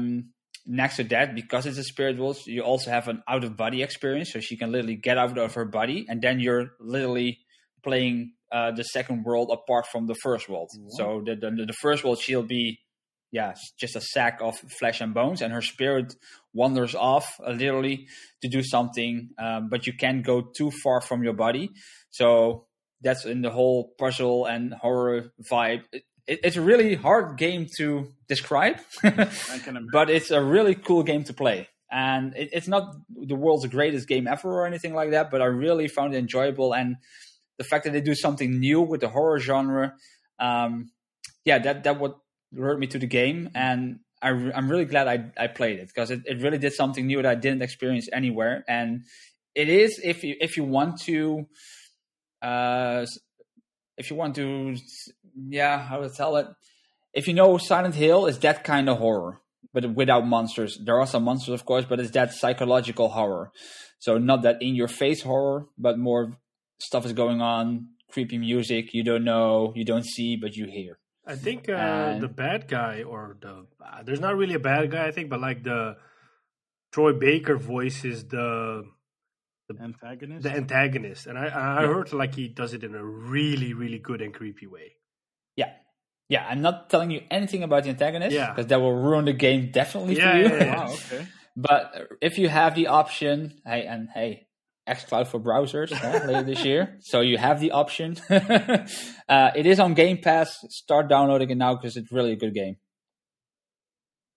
next to that, because it's a spirit world, you also have an out-of-body experience. So she can literally get out of her body, and then you're literally playing Uh, the second world apart from the first world. Wow. So the, the the first world, she'll be, yeah, just a sack of flesh and bones, and her spirit wanders off uh, literally to do something. Um, but you can't go too far from your body. So that's in the whole puzzle and horror vibe. It, it, it's a really hard game to describe, but it's a really cool game to play. And it, it's not the world's greatest game ever or anything like that, but I really found it enjoyable. And the fact that they do something new with the horror genre, um, yeah, that that what lured me to the game, and I, I'm really glad I, I played it, because it, it really did something new that I didn't experience anywhere. And it is, if you if you want to, uh, if you want to, yeah, how to tell it, if you know Silent Hill is that kind of horror, but without monsters. There are some monsters, of course, but it's that psychological horror. So not that in your face horror, but more stuff is going on, creepy music, you don't know, you don't see, but you hear. I think uh, and... the bad guy, or the uh, there's not really a bad guy, I think, but like the Troy Baker voice is the, the antagonist. The antagonist, and I, I yeah. heard like he does it in a really, really good and creepy way. Yeah, yeah. I'm not telling you anything about the antagonist because yeah. that will ruin the game definitely yeah, for you. Yeah, yeah. Wow, okay. But if you have the option, hey, and hey. xCloud for browsers huh, later this year. So you have the option. uh, it is on Game Pass. Start downloading it now because it's really a good game.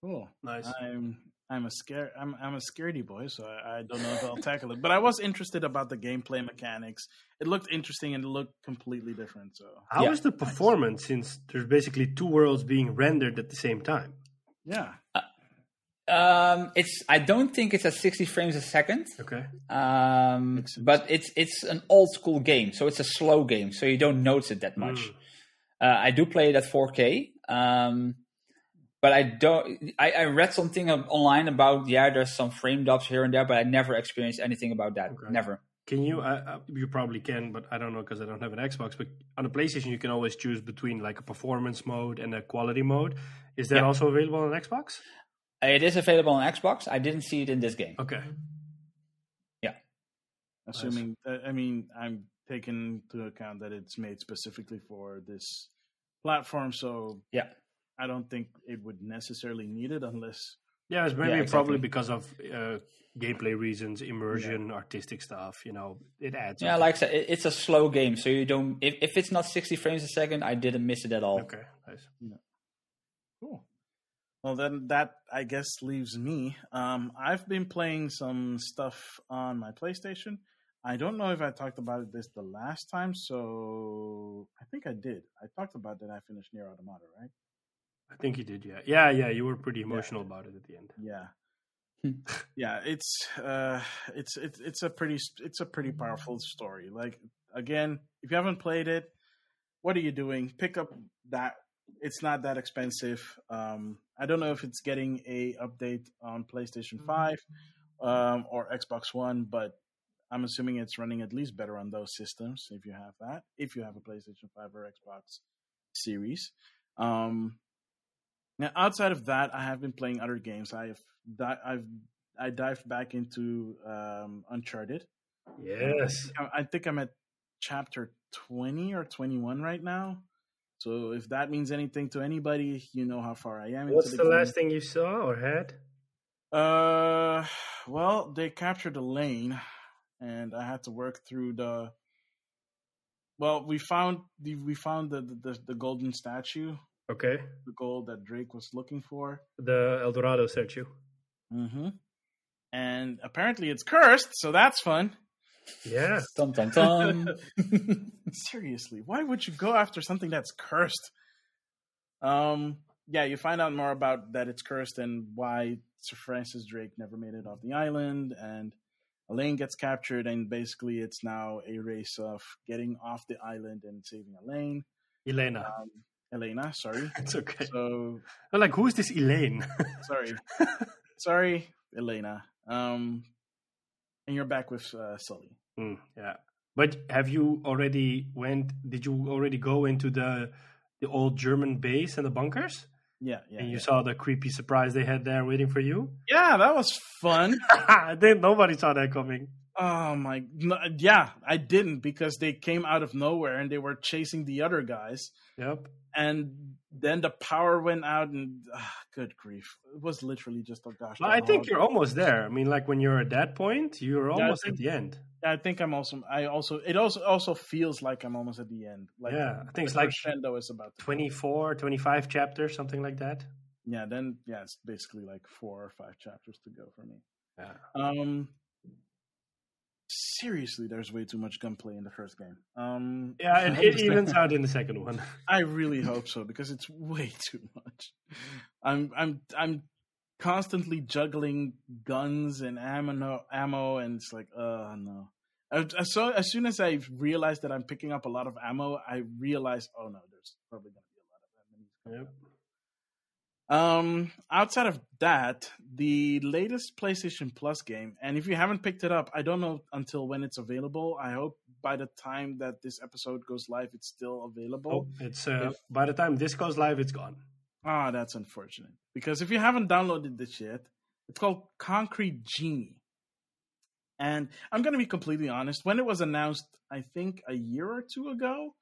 Cool. Nice. I'm I'm a scare I'm I'm a scaredy boy, so I, I don't know if I'll tackle it. But I was interested about the gameplay mechanics. It looked interesting and it looked completely different. So how yeah. is the performance, since there's basically two worlds being rendered at the same time? Yeah. Uh, Um, it's. I don't think it's at sixty frames a second. Okay. Um, but it's it's an old school game, so it's a slow game, so you don't notice it that much. Mm. Uh, I do play it at four K. Um, But I don't. I, I read something online about yeah, there's some frame drops here and there, but I never experienced anything about that. Okay. Never. Can you? Uh, you probably can, but I don't know because I don't have an Xbox. But on the PlayStation, you can always choose between like a performance mode and a quality mode. Is that yeah. also available on Xbox? It is available on Xbox. I didn't see it in this game. Okay. Yeah. Assuming, nice. uh, I mean, I'm taking into account that it's made specifically for this platform, so yeah. I don't think it would necessarily need it unless... Yeah, it's maybe yeah, exactly. probably because of uh, gameplay reasons, immersion, yeah. artistic stuff, you know, it adds Yeah, up. Like I said, it's a slow game, so you don't... If, if it's not sixty frames a second, I didn't miss it at all. Okay, nice. Yeah. Cool. Well, then that, I guess, leaves me. Um, I've been playing some stuff on my PlayStation. I don't know if I talked about this the last time, so I think I did. I talked about that I finished Nier Automata, right? I think you did, yeah. Yeah, yeah, you were pretty emotional yeah. about it at the end. Yeah. yeah, it's uh it's it's it's a pretty it's a pretty powerful story. Like again, if you haven't played it, what are you doing? Pick up that it's not that expensive. Um I don't know if it's getting a update on PlayStation five um or Xbox One, but I'm assuming it's running at least better on those systems if you have that. If you have a PlayStation five or Xbox Series. Um Now, outside of that, I have been playing other games. I've di- I've I dived back into um, Uncharted. Yes, I think, I think I'm at chapter twenty or twenty-one right now. So, if that means anything to anybody, you know how far I am. What's into the, the last thing you saw or had? Uh, well, they captured a lane, and I had to work through the. Well, we found the we found the the, the golden statue. Okay. The gold that Drake was looking for. The El Dorado statue. Mm-hmm. And apparently it's cursed, so that's fun. Yeah. Dum, dum, dum. Seriously, why would you go after something that's cursed? Um. Yeah, you find out more about that it's cursed and why Sir Francis Drake never made it off the island. And Elaine gets captured, and basically it's now a race of getting off the island and saving Elaine. Elena. Um, Elena, sorry. It's okay. So, well, like, who is this Elaine? sorry. Sorry, Elena. Um, and you're back with uh, Sully. Mm, yeah. But have you already went, did you already go into the the old German base and the bunkers? Yeah, yeah. And you yeah. saw the creepy surprise they had there waiting for you? Yeah, that was fun. Then nobody saw that coming. Oh, my. No, yeah, I didn't because they came out of nowhere and they were chasing the other guys. Yep. And then the power went out and uh, good grief. It was literally just a gosh. Well, I think you're almost there. I mean, like when you're at that point, you're almost yeah, think, at the end. I think I'm also, I also, it also also feels like I'm almost at the end. Like, yeah, I think it's like Shendo is about twenty-four, twenty-five chapters, something like that. Yeah. Then, yeah, it's basically like four or five chapters to go for me. Yeah. Um, Seriously, there's way too much gunplay in the first game. Um, yeah, and it evens out in the second one. I really hope so because it's way too much. I'm I'm I'm constantly juggling guns and ammo, ammo, and it's like, oh no. I, I saw, as soon as I realized that I'm picking up a lot of ammo, I realized, oh no, there's probably going to be a lot of ammo. Yep. Um, outside of that, the latest PlayStation Plus game, and if you haven't picked it up, I don't know until when it's available. I hope by the time that this episode goes live, it's still available. Oh, it's uh, if... by the time this goes live, it's gone. Ah, oh, that's unfortunate. Because if you haven't downloaded this yet, it's called Concrete Genie. And I'm going to be completely honest. When it was announced, I think a year or two ago,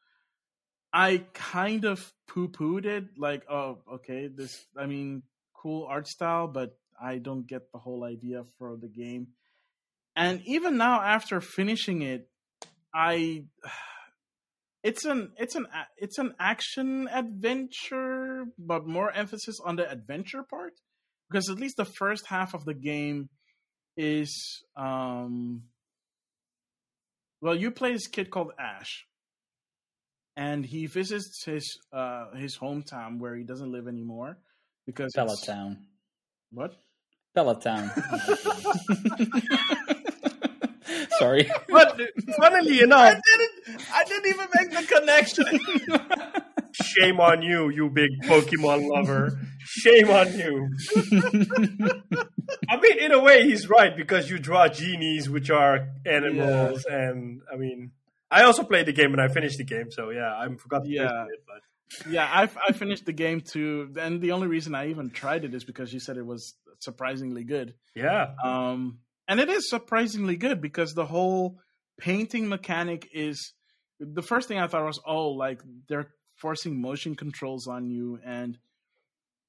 I kind of poo-pooed it, like, oh, okay, this, I mean, cool art style, but I don't get the whole idea for the game. And even now, after finishing it, I, it's an, it's an, it's an action adventure, but more emphasis on the adventure part, because at least the first half of the game is, um, well, you play this kid called Ash. And he visits his uh, his hometown where he doesn't live anymore because Bellatown. What? Bellatown. Sorry. But funnily enough, I didn't. I didn't even make the connection. Shame on you, you big Pokemon lover. Shame on you. I mean, in a way, he's right, because you draw genies, which are animals, yeah. and I mean, I also played the game and I finished the game, so yeah, I forgot to yeah. play it, but. Yeah, I, I finished the game too, and the only reason I even tried it is because you said it was surprisingly good. Yeah. Um, and it is surprisingly good, because the whole painting mechanic is... The first thing I thought was, oh, like, they're forcing motion controls on you, and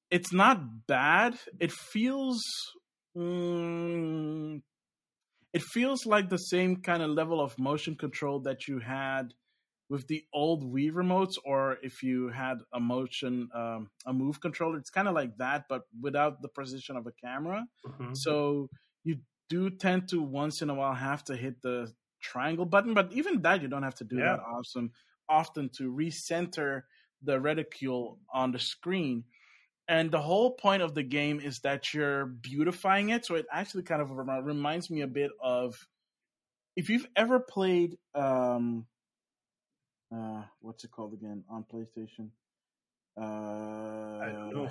it's not bad. It feels... Mm, it feels like the same kind of level of motion control that you had with the old Wii remotes, or if you had a motion, um, a move controller, it's kind of like that, but without the precision of a camera. Mm-hmm. So you do tend to once in a while have to hit the triangle button, but even that you don't have to do yeah. that often, often to recenter the reticule on the screen. And the whole point of the game is that you're beautifying it. So it actually kind of reminds me a bit of, if you've ever played, um, Uh, what's it called again on PlayStation? Uh, I don't know.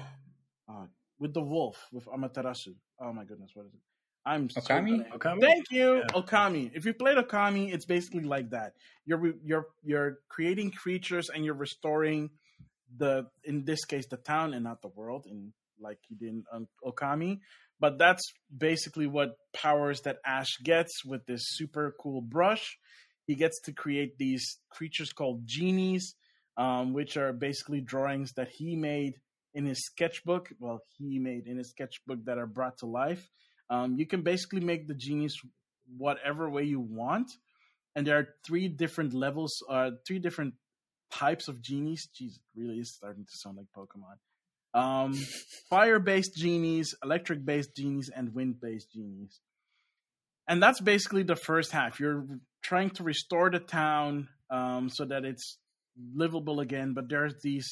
Uh, with the wolf, with Amaterasu. Oh my goodness, what is it? I'm Okami. So Okami? Thank you, yeah. Okami. If you played Okami, it's basically like that. You're you're you're creating creatures and you're restoring the, in this case, the town and not the world, in like you did in um, Okami. But that's basically what powers that Ash gets with this super cool brush. He gets to create these creatures called genies, um, which are basically drawings that he made in his sketchbook. Well, he made in his sketchbook that are brought to life. Um, you can basically make the genies whatever way you want. And there are three different levels, uh, three different types of genies. Jeez, it really is starting to sound like Pokemon. Um, fire-based genies, electric-based genies, and wind-based genies. And that's basically the first half. You're trying to restore the town um, so that it's livable again. But there's these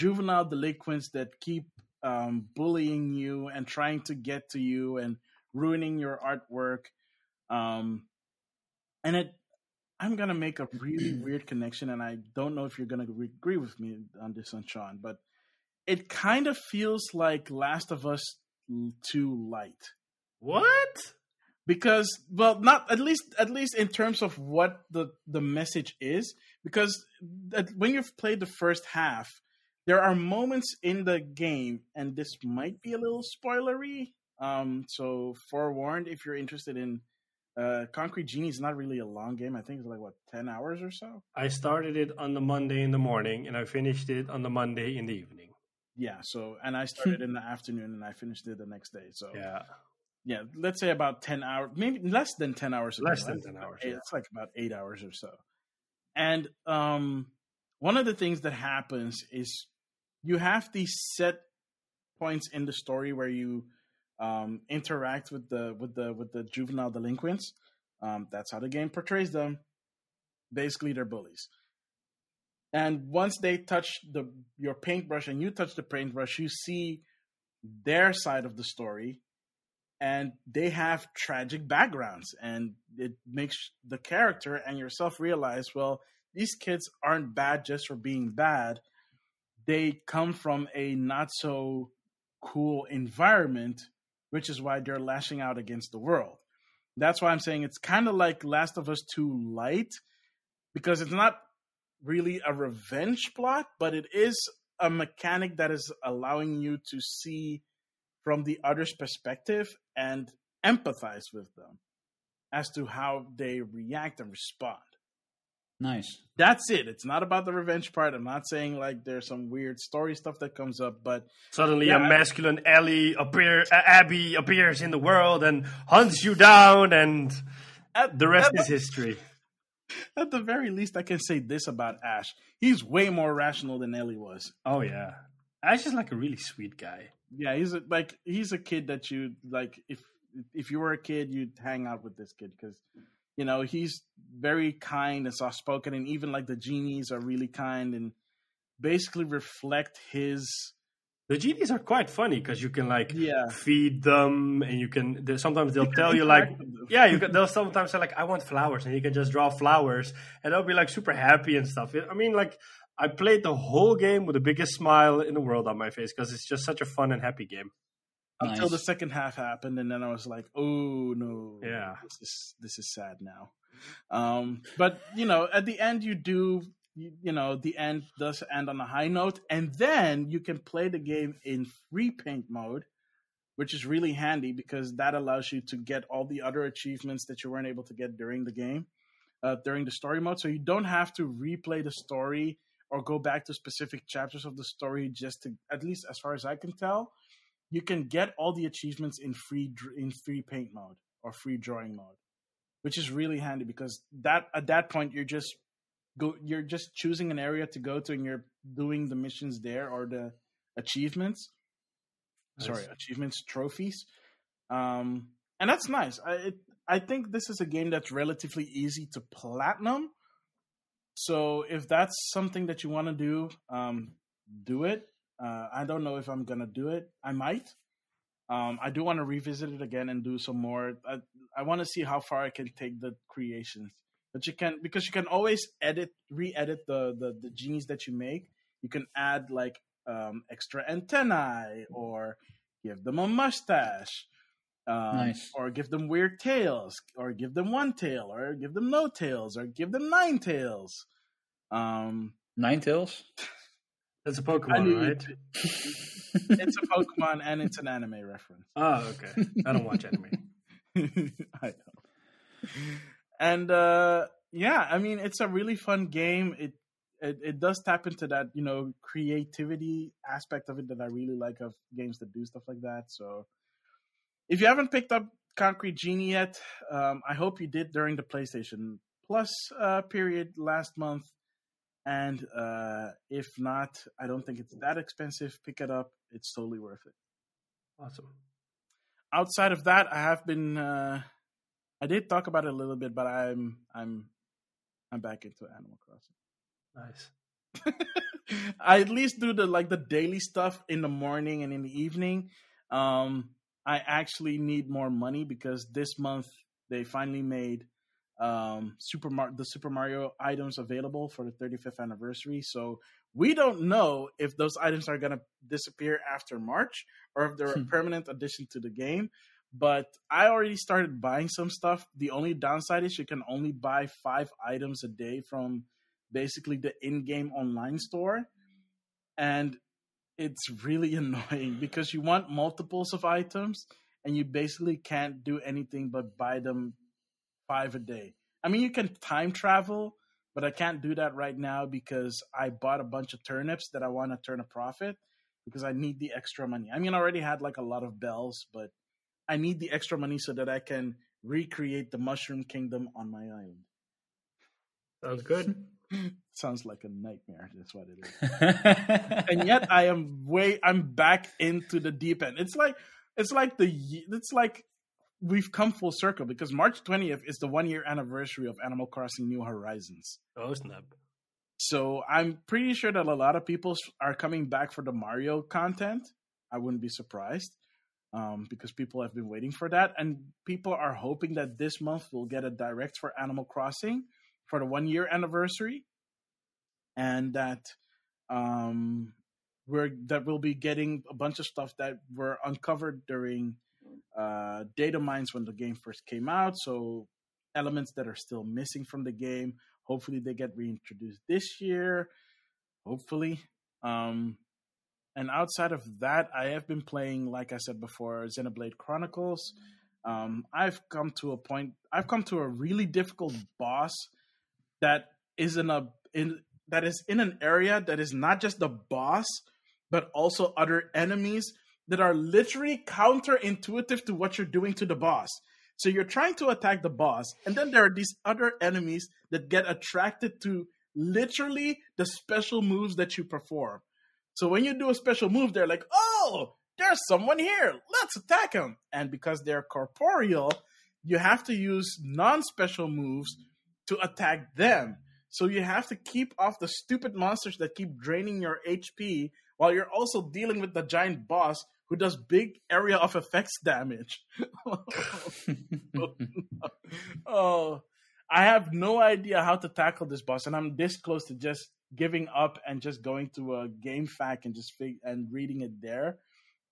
juvenile delinquents that keep um, bullying you and trying to get to you and ruining your artwork. Um, and it, I'm going to make a really weird connection, and I don't know if you're going to re- agree with me on this one, Sean, but it kind of feels like Last of Us two Light. What? Because, well, not at least at least in terms of what the, the message is. Because that when you've played the first half, there are moments in the game, and this might be a little spoilery. Um, so forewarned, if you're interested in uh, Concrete Genie, is not really a long game. I think it's like, what, ten hours or so? I started it on the Monday in the morning, and I finished it on the Monday in the evening. Yeah, so, and I started in the afternoon, and I finished it the next day. So yeah. Yeah, let's say about ten hours, maybe less than ten hours. Ago. Less than ten hours. Eight, yeah. It's like about eight hours or so. And um, one of the things that happens is you have these set points in the story where you um, interact with the with the with the juvenile delinquents. Um, that's how the game portrays them. Basically, they're bullies. And once they touch the your paintbrush and you touch the paintbrush, you see their side of the story. And they have tragic backgrounds, and it makes the character and yourself realize, well, these kids aren't bad just for being bad. They come from a not-so-cool environment, which is why they're lashing out against the world. That's why I'm saying it's kind of like Last of Us two Light, because it's not really a revenge plot, but it is a mechanic that is allowing you to see from the other's perspective and empathize with them as to how they react and respond. Nice. That's it. It's not about the revenge part. I'm not saying like there's some weird story stuff that comes up, but suddenly yeah, a masculine Ellie appear, uh, Abby appears in the world and hunts you down, and at, the rest is the, history. At the very least, I can say this about Ash. He's way more rational than Ellie was. Oh yeah. Ash is like a really sweet guy. Yeah, he's a, like he's a kid that you like. If if you were a kid, you'd hang out with this kid because, you know, he's very kind and soft spoken, and even like the genies are really kind and basically reflect his. The genies are quite funny because you can like yeah. feed them, and you can they, sometimes they'll you tell you like yeah you can, they'll sometimes say like I want flowers, and you can just draw flowers, and they'll be like super happy and stuff. I mean like. I played the whole game with the biggest smile in the world on my face because it's just such a fun and happy game. Nice. Until the second half happened, and then I was like, "Oh no, yeah, this is this is sad now." Um, but you know, at the end, you do, you, you know, the end does end on a high note, and then you can play the game in free paint mode, which is really handy because that allows you to get all the other achievements that you weren't able to get during the game, uh, during the story mode. So you don't have to replay the story or go back to specific chapters of the story just to, at least as far as I can tell. You can get all the achievements in free in free paint mode or free drawing mode, which is really handy because that at that point you're just go you're just choosing an area to go to and you're doing the missions there or the achievements. Nice. Sorry, achievements, trophies, um, and that's nice. I it, I think this is a game that's relatively easy to platinum. So if that's something that you want to do, um, do it. Uh, I don't know if I'm going to do it. I might. Um, I do want to revisit it again and do some more. I, I want to see how far I can take the creations. But you can, because you can always edit, re-edit the, the, the genies that you make. You can add like um, extra antennae or give them a mustache. Um, nice. Or give them weird tails or give them one tail or give them no tails or give them nine tails. Um, nine tails? It's a Pokemon, right? It. It's a Pokemon and it's an anime reference. Oh, okay. I don't watch anime. I know. And uh, yeah, I mean, it's a really fun game. It, it it does tap into that, you know, creativity aspect of it that I really like of games that do stuff like that. So if you haven't picked up Concrete Genie yet, um, I hope you did during the PlayStation Plus uh, period last month. And uh, if not, I don't think it's that expensive. Pick it up. It's totally worth it. Awesome. Outside of that, I have been... Uh, I did talk about it a little bit, but I'm I'm, I'm back into Animal Crossing. Nice. I at least do the like the daily stuff in the morning and in the evening. Um, I actually need more money because this month they finally made... Um, Super Mar- the Super Mario items available for the thirty-fifth anniversary. So we don't know if those items are going to disappear after March or if they're a permanent addition to the game. But I already started buying some stuff. The only downside is you can only buy five items a day from basically the in-game online store. And it's really annoying because you want multiples of items and you basically can't do anything but buy them five a day. I mean, you can time travel, but I can't do that right now because I bought a bunch of turnips that I want to turn a profit because I need the extra money. I mean, I already had like a lot of bells, but I need the extra money so that I can recreate the Mushroom Kingdom on my island. Sounds good. Sounds like a nightmare. That's what it is. And yet I am way, I'm back into the deep end. It's like, it's like the, it's like, we've come full circle because March twentieth is the one-year anniversary of Animal Crossing New Horizons. Oh, snap. So I'm pretty sure that a lot of people are coming back for the Mario content. I wouldn't be surprised um, because people have been waiting for that. And people are hoping that this month we'll get a direct for Animal Crossing for the one-year anniversary. And that um, we're that we'll be getting a bunch of stuff that were uncovered during... Uh, data mines when the game first came out, so elements that are still missing from the game. Hopefully they get reintroduced this year. Hopefully. Um, and outside of that, I have been playing, like I said before, Xenoblade Chronicles. Um, I've come to a point. I've come to a really difficult boss that is in a in that is in an area that is not just the boss, but also other enemies that are literally counterintuitive to what you're doing to the boss. So you're trying to attack the boss, and then there are these other enemies that get attracted to literally the special moves that you perform. So when you do a special move, they're like, oh, there's someone here. Let's attack him. And because they're corporeal, you have to use non-special moves to attack them. So you have to keep off the stupid monsters that keep draining your H P while you're also dealing with the giant boss who does big area of effects damage. Oh, I have no idea how to tackle this boss, and I'm this close to just giving up and just going to a GameFAQ and just fig- and reading it there.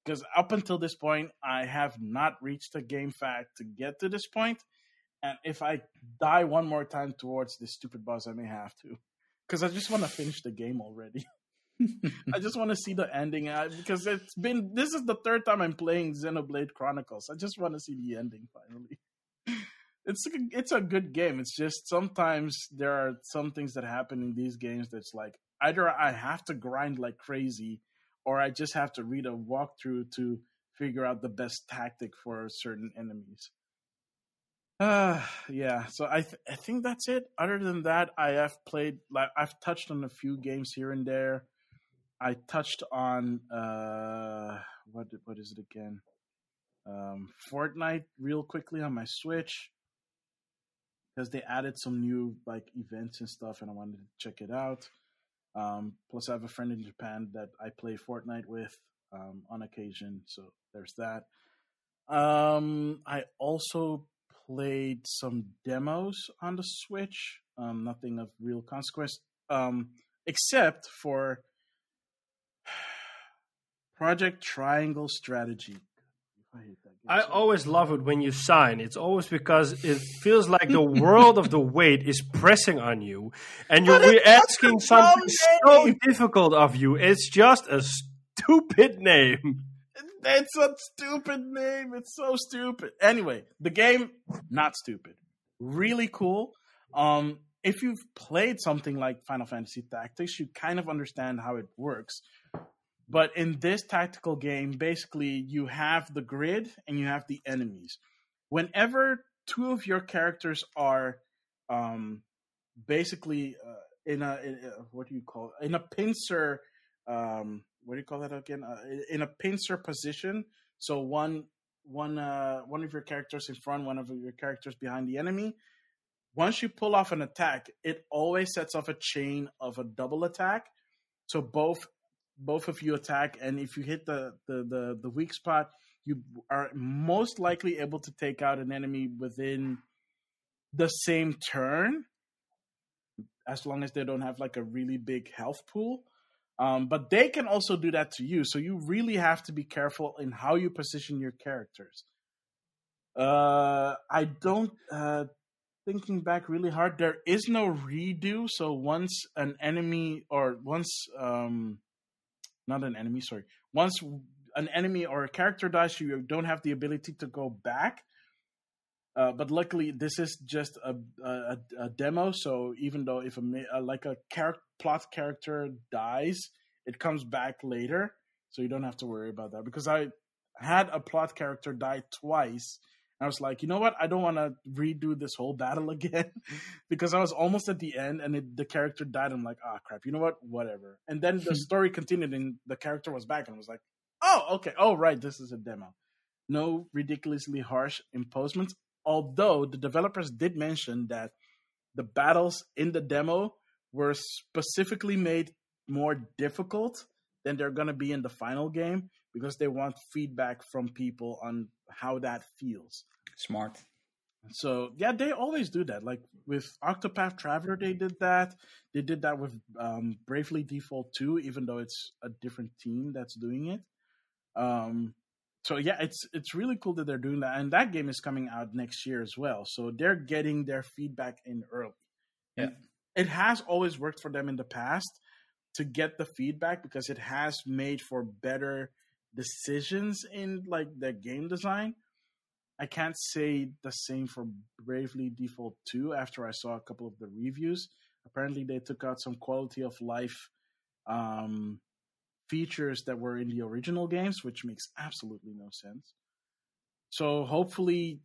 Because up until this point, I have not reached a GameFAQ to get to this point. And if I die one more time towards this stupid boss, I may have to. Because I just want to finish the game already. I just want to see the ending. I, because it's been... This is the third time I'm playing Xenoblade Chronicles. I just want to see the ending, finally. It's a, it's a good game. It's just sometimes there are some things that happen in these games that's like, either I have to grind like crazy, or I just have to read a walkthrough to figure out the best tactic for certain enemies. Uh, yeah, so I th- I think that's it. Other than that, I have played, like, I've touched on a few games here and there. I touched on, uh, what what is it again? Um, Fortnite real quickly on my Switch. Because they added some new, like, events and stuff, and I wanted to check it out. Um, plus, I have a friend in Japan that I play Fortnite with um, on occasion, so there's that. Um, I also played some demos on the Switch, um, nothing of real consequence, um, except for Project Triangle Strategy. I, hate that game. I always love it when you sign. It's always because it feels like the world of the weight is pressing on you, and you're re- asking something so difficult of you. It's just a stupid name. It's a stupid name. It's so stupid. Anyway, the game, not stupid. Really cool. Um, if you've played something like Final Fantasy Tactics, you kind of understand how it works. But in this tactical game, basically, you have the grid and you have the enemies. Whenever two of your characters are um, basically uh, in, a, in a what do you call it? in a pincer um, what do you call that again? Uh, in a pincer position, so one one uh, one of your characters in front, one of your characters behind the enemy. Once you pull off an attack, it always sets off a chain of a double attack. So both. Both of you attack, and if you hit the, the, the, the weak spot, you are most likely able to take out an enemy within the same turn, as long as they don't have like a really big health pool. Um, but they can also do that to you, so you really have to be careful in how you position your characters. Uh, I don't... Uh, Thinking back really hard, there is no redo, so once an enemy or once... Um, Not an enemy, sorry. Once an enemy or a character dies, you don't have the ability to go back. Uh, but luckily, this is just a, a, a demo. So even though if a like a char- plot character dies, it comes back later. So you don't have to worry about that. Because I had a plot character die twice. And I was like, you know what? I don't want to redo this whole battle again. Because I was almost at the end and it, the character died. I'm like, ah, crap. You know what? Whatever. And then the story continued and the character was back. And I was like, oh, okay. Oh, right. This is a demo. No ridiculously harsh impostments. Although the developers did mention that the battles in the demo were specifically made more difficult than they're going to be in the final game. Because they want feedback from people on how that feels. Smart. So, yeah, they always do that. Like, with Octopath Traveler, they did that. They did that with um, Bravely Default two, even though it's a different team that's doing it. Um, so, yeah, it's it's really cool that they're doing that. And that game is coming out next year as well. So, they're getting their feedback in early. Yeah. And it has always worked for them in the past to get the feedback because it has made for better decisions in like the game design. I can't say the same for Bravely Default two after I saw a couple of the reviews. Apparently they took out some quality of life um, features that were in the original games, which makes absolutely no sense. So hopefully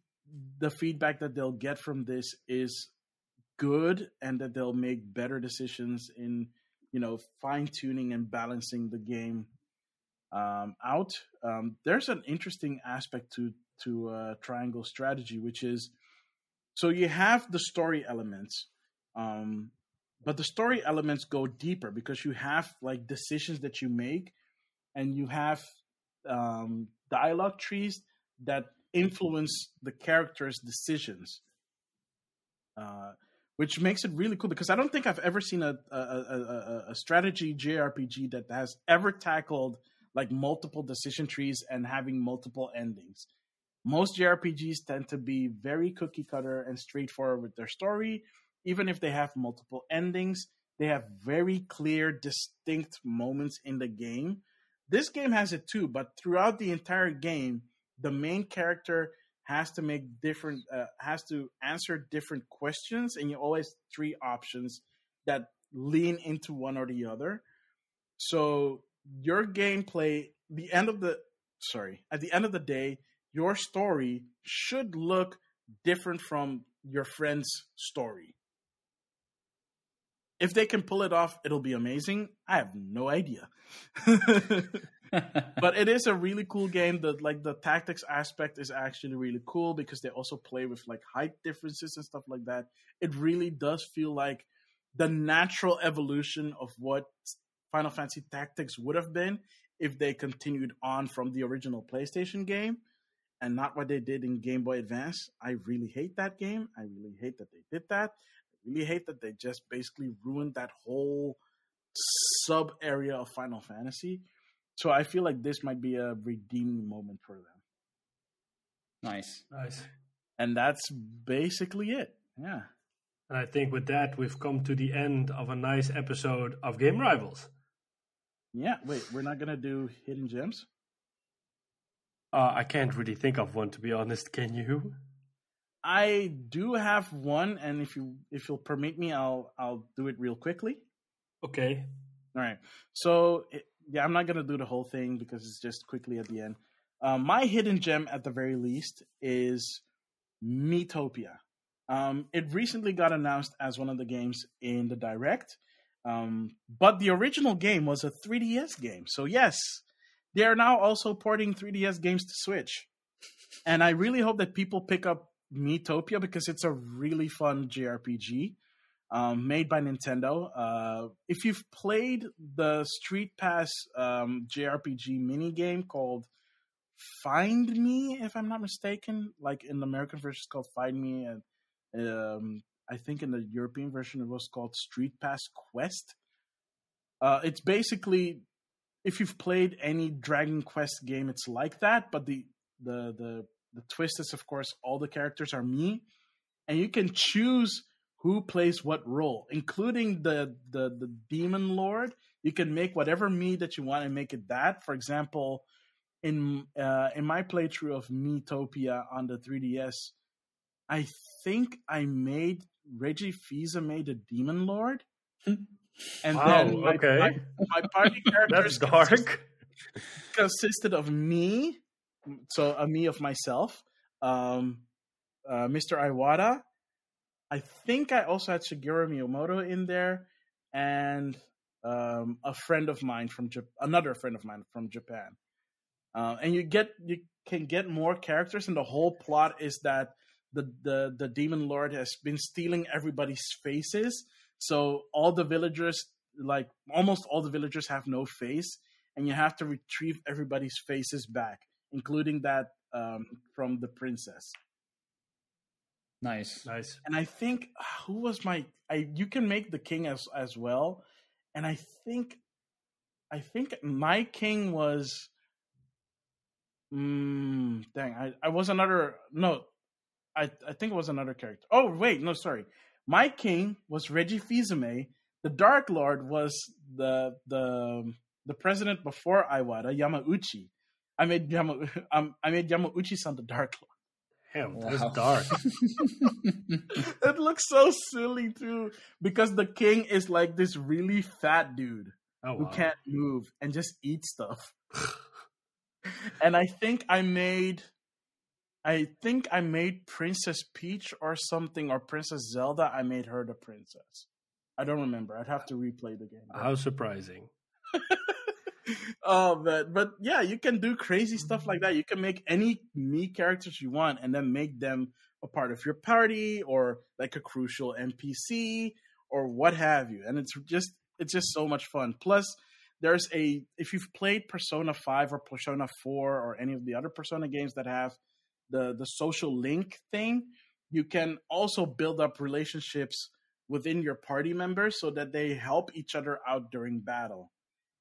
the feedback that they'll get from this is good and that they'll make better decisions in, you know, fine-tuning and balancing the game Um, out. Um, there's an interesting aspect to to uh, triangle strategy, which is so you have the story elements, um, but the story elements go deeper because you have like decisions that you make, and you have um, dialogue trees that influence the character's decisions. Uh, which makes it really cool because I don't think I've ever seen a a, a, a strategy J R P G that has ever tackled like multiple decision trees and having multiple endings. Most J R P Gs tend to be very cookie cutter and straightforward with their story. Even if they have multiple endings, they have very clear, distinct moments in the game. This game has it too, but throughout the entire game, the main character has to make different, uh, has to answer different questions, and you always have three options that lean into one or the other. So your gameplay, the end of the, sorry, at the end of the day, your story should look different from your friend's story. If they can pull it off, it'll be amazing. I have no idea. But it is a really cool game. That like the tactics aspect is actually really cool because they also play with like height differences and stuff like that. It really does feel like the natural evolution of what Final Fantasy Tactics would have been if they continued on from the original PlayStation game and not what they did in Game Boy Advance. I really hate that game. I really hate that they did that. Really hate that they just basically ruined that whole sub area of Final Fantasy. So I feel like this might be a redeeming moment for them. Nice, nice, and that's basically it. Yeah, and I think with that we've come to the end of a nice episode of Game Rivals. Yeah, wait, we're not gonna do hidden gems? Uh, I can't really think of one, to be honest. Can you? I do have one, and if you if you'll permit me, I'll I'll do it real quickly. Okay. All right. So it, yeah, I'm not gonna do the whole thing because it's just quickly at the end. Um, my hidden gem, at the very least, is Miitopia. Um, it recently got announced as one of the games in the Direct, um, but the original game was a three D S game. So yes, they are now also porting three D S games to Switch, and I really hope that people pick up Miitopia because it's a really fun J R P G um, made by Nintendo. Uh, if you've played the Street Pass um, J R P G minigame called Find Me, if I'm not mistaken, like in the American version it's called Find Me, and um, I think in the European version it was called Street Pass Quest. Uh, it's basically, if you've played any Dragon Quest game, it's like that, but the the the The twist is, of course, all the characters are Mii, and you can choose who plays what role, including the, the, the Demon Lord. You can make whatever Mii that you want and make it that. For example, in uh, in my playthrough of Miitopia on the three D S, I think I made Reggie Fils-Aimé the Demon Lord. And wow, then my, okay. my, my party characters That's dark. consisted of Mii. So a me of myself, um, uh, Mister Iwata. I think I also had Shigeru Miyamoto in there, and um, a friend of mine from Jap- another friend of mine from Japan. Uh, and you get you can get more characters, and the whole plot is that the, the the Demon Lord has been stealing everybody's faces. So all the villagers, like almost all the villagers, have no face, and you have to retrieve everybody's faces back, including that um, from the princess. Nice, nice. And I think who was my? I you can make the king as as well, and I think, I think my king was. Mm, dang, I, I was another no, I I think it was another character. Oh wait, no, sorry. My king was Reggie Fils-Aimé. The Dark Lord was the the the president before Iwata, Yamauchi. I made Yama, um, I made Yamauchi-san the Dark Lord. Damn, wow. That's dark. It looks so silly too, because the king is like this really fat dude oh, who wow. can't move and just eats stuff. And I think I made, I think I made Princess Peach or something, or Princess Zelda. I made her the princess. I don't remember. I'd have to replay the game. How surprising. Oh, but but yeah, you can do crazy stuff like that. You can make any Mii characters you want, and then make them a part of your party, or like a crucial N P C, or what have you. And it's just it's just so much fun. Plus, there's a if you've played Persona five or Persona four or any of the other Persona games that have the the social link thing, you can also build up relationships within your party members so that they help each other out during battle.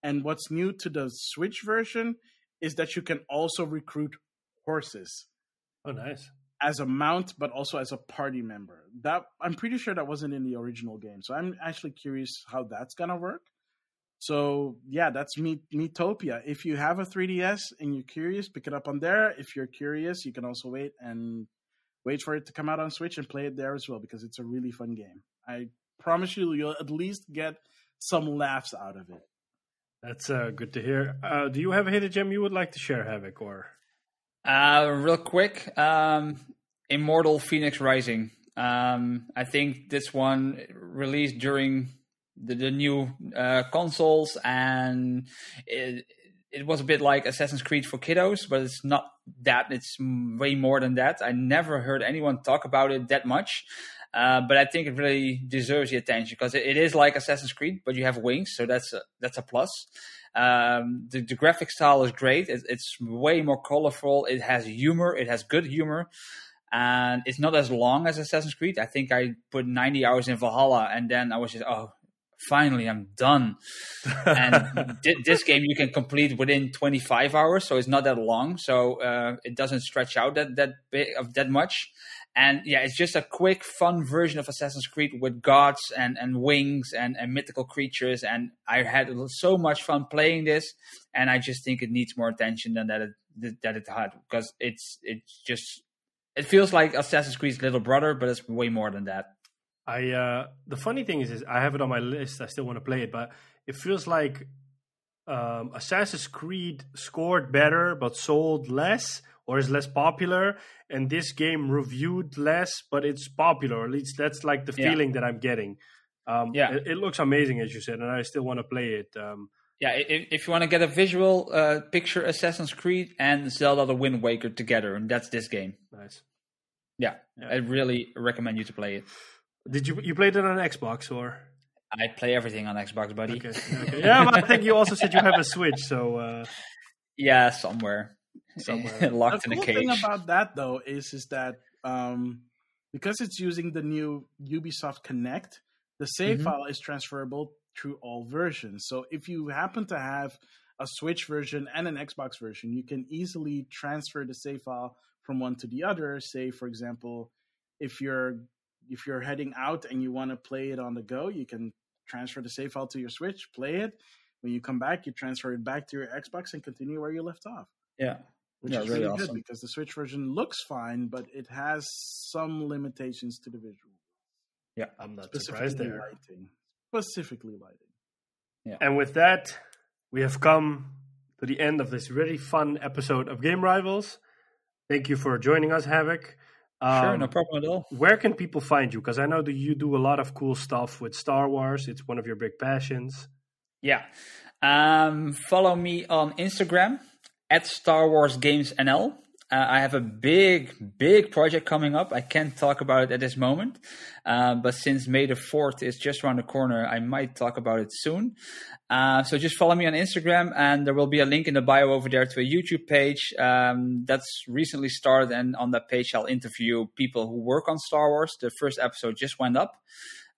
And what's new to the Switch version is that you can also recruit horses. Oh, nice. As a mount, but also as a party member. That I'm pretty sure that wasn't in the original game. So I'm actually curious how that's going to work. So, yeah, that's Miitopia. If you have a three D S and you're curious, pick it up on there. If you're curious, you can also wait and wait for it to come out on Switch and play it there as well, because it's a really fun game. I promise you, you'll at least get some laughs out of it. That's uh, good to hear. Uh, do you have a hidden gem you would like to share, Havik, or...? Uh, real quick, um, Immortal Phoenix Rising. Um, I think this one released during... The, the new uh, consoles, and it, it was a bit like Assassin's Creed for kiddos, but it's not that. It's way more than that. I never heard anyone talk about it that much, uh, but I think it really deserves the attention because it, it is like Assassin's Creed, but you have wings, so that's a, that's a plus. Um, the, the graphic style is great. It, it's way more colorful. It has humor. It has good humor. And it's not as long as Assassin's Creed. I think I put ninety hours in Valhalla, and then I was just, oh, finally, I'm done. And th- this game you can complete within twenty-five hours, so it's not that long. So uh, it doesn't stretch out that that bit of that much. And yeah, it's just a quick, fun version of Assassin's Creed with gods and, and wings and, and mythical creatures. And I had so much fun playing this, and I just think it needs more attention than that it, that it had, because it's it's just it feels like Assassin's Creed's little brother, but it's way more than that. I uh, the funny thing is, is I have it on my list. I still want to play it, but it feels like um, Assassin's Creed scored better but sold less, or is less popular, and this game reviewed less, but it's popular. At least that's like the yeah. feeling that I'm getting. Um, yeah, it, it looks amazing, as you said, and I still want to play it. Um, yeah, if, if you want to get a visual uh, picture, Assassin's Creed and Zelda: The Wind Waker together, and that's this game. Nice. Yeah, yeah. I really recommend you to play it. Did you you played it on Xbox, or? I play everything on Xbox, buddy. Okay, okay. Yeah, but I think you also said you have a Switch, so. Uh... Yeah, somewhere, somewhere locked in a cage. The cool thing about that though is is that um, because it's using the new Ubisoft Connect, the save mm-hmm. file is transferable through all versions. So if you happen to have a Switch version and an Xbox version, you can easily transfer the save file from one to the other. Say, for example, if you're If you're heading out and you want to play it on the go, you can transfer the save file to your Switch, play it. When you come back, you transfer it back to your Xbox and continue where you left off. Yeah. Which yeah, is really awesome. Good because the Switch version looks fine, but it has some limitations to the visual. Yeah, I'm not surprised there. Lighting, specifically lighting. Yeah. And with that, we have come to the end of this really fun episode of Game Rivals. Thank you for joining us, Havik. Um, sure, no problem at all. Where can people find you? Because I know that you do a lot of cool stuff with Star Wars. It's one of your big passions. Yeah. Um, follow me on Instagram, at Star Wars Games N L. Uh, I have a big, big project coming up. I can't talk about it at this moment. Uh, but since May the fourth is just around the corner, I might talk about it soon. Uh, so just follow me on Instagram, and there will be a link in the bio over there to a YouTube page um, that's recently started. And on that page, I'll interview people who work on Star Wars. The first episode just went up.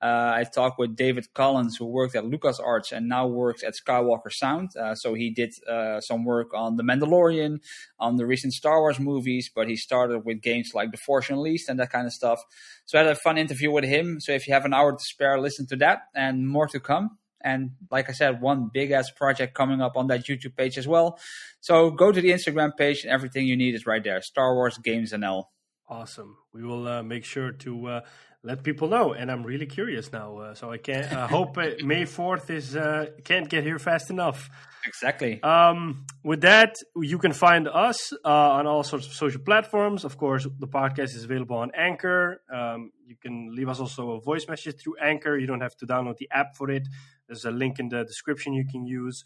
Uh, I talked with David Collins, who worked at LucasArts and now works at Skywalker Sound. Uh, so he did uh, some work on The Mandalorian, on the recent Star Wars movies, but he started with games like The Force Unleashed and that kind of stuff. So I had a fun interview with him. So if you have an hour to spare, listen to that, and more to come. And like I said, one big-ass project coming up on that YouTube page as well. So go to the Instagram page, and everything you need is right there, Star Wars Games N L. Awesome. We will uh, make sure to... Uh... Let people know, and I'm really curious now. Uh, so I can't uh, hope uh, May fourth is uh, can't get here fast enough. Exactly. Um, with that, you can find us uh, on all sorts of social platforms. Of course, the podcast is available on Anchor. Um, you can leave us also a voice message through Anchor. You don't have to download the app for it. There's a link in the description you can use.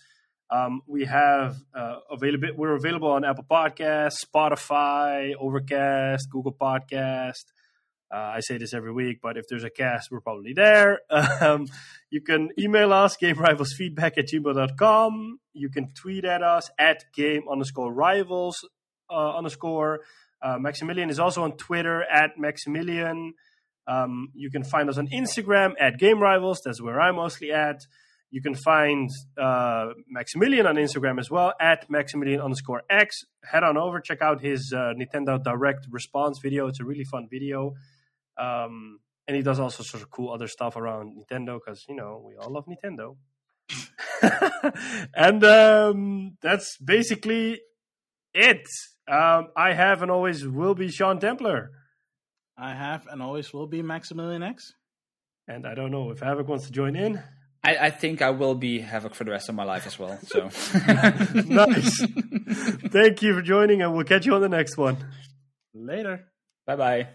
Um, we have uh, available. We're available on Apple Podcasts, Spotify, Overcast, Google Podcast. Uh, I say this every week, but if there's a cast, we're probably there. Um, you can email us, gamerivals feedback at gmail dot com. You can tweet at us, at game underscore rivals uh, underscore. Uh, Maximilian is also on Twitter, at Maximilian. Um, you can find us on Instagram at Game Rivals. That's where I'm mostly at. You can find uh, Maximilian on Instagram as well, at Maximilian underscore X. Head on over, check out his uh, Nintendo Direct response video. It's a really fun video. Um, and he does also sort of cool other stuff around Nintendo because, you know, we all love Nintendo. And um, that's basically it. Um, I have and always will be Sean Templar. I have and always will be Maximilian X. And I don't know if Havix wants to join in. I, I think I will be Havix for the rest of my life as well. So nice. Thank you for joining, and we'll catch you on the next one. Later. Bye-bye.